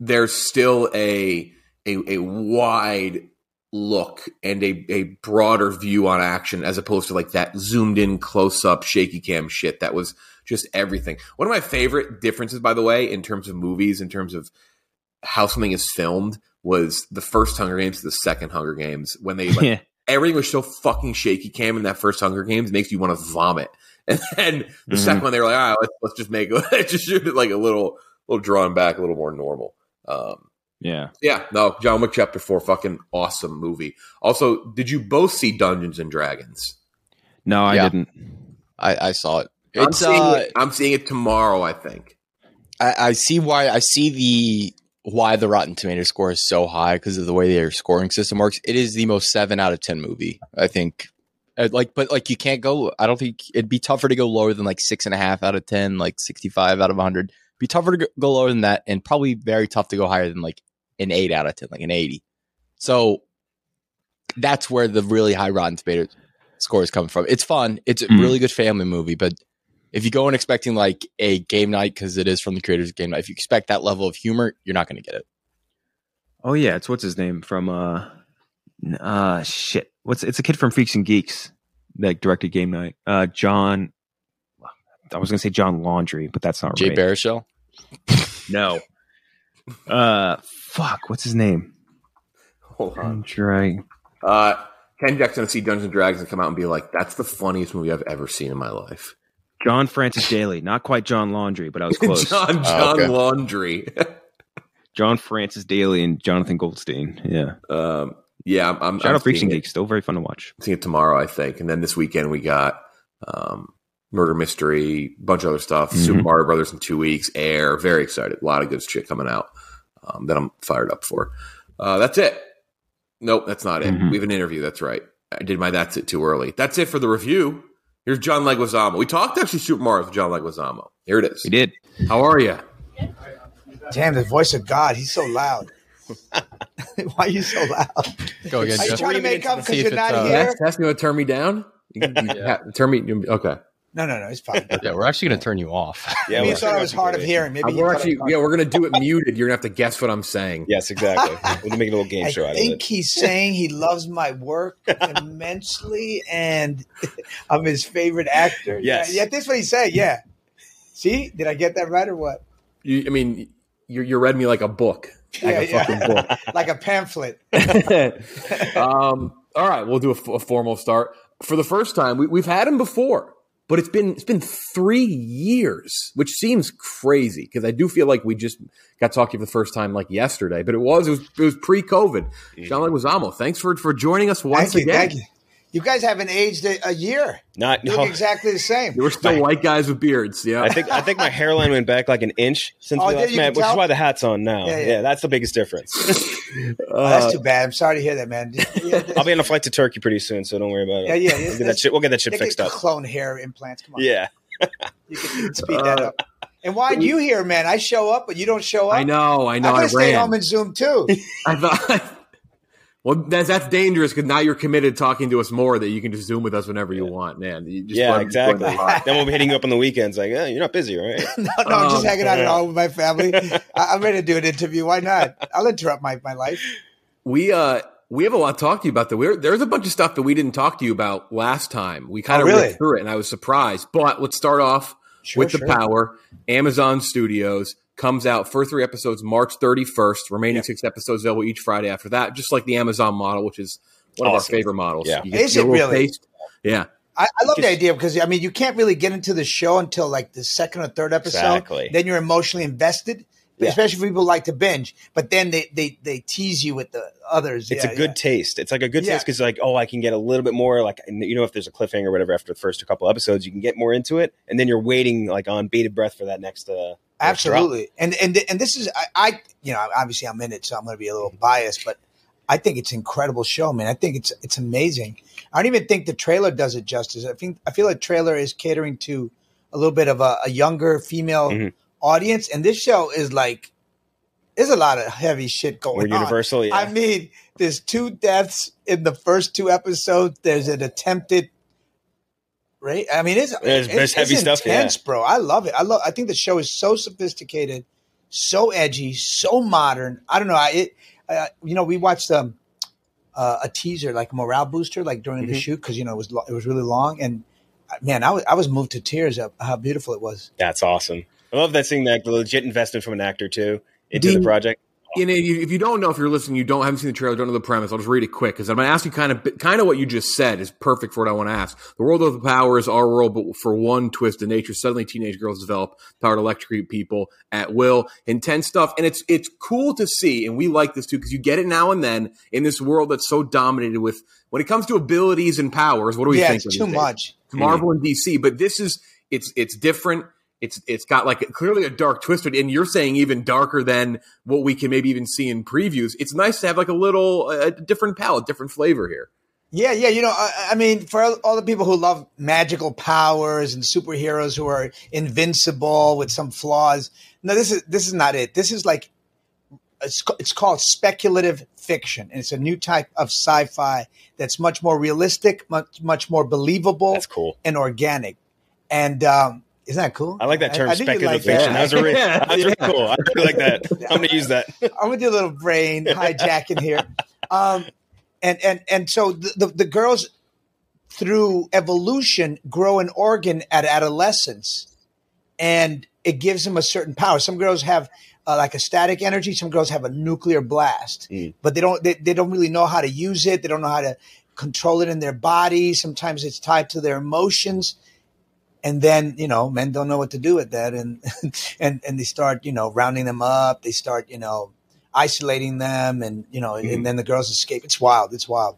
there's still a, a, a wide look and a, a broader view on action, as opposed to like that zoomed-in, close-up, shaky cam shit that was – just everything. One of my favorite differences, by the way, in terms of movies, in terms of how something is filmed, was the first Hunger Games to the second Hunger Games. When they, like, yeah. everything was so fucking shaky cam in that first Hunger Games, it makes you want to vomit. And then the mm-hmm. second one, they were like, all right, let's, let's just make it, just shoot it like a little, little drawn back, a little more normal. Um, yeah. Yeah. No, John Wick Chapter four, fucking awesome movie. Also, did you both see Dungeons and Dragons? No, I yeah. didn't. I, I saw it. I'm seeing, uh, it, I'm seeing it tomorrow, I think. I, I see why I see the why the Rotten Tomatoes score is so high, because of the way their scoring system works. It is the most seven out of ten movie, I think. Like, but like you can't go. I don't think it'd be tougher to go lower than like six and a half out of ten, like sixty-five out of a hundred. Be tougher to go lower than that, and probably very tough to go higher than like an eight out of ten, like an eighty. So that's where the really high Rotten Tomatoes score is coming from. It's fun. It's a mm. really good family movie, but. If you go in expecting like a game night, because it is from the creators of Game Night, if you expect that level of humor, you're not going to get it. Oh yeah, it's what's his name from uh, uh shit. What's it's a kid from Freaks and Geeks that directed Game Night. Uh, John, I was going to say John Laundrie, but that's not Jay right. Jay Baruchel. No. Uh, fuck. What's his name? Hold on, Dragon. Uh, Ken Jackson to see Dungeons and Dragons and come out and be like, "That's the funniest movie I've ever seen in my life." John Francis Daley, not quite John Laundrie, but I was close. John John oh, okay. Laundrie, John Francis Daley, and Jonathan Goldstein. Yeah, um, yeah. I'm, I'm, Shout I'm out Freaks and Geeks, still very fun to watch. I'm seeing it tomorrow, I think, and then this weekend we got um, Murder Mystery, bunch of other stuff. Mm-hmm. Super Mario Brothers in two weeks. Air, very excited. A lot of good shit coming out um, that I'm fired up for. Uh, that's it. Nope, that's not it. Mm-hmm. We have an interview. That's right. I did my that's it too early. That's it for the review. Here's John Leguizamo. We talked actually Super Mario with John Leguizamo. Here it is. We did. How are you? Damn, the voice of God. He's so loud. Why are you so loud? Go again. Are you trying to make up because you're not uh, here? That's going to turn me down? You, you, yeah. Turn me. Okay. No, no, no. It's fine. Yeah, we're actually going to turn you off. Yeah, we thought I was hard of hearing. Maybe we're actually. Yeah, we're going to do it muted. You're going to have to guess what I'm saying. Yes, exactly. We're going to make a little game show out of it. I think he's saying he loves my work immensely, and I'm his favorite actor. Yes. Yeah, yeah, that's what he said. Yeah. See, did I get that right or what? You, I mean, you, you read me like a book, like yeah, a yeah. fucking book, like a pamphlet. um. All right, we'll do a, a formal start for the first time. We, we've had him before. But it's been it's been three years, which seems crazy because I do feel like we just got talking for the first time like yesterday. But it was it was, it was pre-COVID. Yeah. John Leguizamo, thanks for, for joining us once thank you, again. Thank you. You guys haven't aged a, a year. Not you look no. exactly the same. We're still white guys with beards. Yeah, I think I think my hairline went back like an inch since oh, we last met, which is why the hat's on now. Yeah, yeah. yeah that's the biggest difference. oh, that's too bad. I'm sorry to hear that, man. Yeah, I'll be on a flight to Turkey pretty soon, so don't worry about it. Yeah, yeah. We'll get that shit. We'll get that shit fixed up. Clone hair implants. Come on. Yeah, you can speed that up. And why are you here, man? I show up, but you don't show up. I know. I know. I, I ran. Stayed home and Zoom too. I thought. Well, that's, that's dangerous because now you're committed to talking to us more that you can just Zoom with us whenever you yeah. want, man. You just yeah, exactly. Then we'll be hitting you up on the weekends like, eh, you're not busy, right? no, no, um, I'm just hanging out at home with my family. I, I'm ready to do an interview. Why not? I'll interrupt my, my life. We uh we have a lot to talk to you about. Though. We're, there's a bunch of stuff that we didn't talk to you about last time. We kind of oh, really? went through it, and I was surprised. But let's start off sure, with sure. The Power, Amazon Studios. comes out, first three episodes, March thirty-first. Remaining yeah. six episodes available each Friday after that, just like the Amazon model, which is one awesome. of our favorite models. Yeah. Is it really? Paste. Yeah. I, I love just, the idea because, I mean, you can't really get into the show until like the second or third episode. Exactly. Then you're emotionally invested, yeah. especially if people like to binge. But then they they, they tease you with the others. It's yeah, a good yeah. taste. It's like a good yeah. taste because like, oh, I can get a little bit more. Like, you know, if there's a cliffhanger or whatever after the first couple episodes, you can get more into it. And then you're waiting like on bated breath for that next uh absolutely. And and and this is I, I you know, obviously I'm in it, so I'm going to be a little biased, but I think it's an incredible show, man. I think it's it's amazing. I don't even think the trailer does it justice. I think I feel like trailer is catering to a little bit of a, a younger female mm-hmm. audience, and this show is like there's a lot of heavy shit going More universal, on. Yeah. I mean, there's two deaths in the first two episodes. There's an attempted Right, I mean, it's there's, it's, there's heavy it's intense, stuff, yeah. bro. I love it. I love. I think the show is so sophisticated, so edgy, so modern. I don't know. I, it, uh, you know, we watched um, uh, a teaser, like morale booster, like during mm-hmm. the shoot, because you know it was it was really long, and man, I was I was moved to tears of how beautiful it was. That's awesome. I love that seeing that legit investment from an actor too into Ding. the project. You know, if you don't know, if you're listening, you don't haven't seen the trailer, don't know the premise. I'll just read it quick because I'm going to ask you kind of kind of what you just said is perfect for what I want to ask. The world of the Power is our world, but for one twist in nature, suddenly teenage girls develop power to electrocute people at will. Intense stuff, and it's it's cool to see, and we like this too because you get it now and then in this world that's so dominated with when it comes to abilities and powers. What do we yeah, think? It's too much. It's Marvel mm-hmm. and D C, but this is it's it's different. It's it's got like clearly a dark twist, and you're saying even darker than what we can maybe even see in previews. It's nice to have like a little a different palette, different flavor here. Yeah, yeah. You know, I, I mean, for all the people who love magical powers and superheroes who are invincible with some flaws, no, this is this is not it. This is like it's, it's called speculative fiction, and it's a new type of sci-fi that's much more realistic, much much more believable, that's cool, and organic, and. um Isn't that cool? I like that term, I, I speculative like fiction. That, that was, a really, yeah. that was really cool. I really like that. I'm going to use that. I'm going to do a little brain hijacking here. Um, and, and, and so the, the girls, through evolution, grow an organ at adolescence, and it gives them a certain power. Some girls have uh, like a static energy. Some girls have a nuclear blast. Mm. But they don't they, they don't really know how to use it. They don't know how to control it in their body. Sometimes it's tied to their emotions. And then, you know, men don't know what to do with that. And, and, and they start, you know, rounding them up. They start, you know, isolating them. And, you know, mm-hmm. and then the girls escape. It's wild. It's wild.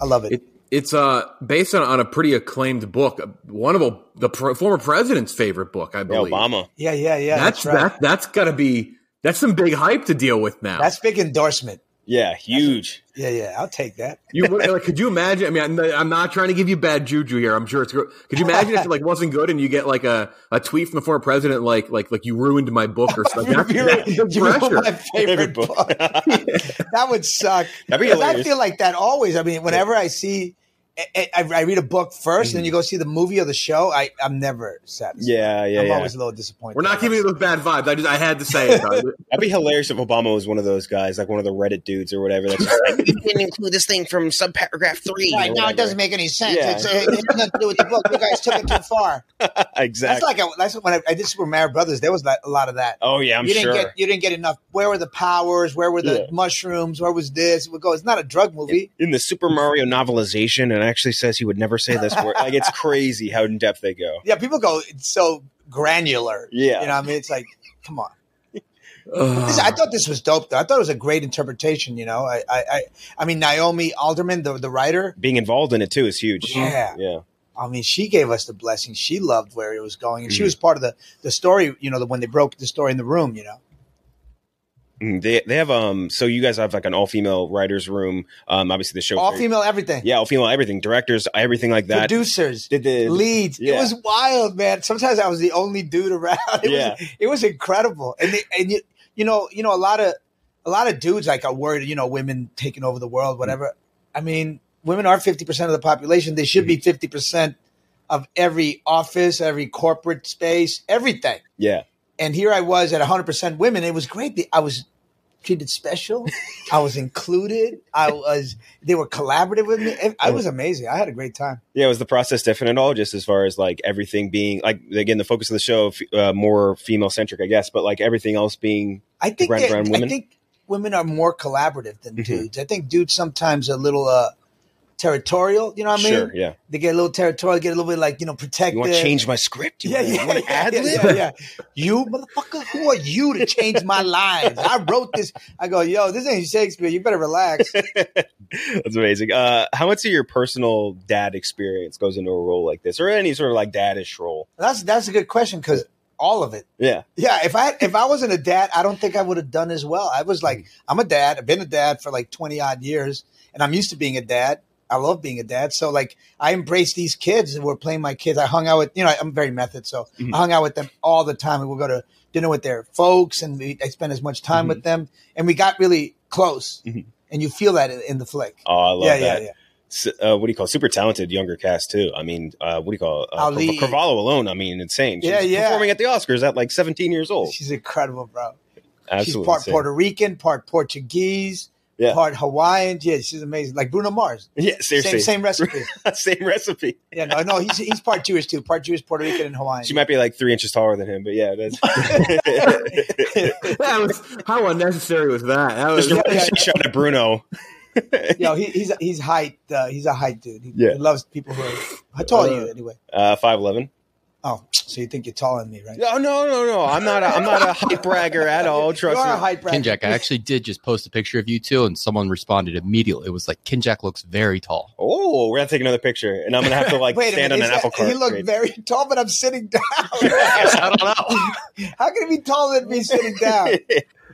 I love it. it it's uh, based on, on a pretty acclaimed book. One of the, the pro, former president's favorite book, I believe. Obama. Yeah, yeah, yeah. That's, that's right. That, that's got to be – that's some big hype to deal with now. That's big endorsement. Yeah, huge. Yeah, yeah, I'll take that. You would, like, could you imagine? I mean, I'm, I'm not trying to give you bad juju here. I'm sure it's good. Could you imagine if it like wasn't good and you get like a, a tweet from the former president, like like like you ruined my book or something? That's, you that's you ruined my favorite book. That would suck. Because I feel like that always. I mean, whenever yeah. I see, I, I, I read a book first, mm-hmm. and then you go see the movie or the show. I I'm never satisfied. Yeah, yeah, I'm yeah. always a little disappointed. We're not giving you those bad vibes. I just I had to say it. That'd be hilarious if Obama was one of those guys, like one of the Reddit dudes or whatever. That's just like, you didn't include this thing from subparagraph three. Right now, it doesn't make any sense. Yeah. It's, it has nothing to do with the book. You guys took it too far. Exactly. That's like a, that's when I, I did Super Mario Brothers. There was like a lot of that. Oh yeah, I'm you sure. Didn't get, you didn't get enough. Where were the powers? Where were the yeah. mushrooms? Where was this? It would go. It's not a drug movie. In, in the Super Mario novelization, and I actually says he would never say this word. Like, it's crazy how in depth they go. Yeah, people go, it's so granular. Yeah. You know what I mean? It's like, come on. This, I thought this was dope, though. I thought it was a great interpretation, you know? I I, I mean, Naomi Alderman, the, the writer. Being involved in it, too, is huge. Yeah. Yeah. I mean, she gave us the blessing. She loved where it was going. And mm. she was part of the, the story, you know, the, when they broke the story in the room, you know? They they have um so you guys have like an all female writers room, um obviously the show all female everything yeah all female everything directors, everything like that, producers, did the leads yeah. It was wild, man. Sometimes I was the only dude around. It yeah was, it was incredible. And they, and you, you know you know a lot of a lot of dudes like are worried, you know, women taking over the world, whatever. Mm-hmm. I mean, women are fifty percent of the population. They should mm-hmm. be fifty percent of every office, every corporate space, everything. Yeah. And here I was at one hundred percent women. It was great. I was treated special. I was included. I was. They were collaborative with me. I was amazing. I had a great time. Yeah, was the process different at all? Just as far as like everything being like again the focus of the show uh, more female centric, I guess, but like everything else being I think around, that, around women. I think women are more collaborative than mm-hmm. dudes. I think dudes sometimes are a little uh, territorial. You know what I mean? Sure. Yeah. They get a little territorial. Get a little bit like you know protective. You want to change my script? You yeah. Want, yeah. You want to ad lib? Yeah, yeah. You motherfucker, who are you to change my lines? I wrote this. I go, yo, this ain't Shakespeare. You better relax. That's amazing. Uh, how much of your personal dad experience goes into a role like this, or any sort of like dadish role? That's that's a good question because. All of it. Yeah. Yeah. If I if I wasn't a dad, I don't think I would have done as well. I was like, I'm a dad. I've been a dad for like twenty odd years and I'm used to being a dad. I love being a dad. So like I embraced these kids and we're playing my kids. I hung out with, you know, I'm very method. So mm-hmm. I hung out with them all the time and we'll go to dinner with their folks and we, I spent as much time mm-hmm. with them and we got really close mm-hmm. and you feel that in the flick. Oh, I love yeah, that. Yeah, yeah. Uh, what do you call it? Super talented younger cast too. I mean, uh, what do you call it? Uh, Carvalho alone. I mean, insane. She's yeah, yeah. performing at the Oscars at like seventeen years old. She's incredible, bro. Absolutely she's part insane. Puerto Rican, part Portuguese, yeah. part Hawaiian. Yeah, she's amazing. Like Bruno Mars. Yeah, seriously. Same, same recipe. same recipe. Yeah, no, no, he's he's part Jewish too. Part Jewish, Puerto Rican, and Hawaiian. She might be like three inches taller than him, but yeah, that's that was how unnecessary was that? That was yeah, yeah. She showed at Bruno. Yo, he, he's he's height. Uh, he's a height dude. He, yeah. he loves people who are. How tall uh, are you anyway? Uh, five eleven. Oh, so you think you're taller than me, right? No, no, no, no. I'm not. A, I'm not a height bragger at all. Trust me. You are a height bragger. Kinjack, I actually did just post a picture of you two, and someone responded immediately. It was like Kinjack looks very tall. Oh, we're gonna take another picture, and I'm gonna have to like Wait stand minute, on an that, apple cart. You look right? very tall, but I'm sitting down. I don't know. How can he be taller than me sitting down?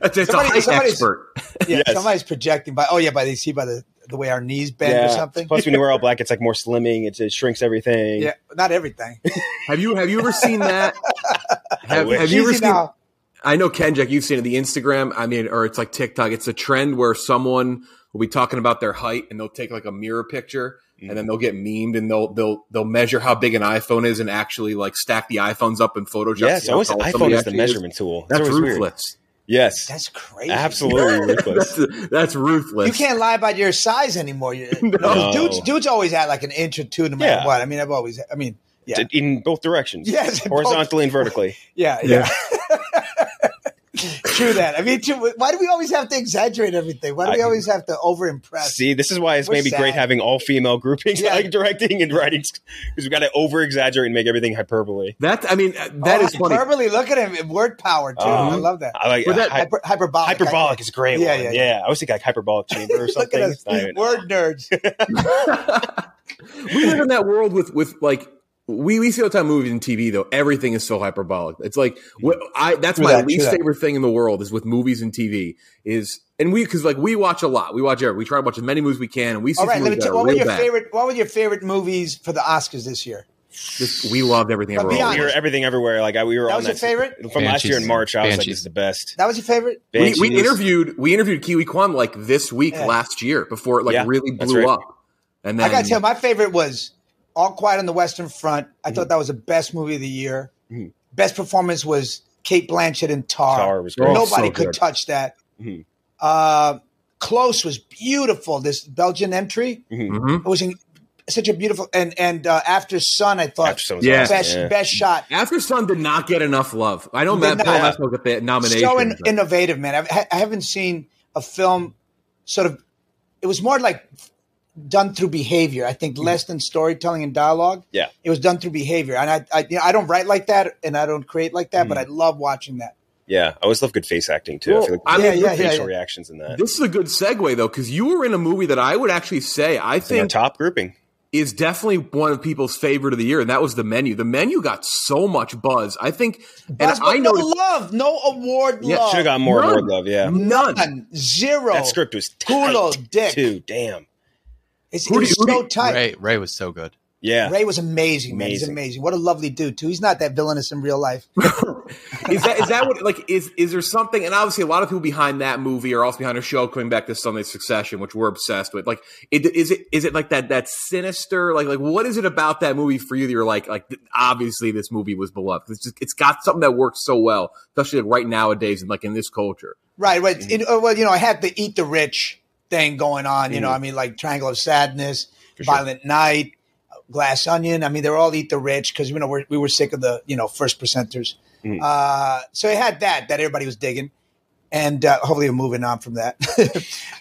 It's, it's Somebody, a height somebody's, expert. Yeah, yes. Somebody's projecting by. Oh yeah, by they see by the, the way our knees bend yeah. or something. Plus, when we're all black, it's like more slimming. It, it shrinks everything. Yeah, not everything. have you have you ever seen that? have, have you ever seen? Now. I know Kenjack, you've seen it. The Instagram, I mean, or it's like TikTok. It's a trend where someone will be talking about their height, and they'll take like a mirror picture, mm-hmm. and then they'll get memed, and they'll they'll they'll measure how big an iPhone is, and actually like stack the iPhones up in Photoshop. Yes, always the iPhone is the measurement is. Tool. That's ruthless. Yes. That's crazy. Absolutely ruthless. that's, that's ruthless. You can't lie about your size anymore. No. Dudes dudes always had like an inch or two no matter yeah. what. I mean, I've always I mean, yeah. In both directions. Yes. Horizontally both. And vertically. Yeah, yeah. yeah. True that. I mean, true, why do we always have to exaggerate everything? Why do we I, always have to over-impress? See, this is why it's We're maybe sad. Great having all-female groupings yeah. like directing and writing because we've got to over-exaggerate and make everything hyperbole. That, I mean, that oh, is funny. Hyperbole, look at him. Word power, too. Um, I love that. I like that. Hy- Hyper- hyperbolic. Hyperbolic is great. Yeah, yeah, yeah. yeah, I always think like hyperbolic chamber or something. Look at us. Word nerds. We live in that world with, with like, We we see all the time movies and T V though. Everything is so hyperbolic. It's like what I that's my that, least that. favorite thing in the world is with movies and T V is and we because like we watch a lot. We watch everything. We try to watch as many movies as we can. And we see all right. Let me tell you, what were your bad. favorite? What were your favorite movies for the Oscars this year? This, we loved everything. But everywhere. We were everything everywhere. Like I, we were. That on was that your favorite from Banshees. Last year in March. I Banshees. was like, this is the best. That was your favorite. We, we interviewed we interviewed Kiwi Kwan like this week yeah. last year before it like yeah, really blew right. up. And then, I gotta tell you, my favorite was. All Quiet on the Western Front. I mm-hmm. thought that was the best movie of the year. Mm-hmm. Best performance was Cate Blanchett in Tar. Tar was great. Nobody so could good. touch that. Mm-hmm. Uh, Close was beautiful. This Belgian entry. Mm-hmm. It was in, such a beautiful and and uh, After Sun. I thought After was yeah. best yeah. best shot. After Sun did not get enough love. I know Matt Paul Mescal got the nomination. So in, innovative, man. I've, I haven't seen a film sort of. It was more like. Done through behavior, I think, less than storytelling and dialogue. Yeah, it was done through behavior, and I, I, you know, I don't write like that, and I don't create like that, mm-hmm. but I love watching that. Yeah, I always love good face acting too. Well, I feel like I mean, yeah, yeah, facial yeah. reactions in that. This is a good segue though, because you were in a movie that I would actually say I it's think in top grouping is definitely one of people's favorite of the year, and that was The Menu. The Menu got so much buzz. I think, buzz, and I know no love, no award yeah, love. Should have got more none, award love. Yeah, none. none, zero. That script was tight. Culo dick. Too damn. It's, it was so tight. Ray, Ray was so good. Yeah. Ray was amazing, amazing, man. He's amazing. What a lovely dude, too. He's not that villainous in real life. Is that is that what, like, is is there something, and obviously a lot of people behind that movie are also behind a show coming back this Sunday, Succession, which we're obsessed with. Like, it, is it is it like that that sinister, like, like what is it about that movie for you that you're like, like obviously this movie was beloved? It's just, it's got something that works so well, especially like right nowadays and like in this culture. Right, right. Mm-hmm. It, well, you know, I had the Eat the Rich thing going on, you mm-hmm. know, I mean, like Triangle of Sadness, for Violent sure. Night, Glass Onion. I mean, they were all Eat the Rich because, you know, we're, we were sick of the, you know, first percenters. Mm-hmm. Uh, so it had that, that everybody was digging. And uh, hopefully we're moving on from that.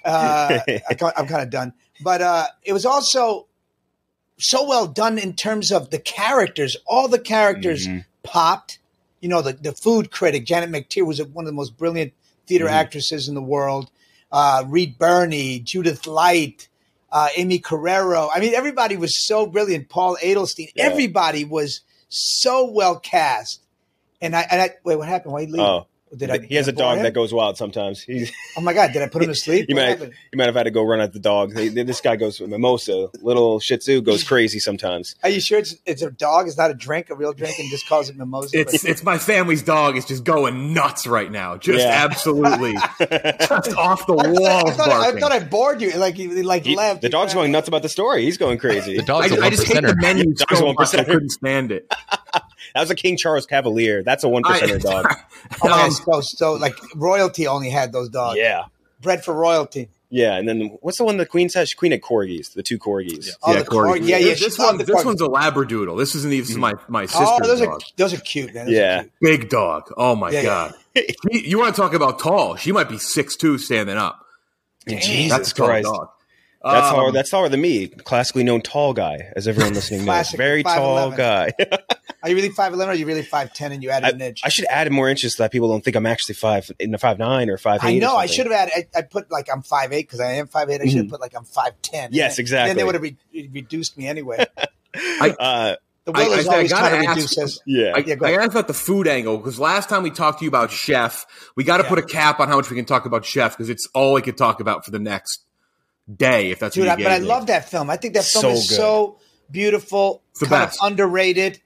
uh, I, I'm kind of done. But uh, it was also so well done in terms of the characters. All the characters mm-hmm. popped. You know, the, the food critic, Janet McTeer, was one of the most brilliant theater mm-hmm. actresses in the world. Uh, Reed Burney, Judith Light. Uh, Amy Carrero. I mean, everybody was so brilliant. Paul Adelstein. Yeah. Everybody was so well cast. And I, and I wait, what happened? Why did he leave? Oh, did I, he has a dog him? that goes wild sometimes. He's, oh, my God. Did I put him to sleep? you, might, you might have had to go run at the dog. They, this guy goes with Mimosa. Little Shih Tzu goes crazy sometimes. Are you sure it's, it's a dog? It's not a drink, a real drink, and just calls it Mimosa? It's, but... it's my family's dog. It's just going nuts right now. Just yeah. absolutely. Just off the wall. I thought I, I, thought I bored you. Like, you, like he, left. The dog's cried. Going nuts about the story. He's going crazy. The dog's I, a one percenter. I just hate the menu the so much. I couldn't stand it. That was a King Charles Cavalier. That's a one percenter dog. Oh man, so so like royalty only had those dogs. Yeah, bred for royalty. Yeah, and then what's the one the queen says? Queen of corgis, the two corgis. Yeah, oh, yeah, corgis. corgis. Yeah, yeah. This, this one, this corgis. one's a labradoodle. This isn't even this is my my sister's oh, those dog. Are, those are cute, man. Those yeah, cute. Big dog. Oh my yeah, god. Yeah. She, you want to talk about tall? She might be six two standing up. Damn. Jesus That's Christ. Dog. That's um, taller. That's taller than me. Classically known tall guy, as everyone listening knows. Very tall guy. Are you really five eleven or are you really five ten and you added I, an inch? I should add more inches so that people don't think I'm actually five in the five nine or five eight. I know. I should have added – I put like I'm five eight because I am five eight. I mm-hmm. should have put like I'm five ten. Yes, exactly. Then they would have re- reduced me anyway. I, uh, the will I, is I, always I trying to ask, reduce us. Yeah. I, yeah, I asked about the food angle because last time we talked to you about Chef, we got to yeah. put a cap on how much we can talk about Chef because it's all we could talk about for the next day if that's Dude, what you I, But me. I love that film. I think that film so is good. so beautiful, kind best. of underrated.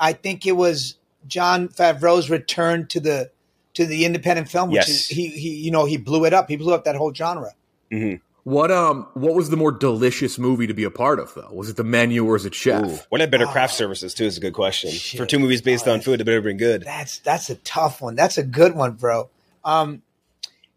I think it was John Favreau's return to the to the independent film, which yes. is he he you know he blew it up. He blew up that whole genre. Mm-hmm. What um what was the more delicious movie to be a part of though? Was it The Menu or is it Chef? Ooh, what had better oh, craft services too is a good question. Shit. For two movies based oh, on food, it better been good. That's that's a tough one. That's a good one, bro. Um,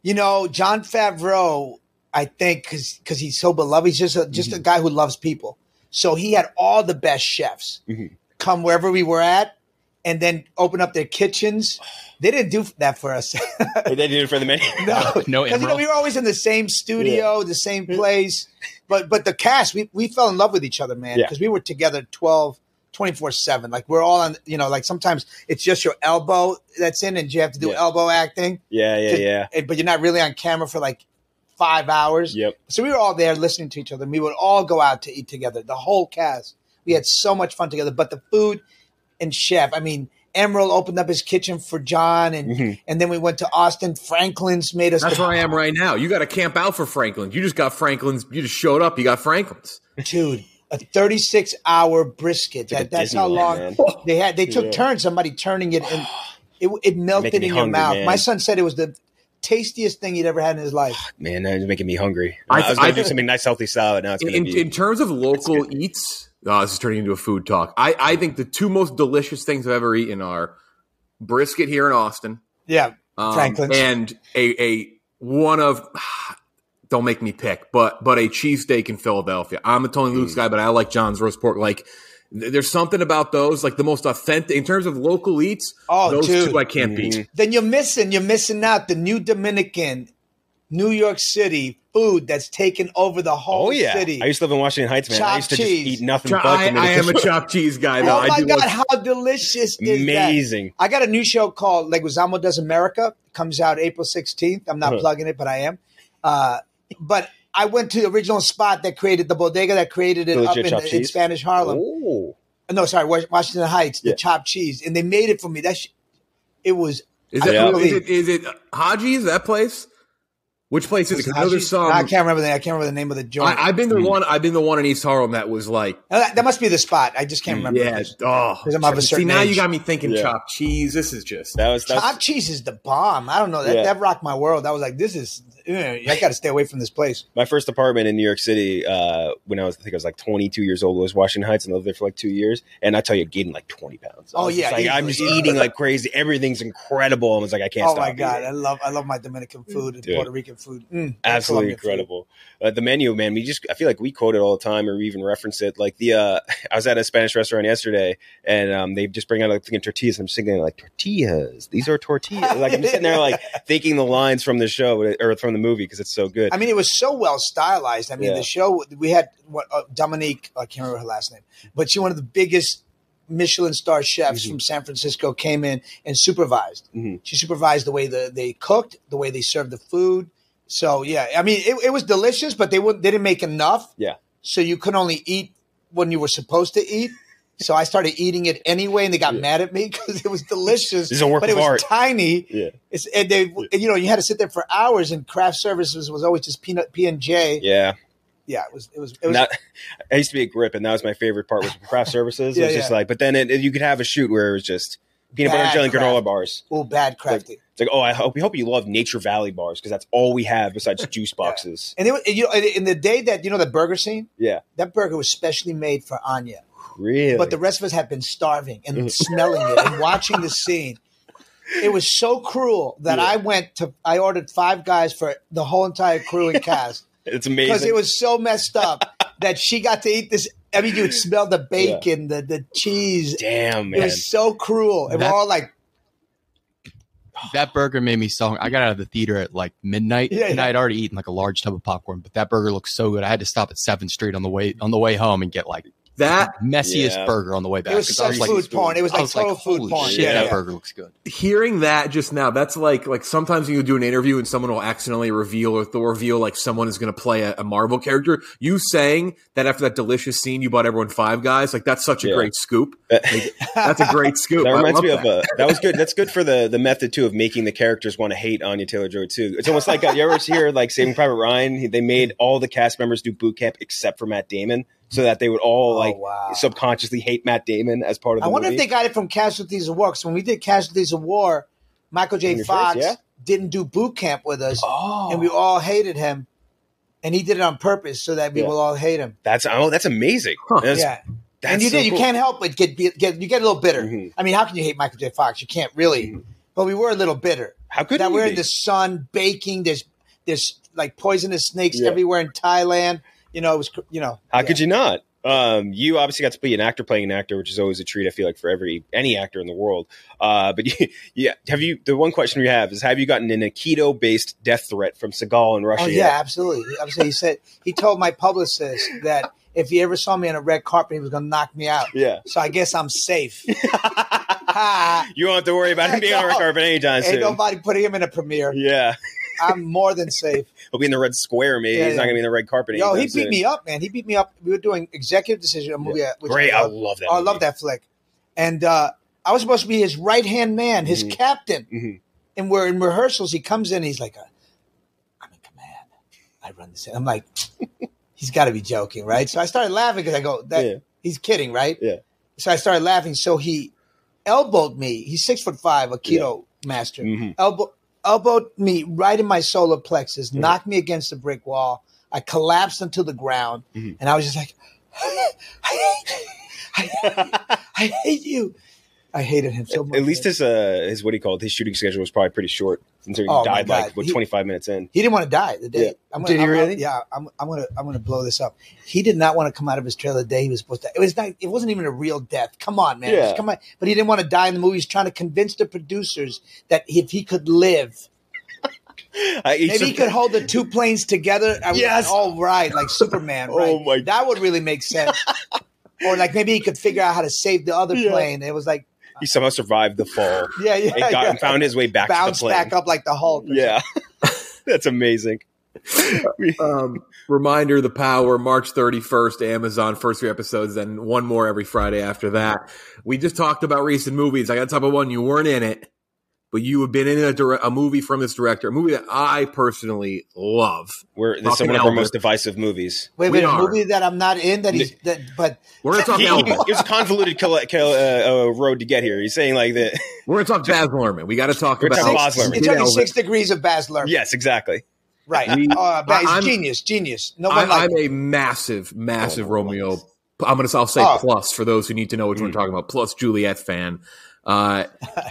you know John Favreau, I think because because he's so beloved, he's just a, just mm-hmm. a guy who loves people. So he had all the best chefs. Mm-hmm. Come wherever we were at and then open up their kitchens. They didn't do that for us. They didn't do it for the menu. No, no, because you know, we were always in the same studio, yeah. the same place. But but the cast, we, we fell in love with each other, man, because yeah. we were together twelve, twenty-four seven. Like we're all on, you know, like sometimes it's just your elbow that's in and you have to do yeah. elbow acting. Yeah, yeah, to, yeah. But you're not really on camera for like five hours. Yep. So we were all there listening to each other. And we would all go out to eat together, the whole cast. We had so much fun together, but the food and Chef, I mean, Emeril opened up his kitchen for John, and mm-hmm. and then we went to Austin. Franklin's made us. That's the- where I am right now. You got to camp out for Franklin. You just got Franklin's. You just showed up. You got Franklin's. Dude, a thirty-six hour brisket. That, that's how long man. they had. They took yeah. turns, somebody turning it, and it, it melted in your hungry, mouth. Man. My son said it was the tastiest thing he'd ever had in his life. Fuck, man, that was making me hungry. I, I was going to do something nice, healthy salad. Now it's going to be. In terms of local eats, oh, this is turning into a food talk. I, I think the two most delicious things I've ever eaten are brisket here in Austin. Yeah, um, Franklin's. And a, a one of – don't make me pick, but but a cheesesteak in Philadelphia. I'm a Tony mm. Luke's guy, but I like John's roast pork. Like th- there's something about those, like the most authentic – in terms of local eats, oh, those dude. two I can't mm. beat. Then you're missing. You're missing out the New Dominican, New York City food that's taken over the whole oh, yeah. city. I used to live in Washington Heights, man. Chopped I used to cheese. just eat nothing Ch- but Dominican. I, I am a chopped cheese guy, though. Oh, my I do God, like- how delicious is Amazing. That? I got a new show called Leguizamo Does America. It comes out April sixteenth. I'm not uh-huh. plugging it, but I am. Uh, but I went to the original spot that created the bodega that created it Legit up in, the, in Spanish Harlem. Oh. No, sorry, Washington Heights, yeah. the chopped cheese. And they made it for me. That sh- It was – is, yeah. is, it, is it Haji's, that place? Which place is it? I, there's some, I can't remember the I can't remember the name of the joint. I, I've been the one. I've been the one in East Harlem that was like that, that must be the spot. I just can't remember. Yeah. Oh, I'm of a certain see now age. You got me thinking. Yeah. Chopped cheese. This is just that was chopped cheese is the bomb. I don't know that yeah. that rocked my world. I was like, this is ugh, I got to stay away from this place. My first apartment in New York City, uh, when I was I think I was like twenty-two years old, I was Washington Heights, and I lived there for like two years. And I tell you, I gained like twenty pounds. Oh yeah, just like, I'm just eating like crazy. Everything's incredible. I was like, I can't. Oh stop my god, eating. I love I love my Dominican food and Puerto Rican food. Mm, absolutely incredible. Uh, the menu, man, we just I feel like we quote it all the time, or we even reference it. Like the uh I was at a Spanish restaurant yesterday, and um they just bring out like thinking tortillas. I'm just thinking like tortillas, these are tortillas. Like I'm just sitting there like thinking the lines from the show or from the movie because it's so good. I mean, it was so well stylized. I mean, yeah. the show we had what uh, Dominique, I can't remember her last name, but she one of the biggest Michelin star chefs mm-hmm. from San Francisco came in and supervised. Mm-hmm. She supervised the way the, they cooked, the way they served the food. So yeah, I mean, it, it was delicious, but they wouldn't, they didn't make enough. Yeah. So you could only eat when you were supposed to eat. So I started eating it anyway, and they got yeah. mad at me because it was delicious. It's a work but of it was art. Tiny. Yeah. It's, and they, yeah. you know, you had to sit there for hours, and craft services was always just peanut P and J. Yeah. Yeah, it was. It was. It was Not, I used to be a grip, and that was my favorite part was craft services. yeah, it was yeah. just like, but then it, it, you could have a shoot where it was just peanut bad butter and jelly and granola bars. Oh, bad crafting. Like, it's like, oh, I hope we hope you love Nature Valley bars because that's all we have besides juice boxes. yeah. And it was, you know, in the day that you know the burger scene, yeah, that burger was specially made for Anya. Really? But the rest of us had been starving and smelling it and watching the scene. It was so cruel that yeah. I went to I ordered Five Guys for the whole entire crew and cast. It's amazing. Because it was so messed up that she got to eat this. I mean, you would smell the bacon, yeah. the, the cheese. Damn, man. It was so cruel. And that, we're all like. That burger made me so hungry. I got out of the theater at like midnight, yeah, and yeah. I had already eaten like a large tub of popcorn. But that burger looked so good. I had to stop at seventh Street on the way on the way home and get like that messiest yeah. burger on the way back. It was such food like, porn. It was like was total like, food holy porn. Shit, yeah, that yeah. burger looks good. Hearing that just now, that's like like sometimes you do an interview and someone will accidentally reveal or they'll reveal like someone is going to play a, a Marvel character. You saying that after that delicious scene, you bought everyone Five Guys. Like that's such a yeah. great scoop. Like, that's a great scoop. That reminds me that. of a that was good. That's good for the the method too of making the characters want to hate Anya Taylor-Joy too. It's almost like you ever hear like Saving Private Ryan. They made all the cast members do boot camp except for Matt Damon. So that they would all like oh, wow. subconsciously hate Matt Damon as part of the I wonder movie. If they got it from Casualties of War. Because when we did Casualties of War, Michael J. Fox yeah? didn't do boot camp with us. Oh. And we all hated him. And he did it on purpose so that we yeah. will all hate him. That's oh, that's amazing. Huh. That's, yeah. that's and you so did. You cool. can't help but get, get, you get a little bitter. Mm-hmm. I mean, how can you hate Michael J. Fox? You can't really. Mm-hmm. But we were a little bitter. How could That we we're be? in the sun baking. There's, there's like poisonous snakes yeah. everywhere in Thailand. You know, it was, you know, how yeah. could you not? Um, you obviously got to be an actor playing an actor, which is always a treat. I feel like for every, any actor in the world. Uh, but you, yeah, have you, the one question we have is, have you gotten an Aikido based death threat from Seagal in Russia? Oh yeah, yet? absolutely. Absolutely. He said, he told my publicist that if he ever saw me on a red carpet, he was going to knock me out. Yeah. So I guess I'm safe. You don't have to worry about him being no, on a red carpet anytime soon. Ain't nobody putting him in a premiere. Yeah. I'm more than safe. He'll be in the red square, maybe. Yeah, He's yeah. not going to be in the red carpet. Yo, he beat soon. me up, man. He beat me up. We were doing Executive Decision, a movie. Yeah. Which Great. I, I love that. Oh, I love that flick. And uh, I was supposed to be his right-hand man, his mm-hmm. captain. Mm-hmm. And we're in rehearsals. He comes in. He's like, I'm in command. I run this. I'm like, he's got to be joking, right? So I started laughing because I go, that, yeah. he's kidding, right? Yeah. So I started laughing. So he elbowed me. He's six foot five, Aikido yeah. master. Mm-hmm. Elbow. elbowed me right in my solar plexus, mm-hmm. knocked me against the brick wall. I collapsed onto the ground, mm-hmm. and I was just like, I hate, I hate you. I hate you. I hated him so much. At least his, uh, his what he called, his shooting schedule was probably pretty short. Since he oh died like what, he, twenty-five minutes in. He didn't want to die the day. Yeah. I'm gonna, did he I'm really? Gonna, yeah, I'm, I'm going to I'm gonna blow this up. He did not want to come out of his trailer the day he was supposed to. It, was not, it wasn't even a real death. Come on, man. Yeah. Come on. But he didn't want to die in the movie. He's trying to convince the producers that if he could live, I, maybe some, he could hold the two planes together. I yes. All right, like Superman, right? Oh my. That would really make sense. Or like maybe he could figure out how to save the other yeah. plane. It was like. He somehow survived the fall. Yeah, yeah. And, got, yeah. and found his way back Bounced to the plane. Bounced back up like the Hulk. Yeah. That's amazing. um, reminder, The Power, March thirty-first, Amazon, first three episodes, then one more every Friday after that. We just talked about recent movies. I got to talk about one. You weren't in it. But you have been in a, dire- a movie from this director, a movie that I personally love. We're this one of our most divisive movies. Wait, wait, we a are. movie that I'm not in that he's that, but we're gonna talk. He, he, it was a convoluted collect, uh, road to get here. He's saying like that. We're gonna talk Baz Luhrmann. We got to talk about Baz Luhrmann. It's only six degrees of Baz Luhrmann. Yes, exactly. Right. We, uh, Baz, genius, genius. No one. I, like I'm it. a massive, massive oh, Romeo. I'm gonna. I'll say oh. plus for those who need to know which mm. one we're talking about. Plus Juliet fan. Uh,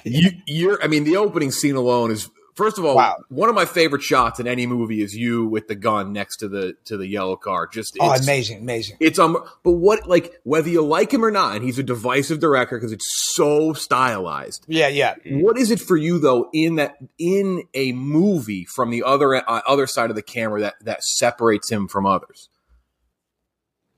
you, you're, I mean, the opening scene alone is, first of all, wow. one of my favorite shots in any movie is you with the gun next to the, to the yellow car. Just, oh, it's, amazing, amazing. It's, um, but what, like, whether you like him or not, and he's a divisive director because it's so stylized. Yeah, yeah. What is it for you though, in that, in a movie from the other, uh, other side of the camera that, that separates him from others?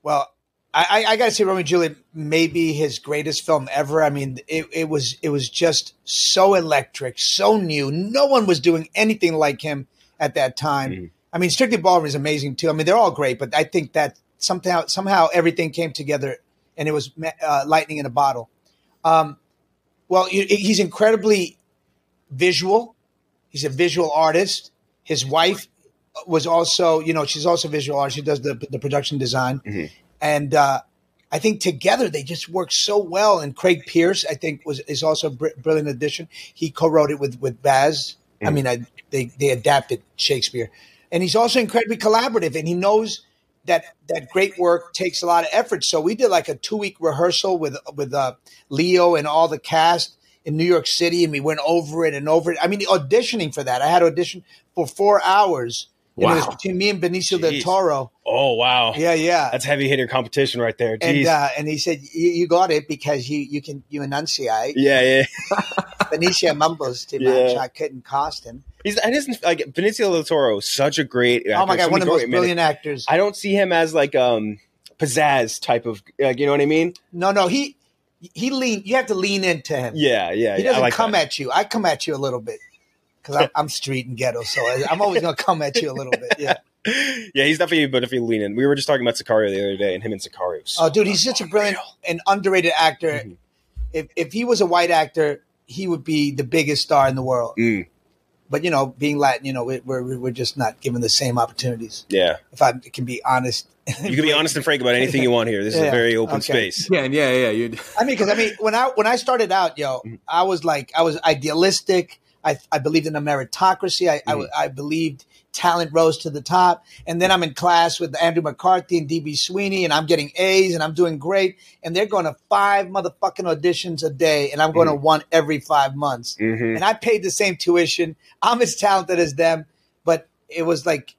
Well, I, I gotta say, Romeo and Juliet may be his greatest film ever. I mean, it, it was it was just so electric, so new. No one was doing anything like him at that time. Mm. I mean, Strictly Ballroom is amazing too. I mean, they're all great, but I think that somehow somehow everything came together, and it was uh, lightning in a bottle. Um, well, it, it, he's incredibly visual. He's a visual artist. His wife was also, you know, she's also a visual artist. She does the the production design. Mm-hmm. And uh, I think together they just work so well. And Craig Pierce, I think, was is also a br- brilliant addition. He co-wrote it with, with Baz. Mm. I mean, I, they they adapted Shakespeare. And he's also incredibly collaborative. And he knows that that great work takes a lot of effort. So we did like a two-week rehearsal with, with uh, Leo and all the cast in New York City. And we went over it and over it. I mean, auditioning for that. I had to audition for four hours. Wow. It was between me and Benicio Jeez. Del Toro. Oh, wow. Yeah, yeah. That's heavy hitter competition right there. Jeez. And uh, and he said, you got it because you, you can you enunciate. Yeah, yeah. Benicio mumbles too much. Yeah. I couldn't cost him. He's and isn't like Benicio Del Toro is such a great actor. Oh my God, so one of the most brilliant actors. I don't see him as like um pizzazz type of like, you know what I mean? No, no, he he lean you have to lean into him. Yeah, yeah. He doesn't yeah, like come that. at you. I come at you a little bit. Because I'm street and ghetto, so I'm always going to come at you a little bit. Yeah, yeah, he's definitely. But if you lean in, we were just talking about Sicario the other day, and him and Sicario. So oh, dude, he's such a brilliant and underrated actor. Mm-hmm. If if he was a white actor, he would be the biggest star in the world. Mm. But you know, being Latin, you know, we, we're we're just not given the same opportunities. Yeah, if I can be honest, you can be honest and frank about anything you want here. This is yeah. a very open okay. space. Yeah, yeah, yeah. You'd... I mean, because I mean, when I when I started out, yo, I was like, I was idealistic. I, I believed in a meritocracy. I, mm-hmm. I, I believed talent rose to the top. And then I'm in class with Andrew McCarthy and D B Sweeney, and I'm getting A's, and I'm doing great. And they're going to five motherfucking auditions a day, and I'm going mm-hmm. to one every five months. Mm-hmm. And I paid the same tuition. I'm as talented as them. But it was like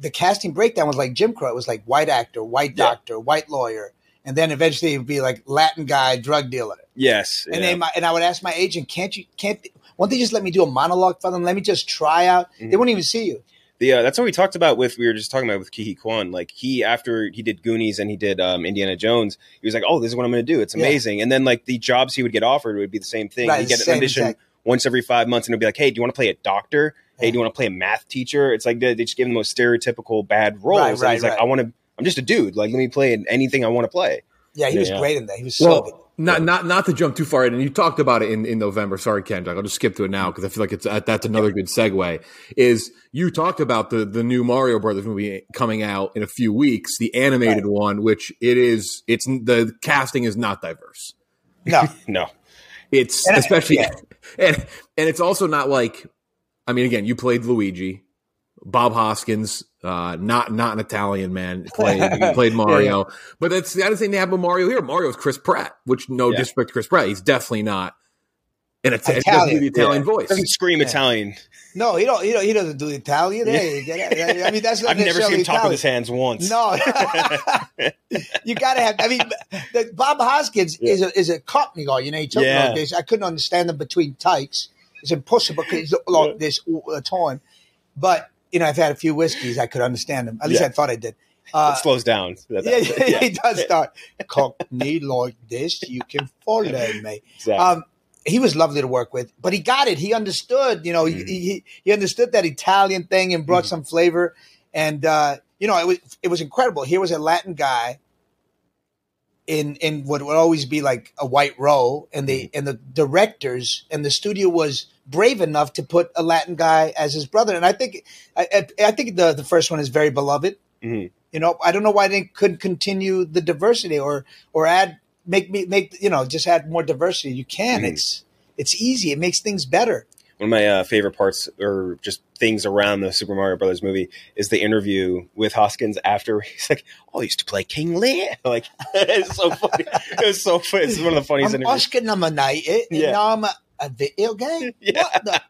the casting breakdown was like Jim Crow. It was like white actor, white doctor, yeah. white lawyer. And then eventually it would be like Latin guy, drug dealer. Yes. And, yeah. they, my, and I would ask my agent, can't you – can't – won't they just let me do a monologue for them? Let me just try out. Mm-hmm. They won't even see you. The uh, that's what we talked about with we were just talking about with Kihi Kwan. Like he after he did Goonies and he did um, Indiana Jones, he was like, "Oh, this is what I'm going to do. It's amazing." Yeah. And then like the jobs he would get offered would be the same thing. Right, he'd get an audition exact. once every five months, and it'd be like, "Hey, do you want to play a doctor? Yeah. Hey, do you want to play a math teacher?" It's like they, they just give him the most stereotypical bad roles. Right, and right, he's right. like, "I want to. I'm just a dude. Like let me play in anything I want to play." Yeah, he yeah, was yeah. great in that. He was so good. Not, not, not to jump too far in, and you talked about it in, in November. Sorry, Kendrick. I'll just skip to it now because I feel like it's that's another good segue. Is you talked about the the new Mario Brothers movie coming out in a few weeks, the animated right. one, which it is. It's the casting is not diverse. No, no. It's and especially I, yeah. and and it's also not like. I mean, again, you played Luigi, Bob Hoskins. Uh, not not an Italian man played played Mario, yeah. but that's I didn't think they have a Mario here. Mario's Chris Pratt, which no yeah. disrespect to Chris Pratt, he's definitely not an Italian. He doesn't do the Italian yeah. voice. Doesn't scream yeah. Italian. No, he don't. He don't. He doesn't do the Italian. Yeah. Hey, I mean, that's not I've never seen him Italian. Talk with his hands once. No, you gotta have. I mean, the, Bob Hoskins yeah. is a, is a Cockney guy. You know, he took yeah. me I couldn't understand him between takes. It's impossible because he's like yeah. this all the time, but. You know, I've had a few whiskeys. I could understand them. At least yeah. I thought I did. Uh, it slows down. Yeah, yeah, he does start. Cockney like this, you can follow me. Exactly. Um, he was lovely to work with, but he got it. He understood. You know, mm-hmm. he, he he understood that Italian thing and brought mm-hmm. some flavor. And uh, you know, it was it was incredible. Here was a Latin guy in in what would always be like a white role, and the mm-hmm. and the directors and the studio was brave enough to put a Latin guy as his brother. And I think I, I think the, the first one is very beloved. Mm-hmm. You know, I don't know why they couldn't continue the diversity or or add make me make you know just add more diversity. You can. Mm-hmm. It's it's easy. It makes things better. One of my uh, favorite parts, or just things around the Super Mario Brothers movie, is the interview with Hoskins after he's like, "Oh, I used to play King Lear." Like, it's so funny. It was so funny. It's one of the funniest I'm interviews. Oscar nominated. Yeah. Now I'm a video game. Yeah. What the-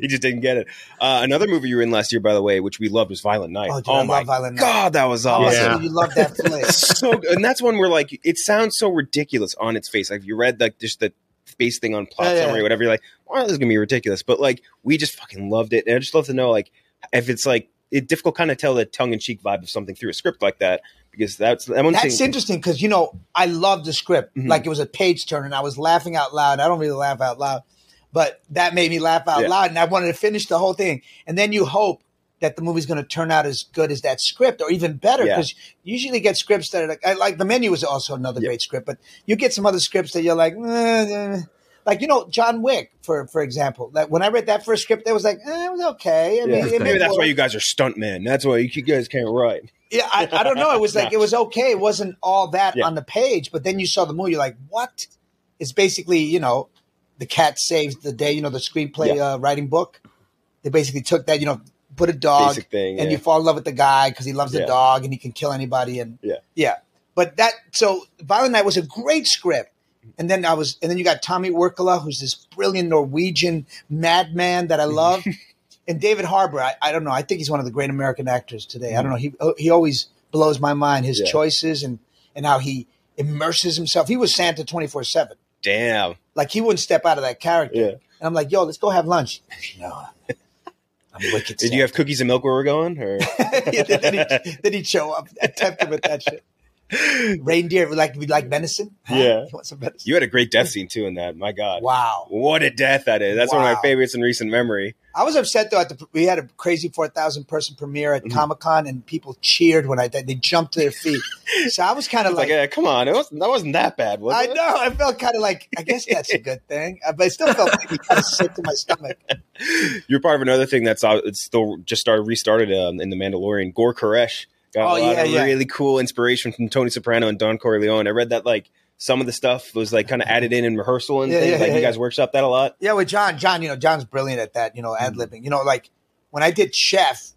He just didn't get it. Uh, another movie you were in last year, by the way, which we loved, was Violent Night. Oh, dude, oh I my love Violent Night. God, that was awesome. Yeah. You love that flick. So good. And that's one where, like, it sounds so ridiculous on its face. Like, you read, like, just the base thing on plot yeah, summary yeah. or whatever. You're like, well, this is going to be ridiculous. But, like, we just fucking loved it. And I just love to know, like, if it's, like, it's difficult kind of tell the tongue-in-cheek vibe of something through a script like that. Because that's that one that's thing. Interesting because, you know, I loved the script. Mm-hmm. Like, it was a page turner, and I was laughing out loud. I don't really laugh out loud. But that made me laugh out yeah. loud, and I wanted to finish the whole thing. And then you hope that the movie's going to turn out as good as that script or even better because yeah. you usually get scripts that are like, like The Menu is also another yeah. great script, but you get some other scripts that you're like, eh, eh. Like, you know, John Wick, for for example. Like, when I read that first script, I was like, eh, it was okay. I yeah. mean, it Maybe that's work. Why you guys are stuntmen. That's why you guys can't write. Yeah, I, I don't know. It was like, it was okay. It wasn't all that yeah. on the page, but then you saw the movie, you're like, what? It's basically, you know, The Cat Saves the Day, you know, the screenplay yeah. uh, writing book. They basically took that, you know, put a dog thing, and yeah. you fall in love with the guy because he loves yeah. the dog and he can kill anybody. And yeah. yeah, but that, so Violent Night was a great script. And then I was, and then you got Tommy Wirkola, who's this brilliant Norwegian madman that I love. And David Harbour, I, I don't know. I think he's one of the great American actors today. Mm-hmm. I don't know. He, he always blows my mind, his yeah. choices and, and how he immerses himself. He was Santa twenty-four seven. Damn. Like, he wouldn't step out of that character. Yeah. And I'm like, yo, let's go have lunch. No. I'm wicked. Did you have cookies and milk where we're going? Or? yeah, then, he, then he'd show up. I tempted with that shit. Reindeer, we like, we like venison. Yeah. You want some venison? You had a great death scene, too, in that. My God. Wow. What a death that is. That's wow. one of my favorites in recent memory. I was upset, though. At the, we had a crazy four thousand person premiere at mm-hmm. Comic-Con, and people cheered when I did. They jumped to their feet. So I was kind of like, like yeah, come on. It wasn't, that wasn't that bad, was I it? I know. I felt kind of like, I guess that's a good thing. But I still felt maybe kind of sick to my stomach. You're part of another thing that's uh, it's still just started restarted um, in The Mandalorian. Gore Koresh. Got oh, a lot yeah, of yeah. really cool inspiration from Tony Soprano and Don Corleone. I read that, like, some of the stuff was, like, kind of added in in rehearsal and yeah, things. Yeah, like, yeah, you guys yeah. workshop that a lot? Yeah, with John. John, you know, John's brilliant at that, you know, ad-libbing. Mm-hmm. You know, like, when I did Chef,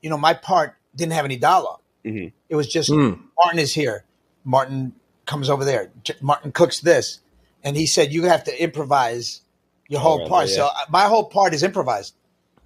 you know, my part didn't have any dialogue. Mm-hmm. It was just mm. Martin is here. Martin comes over there. J- Martin cooks this. And he said, you have to improvise your whole oh, part. Right, yeah. So uh, my whole part is improvised.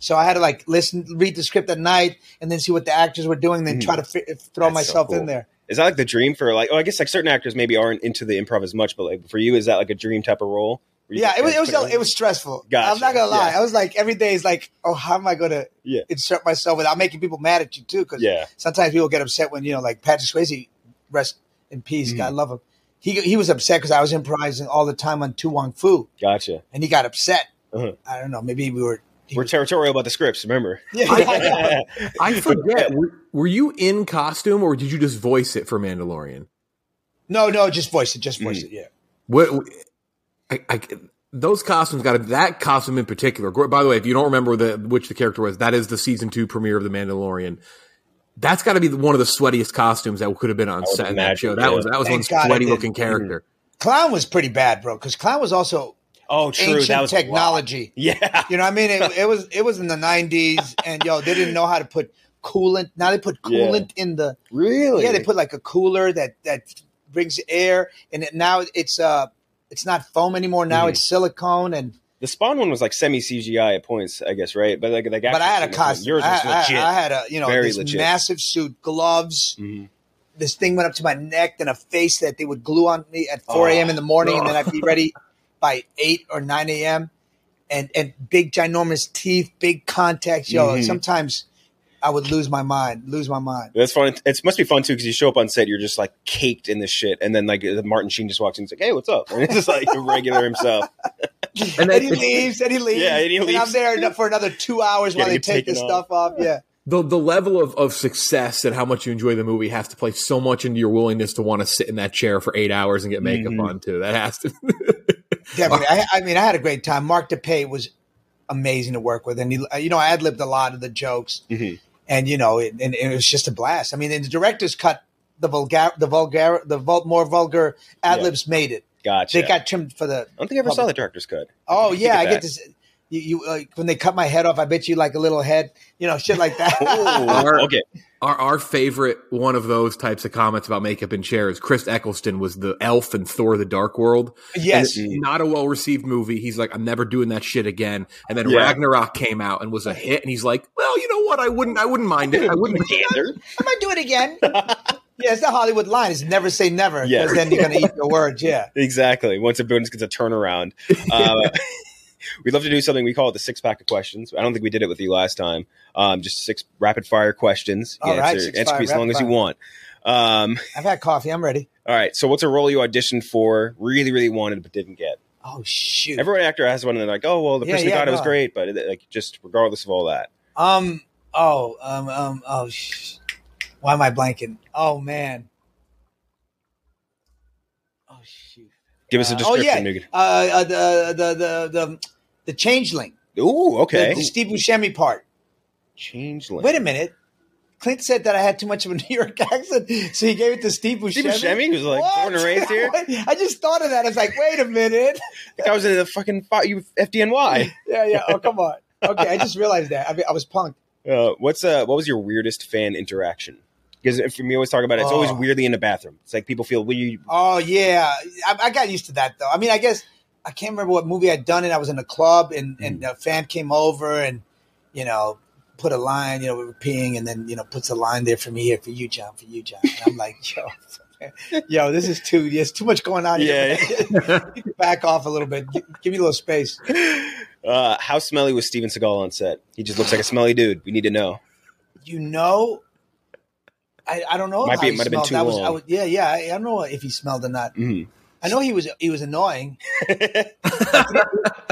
So I had to, like, listen, read the script at night and then see what the actors were doing and then mm. try to f- throw That's myself so cool. in there. Is that, like, the dream for, like, oh, I guess, like, certain actors maybe aren't into the improv as much, but, like, for you, is that, like, a dream type of role? Yeah, it was, it was it was stressful. Gotcha. I'm not going to lie. Yeah. I was, like, every day is like, oh, how am I going to yeah. insert myself without making people mad at you, too? Because yeah. sometimes people get upset when, you know, like, Patrick Swayze, rest in peace. Mm. God, I love him. He, he was upset because I was improvising all the time on Tu Wong Fu. Gotcha. And he got upset. Uh-huh. I don't know. Maybe we were... He We're was, territorial about the scripts, remember? Yeah, I, I forget. Were, were you in costume or did you just voice it for Mandalorian? No, no, just voice it. Just voice mm. it. Yeah. What? I, I, those costumes got to, that costume in particular. By the way, if you don't remember the, which the character was, that is the season two premiere of The Mandalorian. That's got to be one of the sweatiest costumes that could have been on set in that show. That yeah. was that was Thank one sweaty looking character. Mm. Clown was pretty bad, bro. Because Clown was also. Oh, true. Ancient that was technology. Yeah, you know, what I mean, it, it was it was in the nineties, and yo, they didn't know how to put coolant. Now they put coolant yeah. in the really. Yeah, they put like a cooler that that brings air, and it, now it's uh it's not foam anymore. Now mm-hmm. it's silicone, and the Spawn one was like semi C G I at points, I guess, right? But like, like but I had a costume. Yours was I, legit. I, I had a you know Very this legit. massive suit, gloves. Mm-hmm. This thing went up to my neck, then a face that they would glue on me at four a.m. oh, in the morning, no. and then I'd be ready. By eight or nine a.m. and and big ginormous teeth, big contacts, yo. Mm-hmm. Sometimes I would lose my mind, lose my mind. That's fun. It must be fun too because you show up on set, you're just like caked in this shit, and then like Martin Sheen just walks in, and he's like, "Hey, what's up?" And it's just like a regular himself. and then he leaves, and he leaves. Yeah, and he leaves. And I'm there for another two hours while they take this off. stuff off. Yeah. The the level of, of success and how much you enjoy the movie has to play so much into your willingness to want to sit in that chair for eight hours and get makeup mm-hmm. on too. That has to. Definitely. I, I mean, I had a great time. Mark DePay was amazing to work with. And, he, you know, I ad-libbed a lot of the jokes. Mm-hmm. And, you know, it, and, and it was just a blast. I mean, and the directors cut the vulgar, the vulgar, the vul- more vulgar ad-libs yeah. made it. Gotcha. They got trimmed for the... I don't think I ever public. saw the director's cut. Oh, yeah. I get this... You, you uh, when they cut my head off, I bet you like a little head, you know, shit like that. Ooh, our, okay. Our our favorite one of those types of comments about makeup and chairs. Chris Eccleston was the elf in Thor: The Dark World. Yes, not a well received movie. He's like, I'm never doing that shit again. And then yeah. Ragnarok came out and was a hit, and he's like, well, you know what? I wouldn't, I wouldn't mind it. I wouldn't gander. I might do it again. Yeah, it's the Hollywood line. It's never say never, because yeah. then you're gonna eat your words. Yeah, exactly. Once a bonus gets a turnaround. Uh, We'd love to do something. We call it the six pack of questions. I don't think we did it with you last time. Um, just six rapid fire questions. You all right, answer, answer as long fire. as you want. Um, I've had coffee. I'm ready. All right. So what's a role you auditioned for, really, really wanted, but didn't get? Oh, shoot. Every actor has one, and they're like, oh, well, the person yeah, yeah, who got no. it was great. But it, like, just regardless of all that. Um. Oh, um, um, oh, sh- why am I blanking? Oh, man. Oh, shoot. Give us a description. Uh, oh, yeah. Uh, uh, the, the, the, the, The Changeling. Ooh, okay. The, the Steve Buscemi part. Changeling. Wait a minute. Clint said that I had too much of a New York accent, so he gave it to Steve Buscemi. Steve Buscemi was like what? born and raised here. I just thought of that. I was like, wait a minute. I was in the fucking F D N Y. Yeah, yeah. Oh, come on. Okay, I just realized that. I, mean, I was punked. Uh, what's uh, what was your weirdest fan interaction? Because for me, always talk about it. It's oh. always weirdly in the bathroom. It's like people feel weird. Oh yeah, I, I got used to that though. I mean, I guess. I can't remember what movie I'd done, and I was in a club, and, and mm. a fan came over and, you know, put a line, you know, we were peeing, and then, you know, puts a line there for me here, for you, John, for you, John. And I'm like, yo, yo, this is too, there's too much going on here. Yeah. Back off a little bit. Give, give me a little space. Uh, how smelly was Steven Seagal on set? He just looks like a smelly dude. We need to know. You know, I, I don't know might how be, he might smelled. Have been too was, long. Was, yeah, yeah. I, I don't know if he smelled or not. Mm. I know he was he was annoying.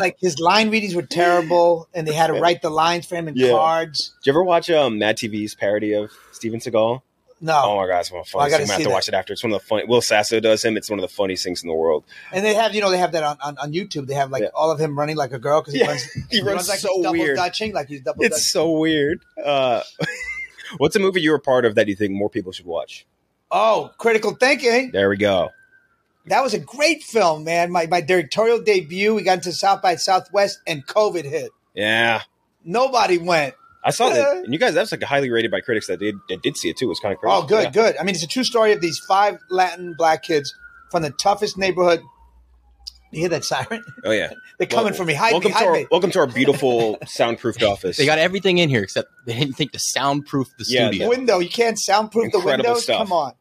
Like his line readings were terrible, and they had to write the lines for him in yeah. cards. Did you ever watch um, Mad T V's parody of Steven Seagal? No. Oh my God, it's one of the funniest. Oh, I gotta see have to that. watch it after. It's one of the funny. Will Sasso does him. It's one of the funniest things in the world. And they have, you know, they have that on, on, on YouTube. They have like yeah. all of him running like a girl because he, yeah. runs, he, he runs, runs like so he's double weird. Dutching, like he's double. It's dutching. So weird. Uh, what's a movie you were part of that you think more people should watch? Oh, Critical Thinking. There we go. That was a great film, man. My my directorial debut. We got into South by Southwest, and COVID hit. Yeah, nobody went. I saw uh, that, and you guys, that's like highly rated by critics that did that did see it too. It was kind of crazy. Oh, good, yeah. good. I mean, it's a true story of these five Latin black kids from the toughest neighborhood. You hear that siren? Oh yeah, they're coming well, for me. Hide welcome me, hide to our, me. Welcome to our beautiful soundproofed office. They got everything in here except they didn't think to soundproof the yeah, studio. The window, you can't soundproof Incredible the windows. Stuff. Come on.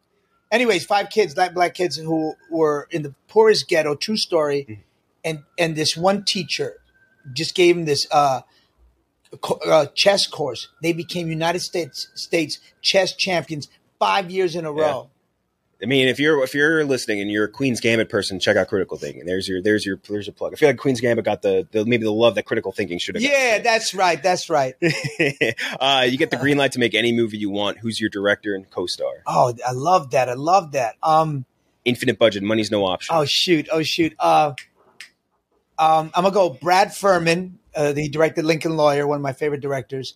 Anyways, five kids, black, black kids who were in the poorest ghetto, true story, mm-hmm. and and this one teacher just gave them this uh, co- uh, chess course. They became United States States chess champions five years in a yeah. row. I mean, if you're if you're listening and you're a Queen's Gambit person, check out Critical Thinking. There's your there's your there's your plug. I feel like Queen's Gambit got the, the maybe the love that Critical Thinking should have. Yeah, got. that's right, that's right. uh, you get the green light to make any movie you want. Who's your director and co-star? Oh, I love that. I love that. Um, Infinite budget, money's no option. Oh shoot, oh shoot. Uh, um, I'm gonna go Brad Furman. Uh, he directed Lincoln Lawyer, one of my favorite directors.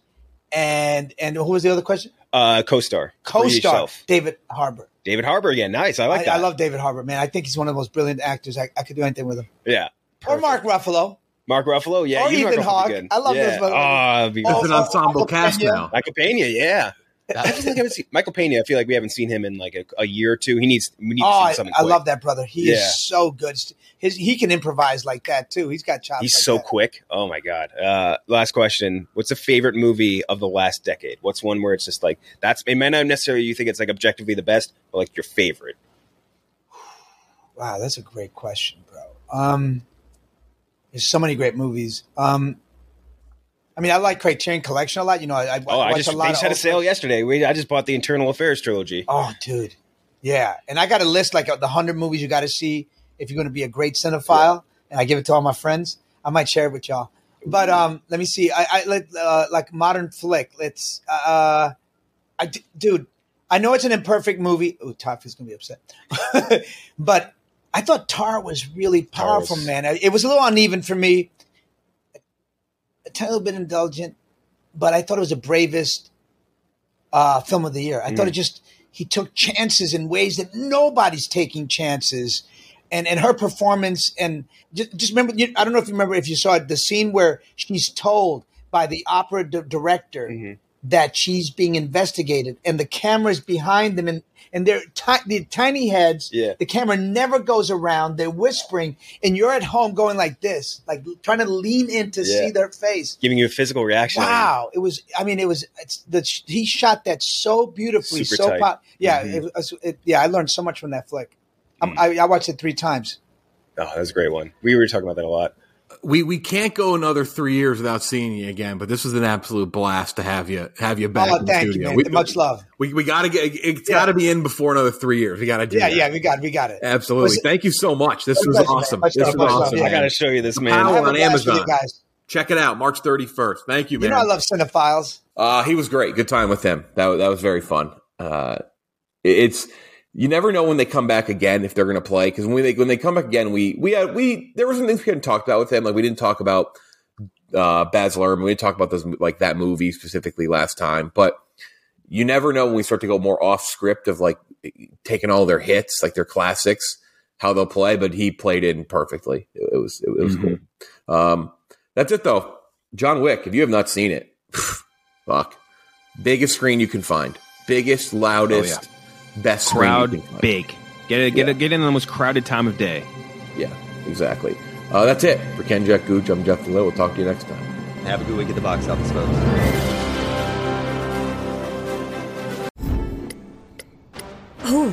And and who was the other question? Uh, co-star, co-star, David Harbour. David Harbour again. Nice. I like I, that. I love David Harbour, man. I think he's one of the most brilliant actors. I, I could do anything with him. Yeah. Perfect. Or Mark Ruffalo. Mark Ruffalo, yeah. Or you Ethan Hawke. I love yeah. those. Oh, be that's an ensemble Michael cast Pena. now. Michael Pena, yeah. I feel like I haven't seen Michael Pena. I feel like we haven't seen him in like a, a year or two. He needs. We need oh, to see something. I, I love that brother. He yeah. is so good. His he can improvise like that too. He's got chops. He's like so that. quick. Oh my God. Uh, last question. What's a favorite movie of the last decade? What's one where it's just like that's it might not necessarily you think it's like objectively the best, but like your favorite. Wow, that's a great question, bro. Um, there's so many great movies. Um. I mean, I like Criterion Collection a lot. You know, I, I oh, watch I just, a lot. They just had a sale yesterday. We, I just bought the Internal Affairs trilogy. Oh, dude, yeah. And I got a list like the hundred movies you got to see if you're going to be a great cinephile. Yeah. And I give it to all my friends. I might share it with y'all. But um, let me see. I, I let uh, like modern flick. Let's, uh, I dude. I know it's an imperfect movie. Oh, Tafi's gonna be upset. But I thought Tar was really powerful, was... man. It was a little uneven for me, a little bit indulgent, but I thought it was the bravest uh, film of the year. I mm. thought it just, he took chances in ways that nobody's taking chances. And and her performance, and just, just remember, I don't know if you remember, if you saw it, the scene where she's told by the opera d- director mm-hmm. that she's being investigated, and the camera's behind them, and, and they're ti- the tiny heads. Yeah. The camera never goes around. They're whispering, and you're at home going like this, like trying to lean in to yeah. see their face. Giving you a physical reaction. Wow. It was, I mean, it was, it's the, he shot that so beautifully. Super so tight. Pop- yeah. Mm-hmm. It, it, yeah. I learned so much from that flick. Mm. I, I watched it three times. Oh, that's a great one. We were talking about that a lot. We we can't go another three years without seeing you again, but this was an absolute blast to have you have you back. Oh, in thank the studio. You, man. We, Much love. We we got to get it's yeah. got to be in before another three years. We got to do. Yeah, that. yeah, we got we got it. Absolutely. Was, thank you so much. This was pleasure, awesome. This love, was awesome. Love, yeah. I got to show you this, man. Power on Amazon. Guys. Check it out, March thirty-first. Thank you, man. You know I love cinephiles. Uh, he was great. Good time with him. That that was very fun. Uh, it, it's. You never know when they come back again if they're going to play, because when they when they come back again, we we had, we there were some things we hadn't talked about with him. Like we didn't talk about uh, Baz Luhrmann. We didn't talk about those like that movie specifically last time. But you never know when we start to go more off script of like taking all their hits, like their classics, how they'll play. But he played in perfectly. It, it was it, it was mm-hmm. cool. Um, that's it though. John Wick. If you have not seen it, fuck, biggest screen you can find, biggest, loudest. Oh, yeah. Best crowd big. Get it. Get yeah. it. Get in the most crowded time of day. Yeah, exactly. Uh, that's it for Ken, Jack, Gooch. I'm Jeff Lillo. We'll talk to you next time. Have a good week at the box office, folks. Oh,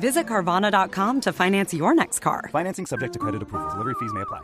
Visit Carvana dot com to finance your next car. Financing subject to credit approval. Delivery fees may apply.